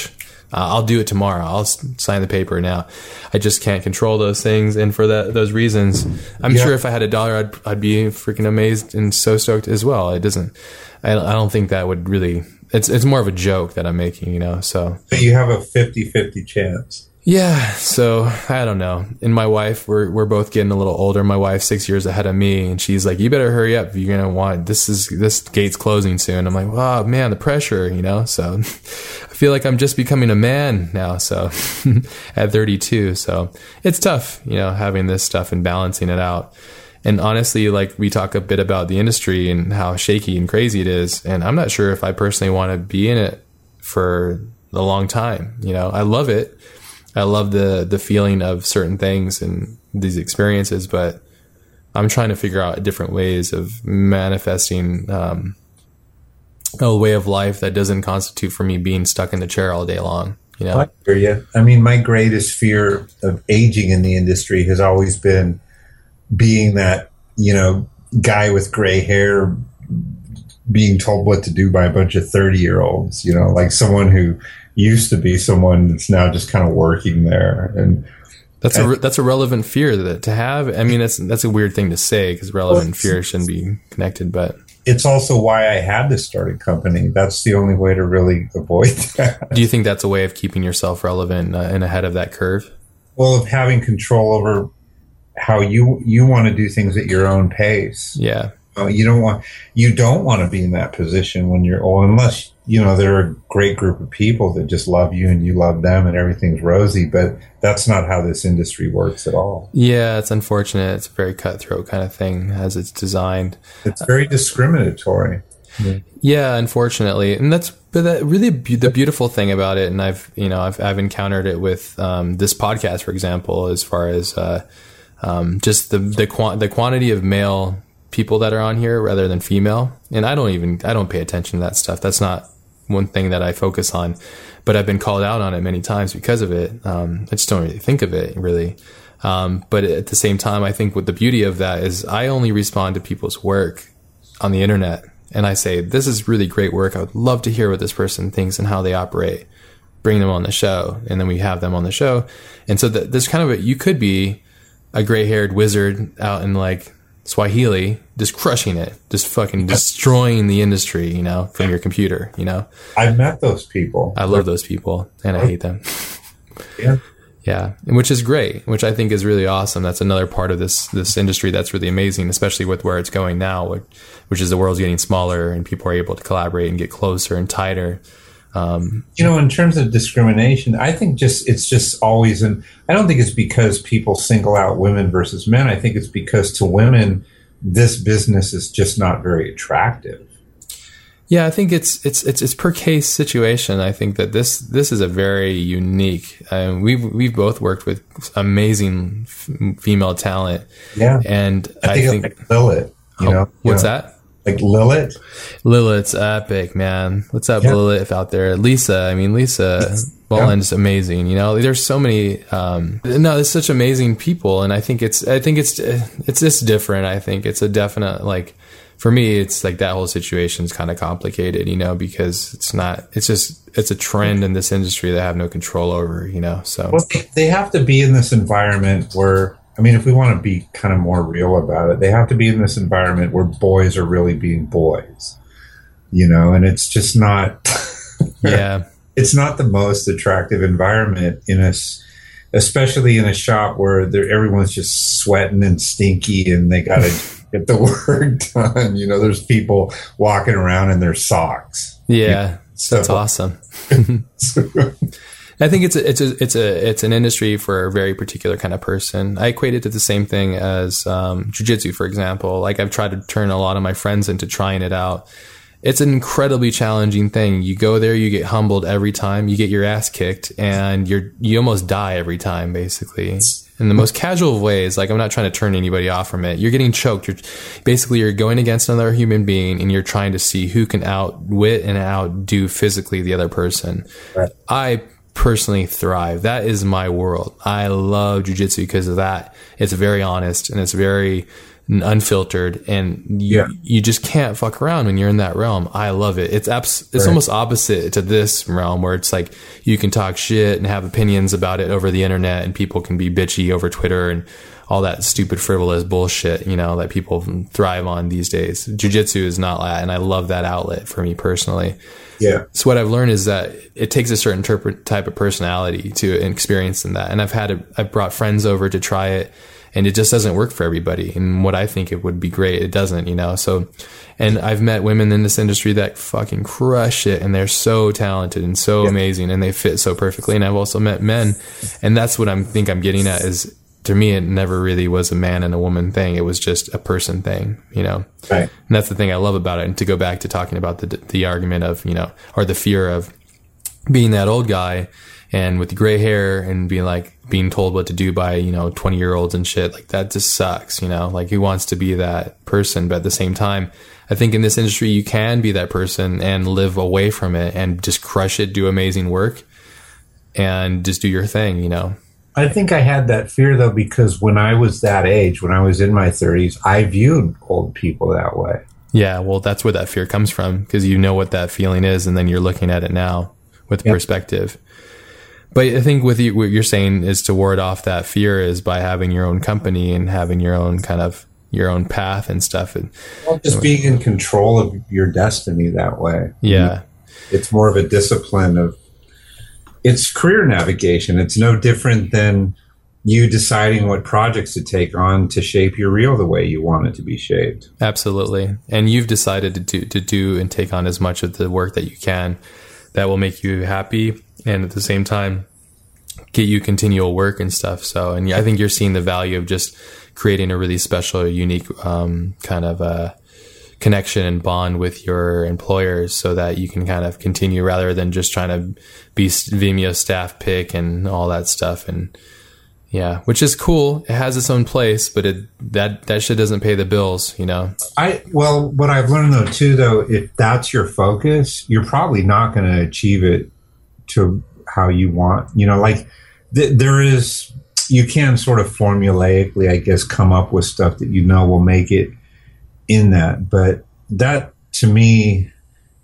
I'll do it tomorrow. I'll sign the paper now. I just can't control those things. And for that, those reasons, I'm yeah. sure if I had a dollar, I'd, I'd be freaking amazed and so stoked as well. It doesn't, I, I don't think that would really, it's, it's more of a joke that I'm making, you know? So but you have a fifty-fifty chance. Yeah, so I don't know. And my wife, we're we're both getting a little older. My wife's six years ahead of me, and she's like, "You better hurry up. You're gonna want this. Is this gate's closing soon?" I'm like, "Oh man, the pressure," you know. So I feel like I'm just becoming a man now. So at thirty-two, so it's tough, you know, having this stuff and balancing it out. And honestly, like we talk a bit about the industry and how shaky and crazy it is, and I'm not sure if I personally want to be in it for a long time. You know, I love it. I love the, the feeling of certain things and these experiences, but I'm trying to figure out different ways of manifesting um, a way of life that doesn't constitute for me being stuck in the chair all day long. You know? I hear you. I mean, my greatest fear of aging in the industry has always been being that, you know, guy with gray hair being told what to do by a bunch of thirty-year-olds, you know, like someone who used to be someone that's now just kind of working there. And that's a, that's a relevant fear that to have. I mean, that's, that's a weird thing to say because relevant fear shouldn't be connected, but it's also why I had to start a company. That's the only way to really avoid that. Do you think that's a way of keeping yourself relevant uh, and ahead of that curve? Well, of having control over how you, you want to do things at your own pace. Yeah. Uh, you don't want, you don't want to be in that position when you're old, unless, you know, there are a great group of people that just love you and you love them and everything's rosy, but that's not how this industry works at all. Yeah, it's unfortunate. It's a very cutthroat kind of thing as it's designed. It's very discriminatory. Yeah, yeah, unfortunately. And that's but that really be- the beautiful thing about it. And I've, you know, I've, I've encountered it with um, this podcast, for example, as far as uh, um, just the, the, qu- the quantity of male people that are on here rather than female. And I don't even, I don't pay attention to that stuff. That's not one thing that I focus on, but I've been called out on it many times because of it. Um, I just don't really think of it really. Um, but at the same time, I think what the beauty of that is I only respond to people's work on the internet. And I say, this is really great work. I would love to hear what this person thinks and how they operate, bring them on the show. And then we have them on the show. And so that there's kind of a, you could be a gray haired wizard out in like, Swahili, just crushing it, just fucking destroying the industry, you know, from your computer, you know. I've met those people. I love those people, and I hate them. Yeah. Yeah, which is great, which I think is really awesome. That's another part of this this industry that's really amazing, especially with where it's going now, which is the world's getting smaller and people are able to collaborate and get closer and tighter. Um, you know, in terms of discrimination, I think just it's just always, and I don't think it's because people single out women versus men. I think it's because to women, this business is just not very attractive. Yeah, I think it's it's it's it's per case situation. I think that this this is a very unique. Uh, we've we've both worked with amazing f- female talent. Yeah, and I, I think, think like Lilith. You oh, know, what's yeah. that? Like Lilith. Lilith's epic, man. What's up, yeah. Lilith out there? Lisa. I mean, Lisa Boland's yeah. amazing. You know, there's so many. Um, no, there's such amazing people, and I think it's I think it's it's just different. I think it's a definite like. For me, it's like that whole situation is kind of complicated, you know, because it's not, it's just, it's a trend in this industry that I have no control over, you know, so. Well, they have to be in this environment where, I mean, if we want to be kind of more real about it, they have to be in this environment where boys are really being boys, you know, and it's just not, yeah, it's not the most attractive environment in a, especially in a shop where everyone's just sweating and stinky and they got to get the work done. You know, there's people walking around in their socks. Yeah, you know, so. That's awesome. I think it's a, it's a, it's a it's an industry for a very particular kind of person. I equate it to the same thing as um, jiu-jitsu, for example. Like I've tried to turn a lot of my friends into trying it out. It's an incredibly challenging thing. You go there, you get humbled every time, you get your ass kicked, and you're you almost die every time, basically. It's- in the most casual ways, like I'm not trying to turn anybody off from it. You're getting choked. You're basically you're going against another human being, and you're trying to see who can outwit and outdo physically the other person. Right. I personally thrive. That is my world. I love jiu-jitsu because of that. It's very honest and it's very unfiltered, and you, yeah. you just can't fuck around when you're in that realm. I love it. It's abs- it's right. almost opposite to this realm where it's like you can talk shit and have opinions about it over the internet, and people can be bitchy over Twitter and all that stupid frivolous bullshit, you know, that people thrive on these days. Jiu-jitsu is not that, and I love that outlet for me personally. Yeah. So what I've learned is that it takes a certain terp- type of personality to experience in that, and I've had a, I've brought friends over to try it. And it just doesn't work for everybody. And what I think it would be great, it doesn't, you know? So, and I've met women in this industry that fucking crush it. And they're so talented and so yeah. amazing. And they fit so perfectly. And I've also met men. And that's what I think I'm getting at is, to me, it never really was a man and a woman thing. It was just a person thing, you know? Right. And that's the thing I love about it. And to go back to talking about the the argument of, you know, or the fear of being that old guy and with gray hair and being like, being told what to do by, you know, twenty year olds and shit like that just sucks, you know, like who wants to be that person? But at the same time, I think in this industry, you can be that person and live away from it and just crush it, do amazing work and just do your thing, you know? I think I had that fear though, because when I was that age, when I was in my thirties, I viewed old people that way. Yeah. Well, that's where that fear comes from, because you know what that feeling is. And then you're looking at it now with yep. perspective. But I think with you, what you're saying is to ward off that fear is by having your own company and having your own kind of your own path and stuff. And well, just you know, being in control of your destiny that way. Yeah. It's more of a discipline of it's career navigation. It's no different than you deciding what projects to take on to shape your reel the way you want it to be shaped. Absolutely. And you've decided to do, to do and take on as much of the work that you can that will make you happy. And at the same time, get you continual work and stuff. So, and I think you're seeing the value of just creating a really special, unique um, kind of uh, connection and bond with your employers so that you can kind of continue rather than just trying to be Vimeo staff pick and all that stuff. And yeah, which is cool. It has its own place, but it, that, that shit doesn't pay the bills, you know? I, well, what I've learned though, too, though, if that's your focus, you're probably not going to achieve it to how you want, you know, like th- there is, you can sort of formulaically, I guess, come up with stuff that, you know, will make it in that. But that to me,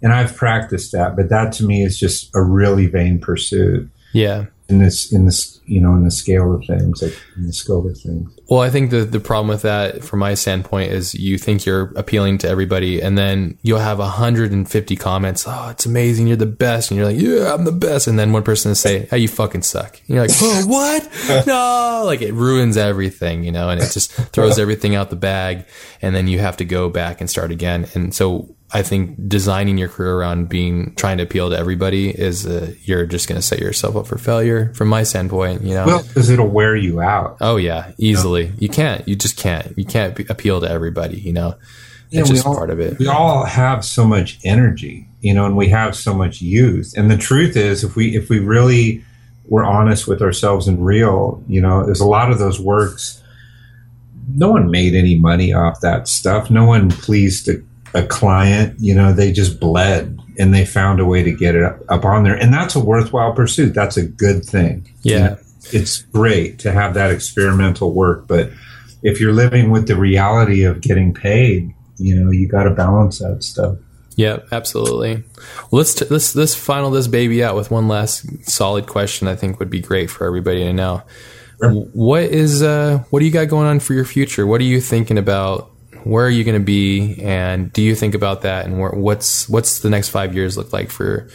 and I've practiced that, but that to me is just a really vain pursuit. Yeah. In this, in this, you know, in the scale of things, like in the scope of things. Well, I think the, the problem with that, from my standpoint, is you think you're appealing to everybody, and then you'll have one hundred fifty comments. Oh, it's amazing. You're the best. And you're like, yeah, I'm the best. And then one person will say, hey, you fucking suck. And you're like, oh, what? No. Like, it ruins everything, you know, and it just throws everything out the bag. And then you have to go back and start again. And so I think designing your career around being trying to appeal to everybody is uh, you're just going to set yourself up for failure from my standpoint, you know. Well, because it'll wear you out. Oh yeah, easily. Yeah. You can't. You just can't. You can't be, appeal to everybody, you know. Yeah, it's just all, part of it. We all have so much energy, you know, and we have so much youth. And the truth is, if we if we really were honest with ourselves and real, you know, there's a lot of those works. No one made any money off that stuff. No one pleased it. A client, you know, they just bled and they found a way to get it up, up on there. And that's a worthwhile pursuit. That's a good thing. Yeah. You know, it's great to have that experimental work. But if you're living with the reality of getting paid, you know, you got to balance that stuff. Yeah, absolutely. Well, let's, t- let's, let's final this baby out with one last solid question I think would be great for everybody to know. Sure. What is, uh, what do you got going on for your future? What are you thinking about? Where are you going to be, and do you think about that? And wh- what's what's the next five years look like for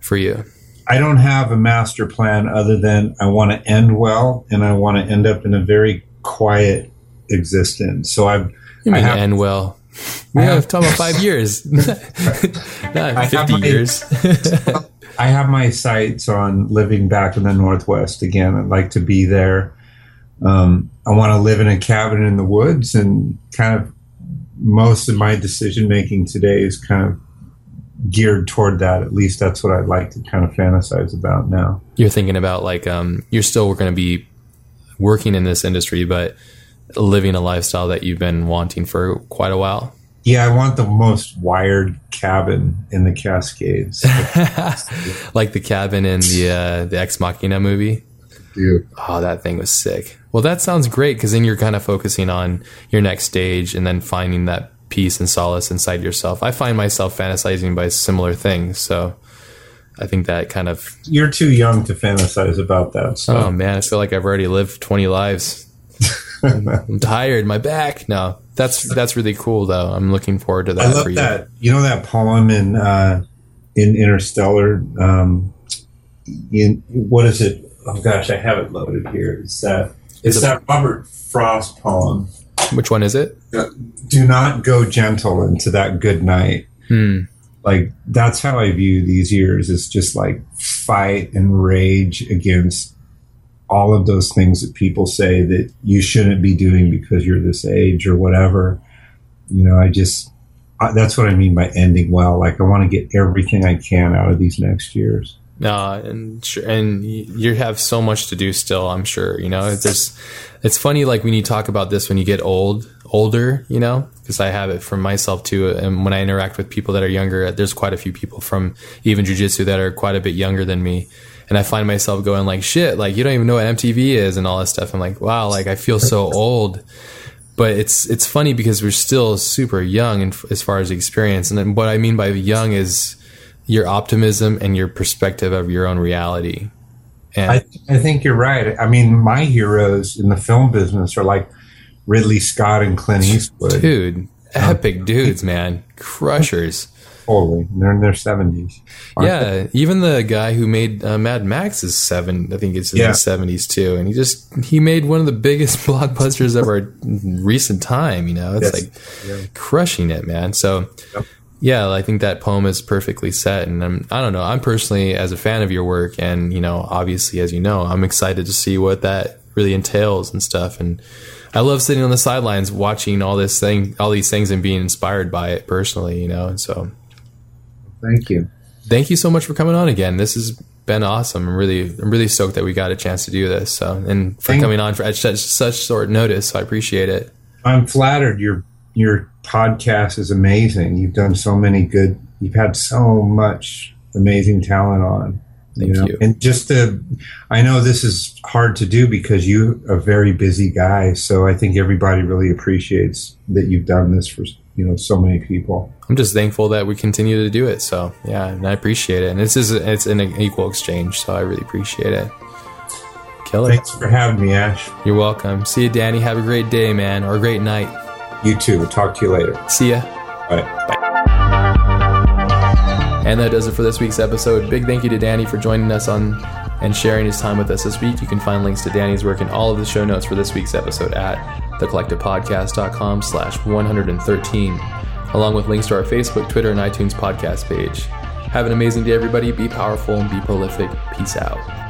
for you? I don't have a master plan other than I want to end well, and I want to end up in a very quiet existence. So I've you mean I have, end well? We have talking about five years, not fifty I my, years. I have my sights on living back in the Northwest again. I'd like to be there. Um, I want to live in a cabin in the woods, and kind of most of my decision making today is kind of geared toward that. At least that's what I'd like to kind of fantasize about now. You're thinking about like um, you're still going to be working in this industry, but living a lifestyle that you've been wanting for quite a while. Yeah, I want the most wired cabin in the Cascades, like the cabin in the uh, the Ex Machina movie. Dude. Oh, that thing was sick. Well, that sounds great, because then you're kind of focusing on your next stage and then finding that peace and solace inside yourself. I find myself fantasizing by similar things, so I think that kind of... You're too young to fantasize about that. So. Oh, man, I feel like I've already lived twenty lives. I'm, I'm tired. My back. No, that's that's really cool, though. I'm looking forward to that I love for you. That. You know that poem in, uh, in Interstellar? Um, in, what is it? Oh, gosh, I have it loaded here. It's that, it's it's that Robert Frost poem. Which one is it? Do not go gentle into that good night. Hmm. Like, that's how I view these years. It's just like fight and rage against all of those things that people say that you shouldn't be doing because you're this age or whatever. You know, I just, I, that's what I mean by ending well. Like, I want to get everything I can out of these next years. Uh, and sure, and you have so much to do still, I'm sure, you know, there's, it's funny, like when you talk about this, when you get old, older, you know, because I have it for myself too. And when I interact with people that are younger, there's quite a few people from even jiu-jitsu that are quite a bit younger than me. And I find myself going like, shit, like you don't even know what M T V is and all that stuff. I'm like, wow, like I feel so old. But it's it's funny because we're still super young in, as far as experience. And then what I mean by young is your optimism and your perspective of your own reality. And I, I think you're right. I mean, my heroes in the film business are like Ridley Scott and Clint Eastwood. Dude, epic dudes, man. Crushers. Totally. They're in their seventies. Yeah. They? Even the guy who made uh, Mad Max is seven. I think it's in yeah. his seventies too. And he just, he made one of the biggest blockbusters of our recent time, you know, it's yes. like yeah. crushing it, man. So, yep. Yeah, I think that poem is perfectly set, and I'm, I don't know. I'm personally, as a fan of your work, and you know, obviously, as you know, I'm excited to see what that really entails and stuff. And I love sitting on the sidelines watching all this thing, all these things, and being inspired by it personally, you know. And so, thank you, thank you so much for coming on again. This has been awesome. I'm really, I'm really stoked that we got a chance to do this. So, and for thank coming on for at such, such short notice, so I appreciate it. I'm flattered. You're. Your podcast is amazing. You've done so many good, you've had so much amazing talent on. Thank you, know? you. And just to, I know this is hard to do because you're a very busy guy. So I think everybody really appreciates that you've done this for, you know, so many people. I'm just thankful that we continue to do it. So yeah, and I appreciate it. And this is, it's an equal exchange. So I really appreciate it. Killer. Thanks for having me, Ash. You're welcome. See you, Danny. Have a great day, man, or a great night. You too. We'll talk to you later. See ya. All right. Bye. And that does it for this week's episode. Big thank you to Danny for joining us on and sharing his time with us this week. You can find links to Danny's work in all of the show notes for this week's episode at thecollectivepodcast.com slash 113, along with links to our Facebook, Twitter, and iTunes podcast page. Have an amazing day, everybody. Be powerful and be prolific. Peace out.